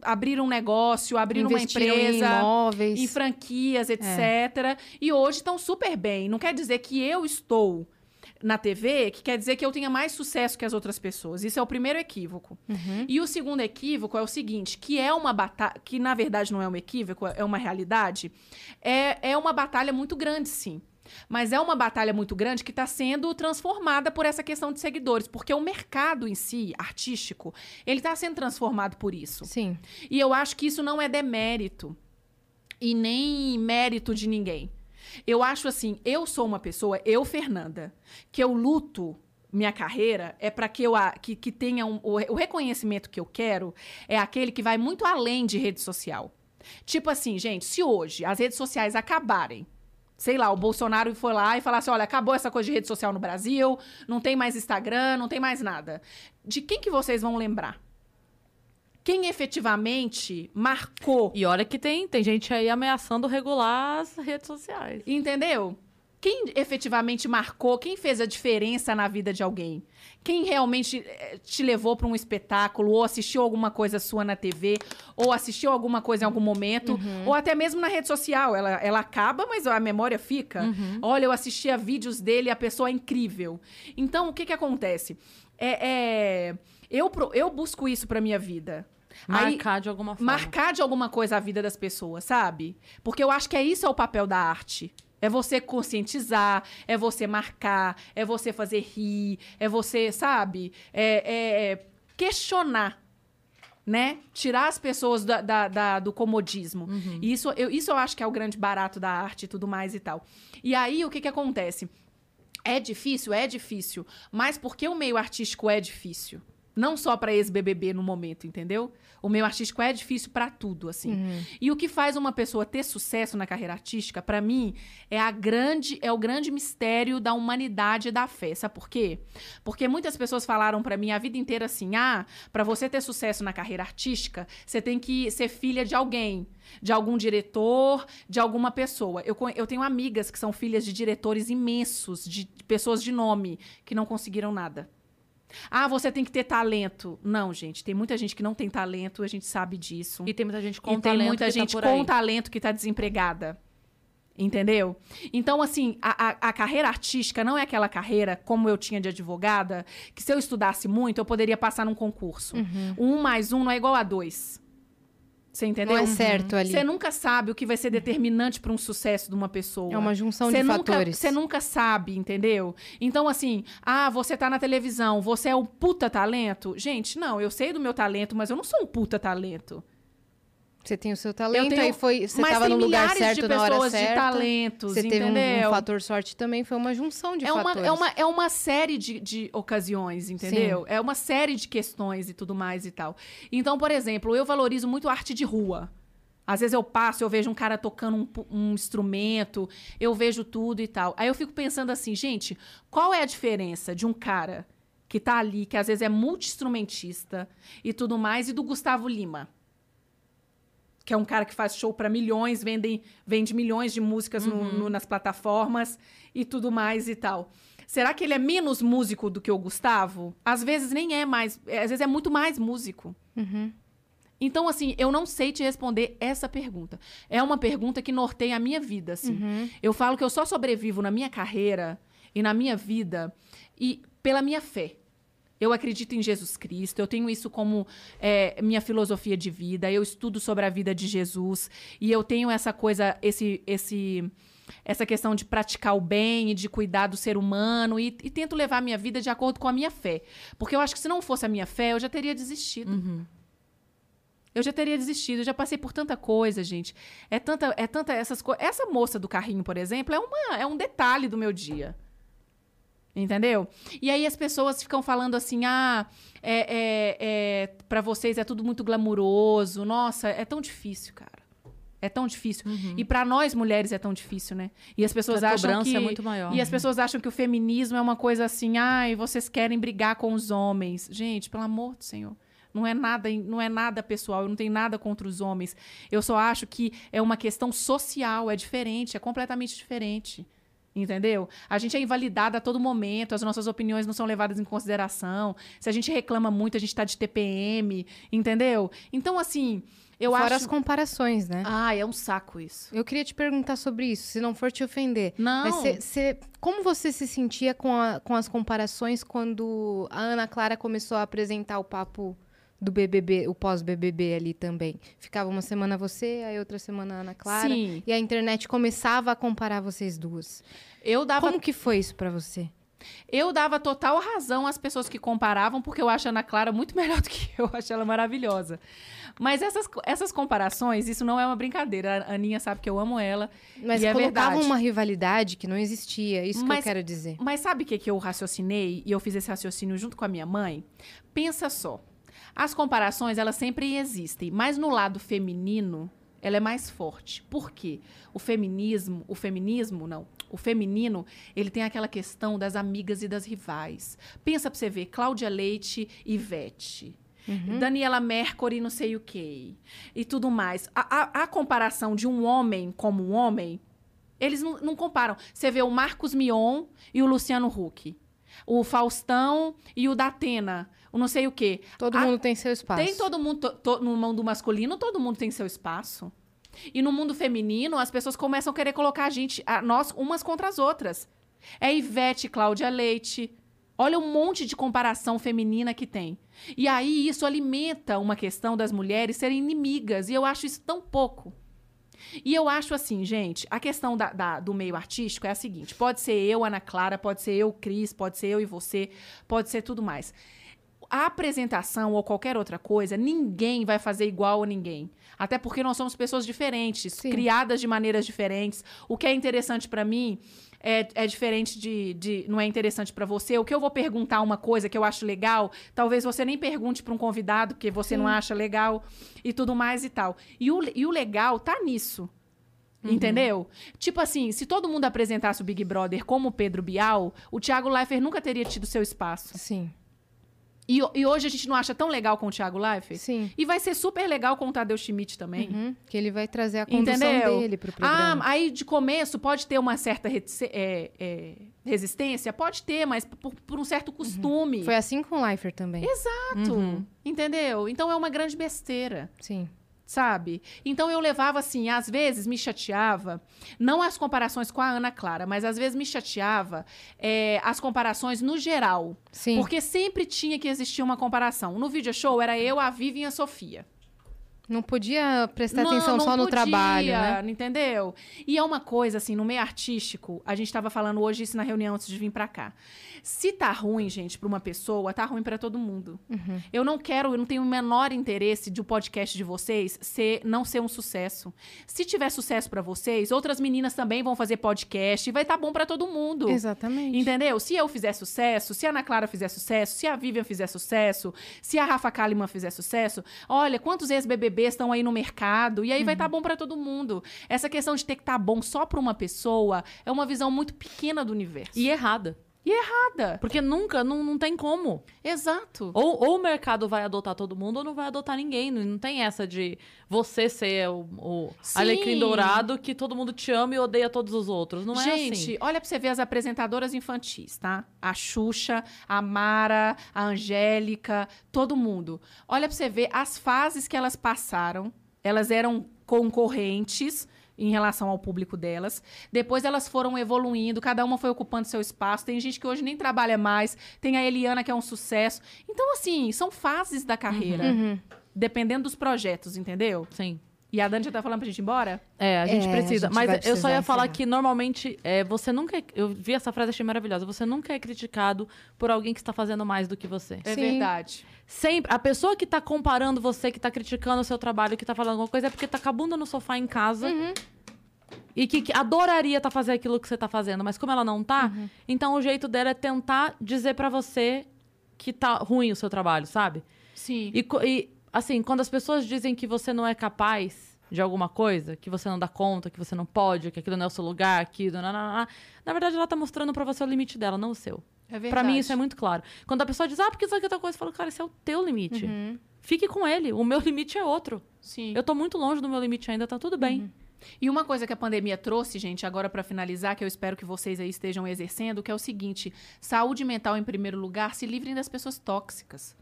abriram um negócio, abriram uma empresa, em imóveis, em franquias, etc. E hoje estão super bem. Não quer dizer que eu estou na TV, que quer dizer que eu tenha mais sucesso que as outras pessoas. Isso é o primeiro equívoco. Uhum. E o segundo equívoco é o seguinte, que é uma batalha, que na verdade não é um equívoco, é uma realidade, é uma batalha muito grande, sim. Mas é uma batalha muito grande que está sendo transformada por essa questão de seguidores. Porque o mercado em si, artístico, ele está sendo transformado por isso. Sim. E eu acho que isso não é demérito. E nem mérito de ninguém. Eu acho assim, eu sou uma pessoa, eu, Fernanda, que eu luto minha carreira, é para que eu que tenha o reconhecimento que eu quero, é aquele que vai muito além de rede social. Tipo assim, gente, se hoje as redes sociais acabarem, sei lá, o Bolsonaro foi lá e falasse, olha, acabou essa coisa de rede social no Brasil, não tem mais Instagram, não tem mais nada. De quem que vocês vão lembrar? Quem efetivamente marcou? E olha que tem gente aí ameaçando regular as redes sociais. Entendeu? Quem efetivamente marcou, quem fez a diferença na vida de alguém? Quem realmente te levou para um espetáculo, ou assistiu alguma coisa sua na TV, ou assistiu alguma coisa em algum momento, uhum. ou até mesmo na rede social. Ela acaba, mas a memória fica. Uhum. Olha, eu assistia vídeos dele, a pessoa é incrível. Então, o que que acontece? Eu busco isso pra minha vida. Marcar de alguma forma. Marcar de alguma coisa a vida das pessoas, sabe? Porque eu acho que isso é o papel da arte. É você conscientizar, é você marcar, é você fazer rir, é você, sabe? Questionar, né? Tirar as pessoas do comodismo. Uhum. E isso eu acho que é o grande barato da arte e tudo mais e tal. E aí, o que que acontece? É difícil. Mas porque o meio artístico é difícil. Não só para ex-BBB no momento, entendeu? O meio artístico é difícil para tudo, assim. Uhum. E o que faz uma pessoa ter sucesso na carreira artística, para mim, é o grande mistério da humanidade e da fé. Sabe por quê? Porque muitas pessoas falaram para mim a vida inteira assim, para você ter sucesso na carreira artística, você tem que ser filha de alguém, de algum diretor, de alguma pessoa. Eu tenho amigas que são filhas de diretores imensos, de pessoas de nome, que não conseguiram nada. Você tem que ter talento. Não, gente, tem muita gente que não tem talento, a gente sabe disso. E tem muita gente com talento que tá desempregada. Entendeu? Então, assim, a carreira artística não é aquela carreira, como eu tinha de advogada, que se eu estudasse muito, eu poderia passar num concurso. Uhum. 1 mais 1 não é igual a 2. Você entendeu? Não é certo ali. Você nunca sabe o que vai ser determinante para um sucesso de uma pessoa. É uma junção de fatores. Você nunca sabe, entendeu? Então, assim, você tá na televisão, você é um puta talento? Gente, não, eu sei do meu talento, mas eu não sou um puta talento. Você tem o seu talento, você tava no lugar certo, na hora certa. Mas tem milhares de pessoas de talentos, entendeu? Você teve um fator sorte também, foi uma junção de fatores. É uma série de ocasiões, entendeu? Sim. É uma série de questões e tudo mais e tal. Então, por exemplo, eu valorizo muito arte de rua. Às vezes eu passo, eu vejo um cara tocando um instrumento, eu vejo tudo e tal. Aí eu fico pensando assim, gente, qual é a diferença de um cara que tá ali, que às vezes é multi-instrumentista e tudo mais, e do Gustavo Lima? Que é um cara que faz show para milhões, vende milhões de músicas nas plataformas e tudo mais e tal. Será que ele é menos músico do que o Gustavo? Às vezes nem é mais, às vezes é muito mais músico. Uhum. Então, assim, eu não sei te responder essa pergunta. É uma pergunta que norteia a minha vida, assim. Uhum. Eu falo que eu só sobrevivo na minha carreira e na minha vida e pela minha fé. Eu acredito em Jesus Cristo, eu tenho isso como minha filosofia de vida, eu estudo sobre a vida de Jesus e eu tenho essa coisa, essa questão de praticar o bem e de cuidar do ser humano e tento levar a minha vida de acordo com a minha fé. Porque eu acho que se não fosse a minha fé, eu já teria desistido. Uhum. Eu já passei por tanta coisa, gente. Essa moça do carrinho, por exemplo, é um detalhe do meu dia. Entendeu? E aí as pessoas ficam falando assim, pra vocês é tudo muito glamuroso, nossa, é tão difícil, cara. É tão difícil. Uhum. E pra nós mulheres é tão difícil, né? E as pessoas acham que a cobrança é muito maior. E as pessoas acham que o feminismo é uma coisa assim, vocês querem brigar com os homens. Gente, pelo amor do Senhor. Não é nada pessoal, eu não tenho nada contra os homens. Eu só acho que é uma questão social, é diferente, é completamente diferente. Entendeu? A gente é invalidada a todo momento, as nossas opiniões não são levadas em consideração. Se a gente reclama muito, a gente tá de TPM, entendeu? Então, assim, eu acho... Fora as comparações, né? Ah, é um saco isso. Eu queria te perguntar sobre isso, se não for te ofender. Não. Mas como você se sentia com as comparações quando a Ana Clara começou a apresentar o papo do BBB, o pós-BBB ali também? Ficava uma semana você, aí outra semana a Ana Clara. Sim. E a internet começava a comparar vocês duas. Como que foi isso pra você? Eu dava total razão às pessoas que comparavam, porque eu acho a Ana Clara muito melhor do que eu. Eu acho ela maravilhosa. Mas essas comparações, isso não é uma brincadeira. A Aninha sabe que eu amo ela. Mas é verdade. Uma rivalidade que não existia. Isso que eu quero dizer. Mas sabe o que eu raciocinei? E eu fiz esse raciocínio junto com a minha mãe? Pensa só. As comparações, elas sempre existem, mas no lado feminino, ela é mais forte. Por quê? O feminino, ele tem aquela questão das amigas e das rivais. Pensa pra você ver, Cláudia Leite e Ivete. Uhum. Daniela Mercury, não sei o quê. E tudo mais. A comparação de um homem como um homem, eles não comparam. Você vê o Marcos Mion e o Luciano Huck. O Faustão e o Datena. O não sei o quê. Todo mundo tem seu espaço. Tem todo mundo... No mundo masculino, todo mundo tem seu espaço. E no mundo feminino, as pessoas começam a querer colocar nós umas contra as outras. É Ivete, Cláudia Leite. Olha um monte de comparação feminina que tem. E aí, isso alimenta uma questão das mulheres serem inimigas. E eu acho isso tão pouco. E eu acho assim, gente, a questão do meio artístico é a seguinte. Pode ser eu, Ana Clara, pode ser eu, Cris, pode ser eu e você, pode ser tudo mais. A apresentação ou qualquer outra coisa, ninguém vai fazer igual a ninguém. Até porque nós somos pessoas diferentes, Sim. criadas de maneiras diferentes. O que é interessante pra mim é diferente não é interessante pra você. O que eu vou perguntar uma coisa que eu acho legal, talvez você nem pergunte pra um convidado, porque você Sim. não acha legal e tudo mais e tal. E o legal tá nisso. Uhum. Entendeu? Tipo assim, se todo mundo apresentasse o Big Brother como o Pedro Bial, o Thiago Leifert nunca teria tido seu espaço. Sim. E hoje a gente não acha tão legal com o Thiago Leifert? Sim. E vai ser super legal com o Tadeu Schmidt também. Uhum, que ele vai trazer a condução dele pro programa. Ah, aí de começo pode ter uma certa resistência? Pode ter, mas por um certo costume. Uhum. Foi assim com o Leifert também. Exato. Uhum. Entendeu? Então é uma grande besteira. Sim. Sabe? Então eu levava assim, às vezes me chateava, não as comparações com a Ana Clara, mas às vezes me chateava as comparações no geral. Sim. Porque sempre tinha que existir uma comparação. No Video Show era eu, a Vivi e a Sofia. Não podia prestar atenção só no trabalho, né? Entendeu? E é uma coisa, assim, no meio artístico, a gente estava falando hoje isso na reunião antes de vir pra cá. Se tá ruim, gente, pra uma pessoa, tá ruim pra todo mundo. Uhum. Eu não tenho o menor interesse de o podcast de vocês não ser um sucesso. Se tiver sucesso pra vocês, outras meninas também vão fazer podcast e vai estar bom pra todo mundo. Exatamente. Entendeu? Se eu fizer sucesso, se a Ana Clara fizer sucesso, se a Vivian fizer sucesso, se a Rafa Kalimann fizer sucesso, olha, quantos ex-BBB estão aí no mercado, e aí vai estar bom pra todo mundo. Essa questão de ter que estar bom só pra uma pessoa é uma visão muito pequena do universo. E errada. Porque nunca, não tem como. Exato. Ou o mercado vai adotar todo mundo, ou não vai adotar ninguém. Não tem essa de você ser o alecrim dourado que todo mundo te ama e odeia todos os outros. Não é assim. Gente, olha pra você ver as apresentadoras infantis, tá? A Xuxa, a Mara, a Angélica, todo mundo. Olha pra você ver as fases que elas passaram. Elas eram concorrentes em relação ao público delas. Depois elas foram evoluindo, cada uma foi ocupando seu espaço. Tem gente que hoje nem trabalha mais. Tem a Eliana, que é um sucesso. Então, assim, são fases da carreira. Uhum. Dependendo dos projetos, entendeu? Sim. E a Dani já tá falando pra gente ir embora? É, a gente precisa. A gente mas eu só ia falar que, normalmente, você nunca... Eu vi essa frase, achei maravilhosa. Você nunca é criticado por alguém que está fazendo mais do que você. É Sim. verdade. Sempre. A pessoa que tá comparando você, que tá criticando o seu trabalho, que tá falando alguma coisa, é porque tá com a bunda no sofá em casa. Uhum. E que adoraria fazer aquilo que você tá fazendo. Mas como ela não tá, então o jeito dela é tentar dizer pra você que tá ruim o seu trabalho, sabe? Sim. Assim, quando as pessoas dizem que você não é capaz de alguma coisa, que você não dá conta, que você não pode, que aquilo não é o seu lugar, na verdade, ela tá mostrando pra você o limite dela, não o seu. É verdade. Pra mim, isso é muito claro. Quando a pessoa diz, porque isso aqui é outra coisa, eu falo, cara, esse é o teu limite. Fique com ele. O meu limite é outro. Sim. Eu tô muito longe do meu limite ainda, tá tudo bem. E uma coisa que a pandemia trouxe, gente, agora para finalizar, que eu espero que vocês aí estejam exercendo, que é o seguinte: saúde mental em primeiro lugar, se livrem das pessoas tóxicas.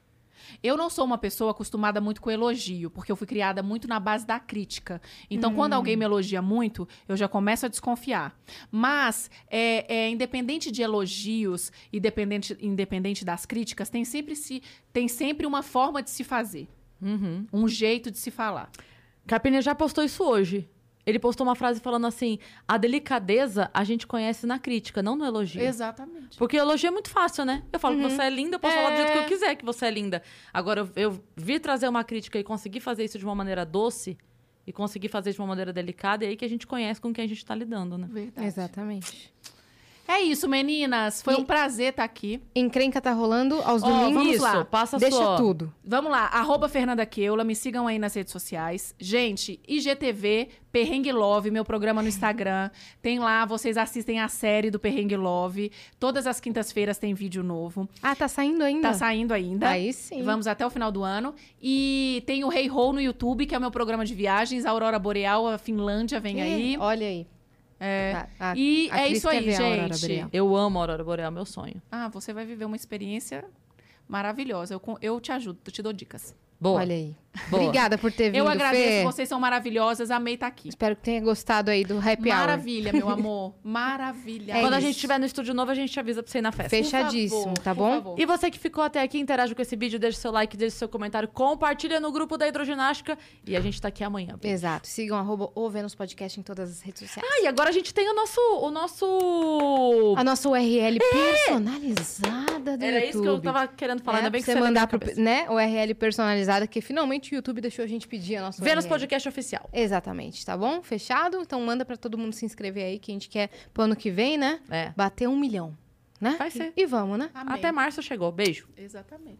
Eu não sou uma pessoa acostumada muito com elogio, porque eu fui criada muito na base da crítica. Então, quando alguém me elogia muito, eu já começo a desconfiar. Mas, independente de elogios, independente das críticas, tem sempre uma forma de se fazer. Uhum. Um jeito de se falar. Capinha já postou isso hoje. Ele postou uma frase falando assim: a delicadeza a gente conhece na crítica, não no elogio. Exatamente. Porque elogio é muito fácil, né? Eu falo que você é linda, eu posso falar do jeito que eu quiser que você é linda. Agora, eu vi trazer uma crítica e consegui fazer isso de uma maneira doce e consegui fazer de uma maneira delicada, e aí que a gente conhece com quem a gente tá lidando, né? Verdade. Exatamente. É isso, meninas. Foi um prazer estar aqui. Encrenca tá rolando aos domingos. Vamos isso, lá. Passa deixa só. Tudo. Vamos lá. @FernandaQueula. Me sigam aí nas redes sociais. Gente, IGTV, Perrengue Love, meu programa no Instagram. Tem lá, vocês assistem a série do Perrengue Love. Todas as quintas-feiras tem vídeo novo. Ah, tá saindo ainda? Tá saindo ainda. Aí sim. Vamos até o final do ano. E tem o Hey Ho no YouTube, que é o meu programa de viagens. A Aurora Boreal, a Finlândia, vem aí. Olha aí. E é isso aí, gente. Eu amo a Aurora Boreal, meu sonho. Ah, você vai viver uma experiência maravilhosa. Eu te ajudo, te dou dicas. Boa. Olha aí. Boa. Obrigada por ter vindo, eu agradeço, Fê. Vocês são maravilhosas, amei estar aqui. Espero que tenha gostado aí do happy hour. Maravilha, meu amor. Maravilha. Quando a gente estiver no estúdio novo, a gente te avisa pra você ir na festa. Fechadíssimo, favor, tá bom? E você que ficou até aqui, interage com esse vídeo, deixa o seu like, deixa o seu comentário, compartilha no grupo da Hidroginástica e a gente tá aqui amanhã. Viu? Exato. Sigam o Vênus Podcast em todas as redes sociais. Ah, e agora a gente tem a nossa URL personalizada do YouTube. Era isso que eu tava querendo falar, ainda bem que você mandar pro, né, URL personalizada, que finalmente o YouTube deixou a gente pedir a nossa Vênus Podcast oficial. Exatamente, tá bom? Fechado? Então manda pra todo mundo se inscrever aí, que a gente quer pro ano que vem, né? Bater 1 milhão, né? Vai ser. E vamos, né? Amém. Até março chegou. Beijo. Exatamente.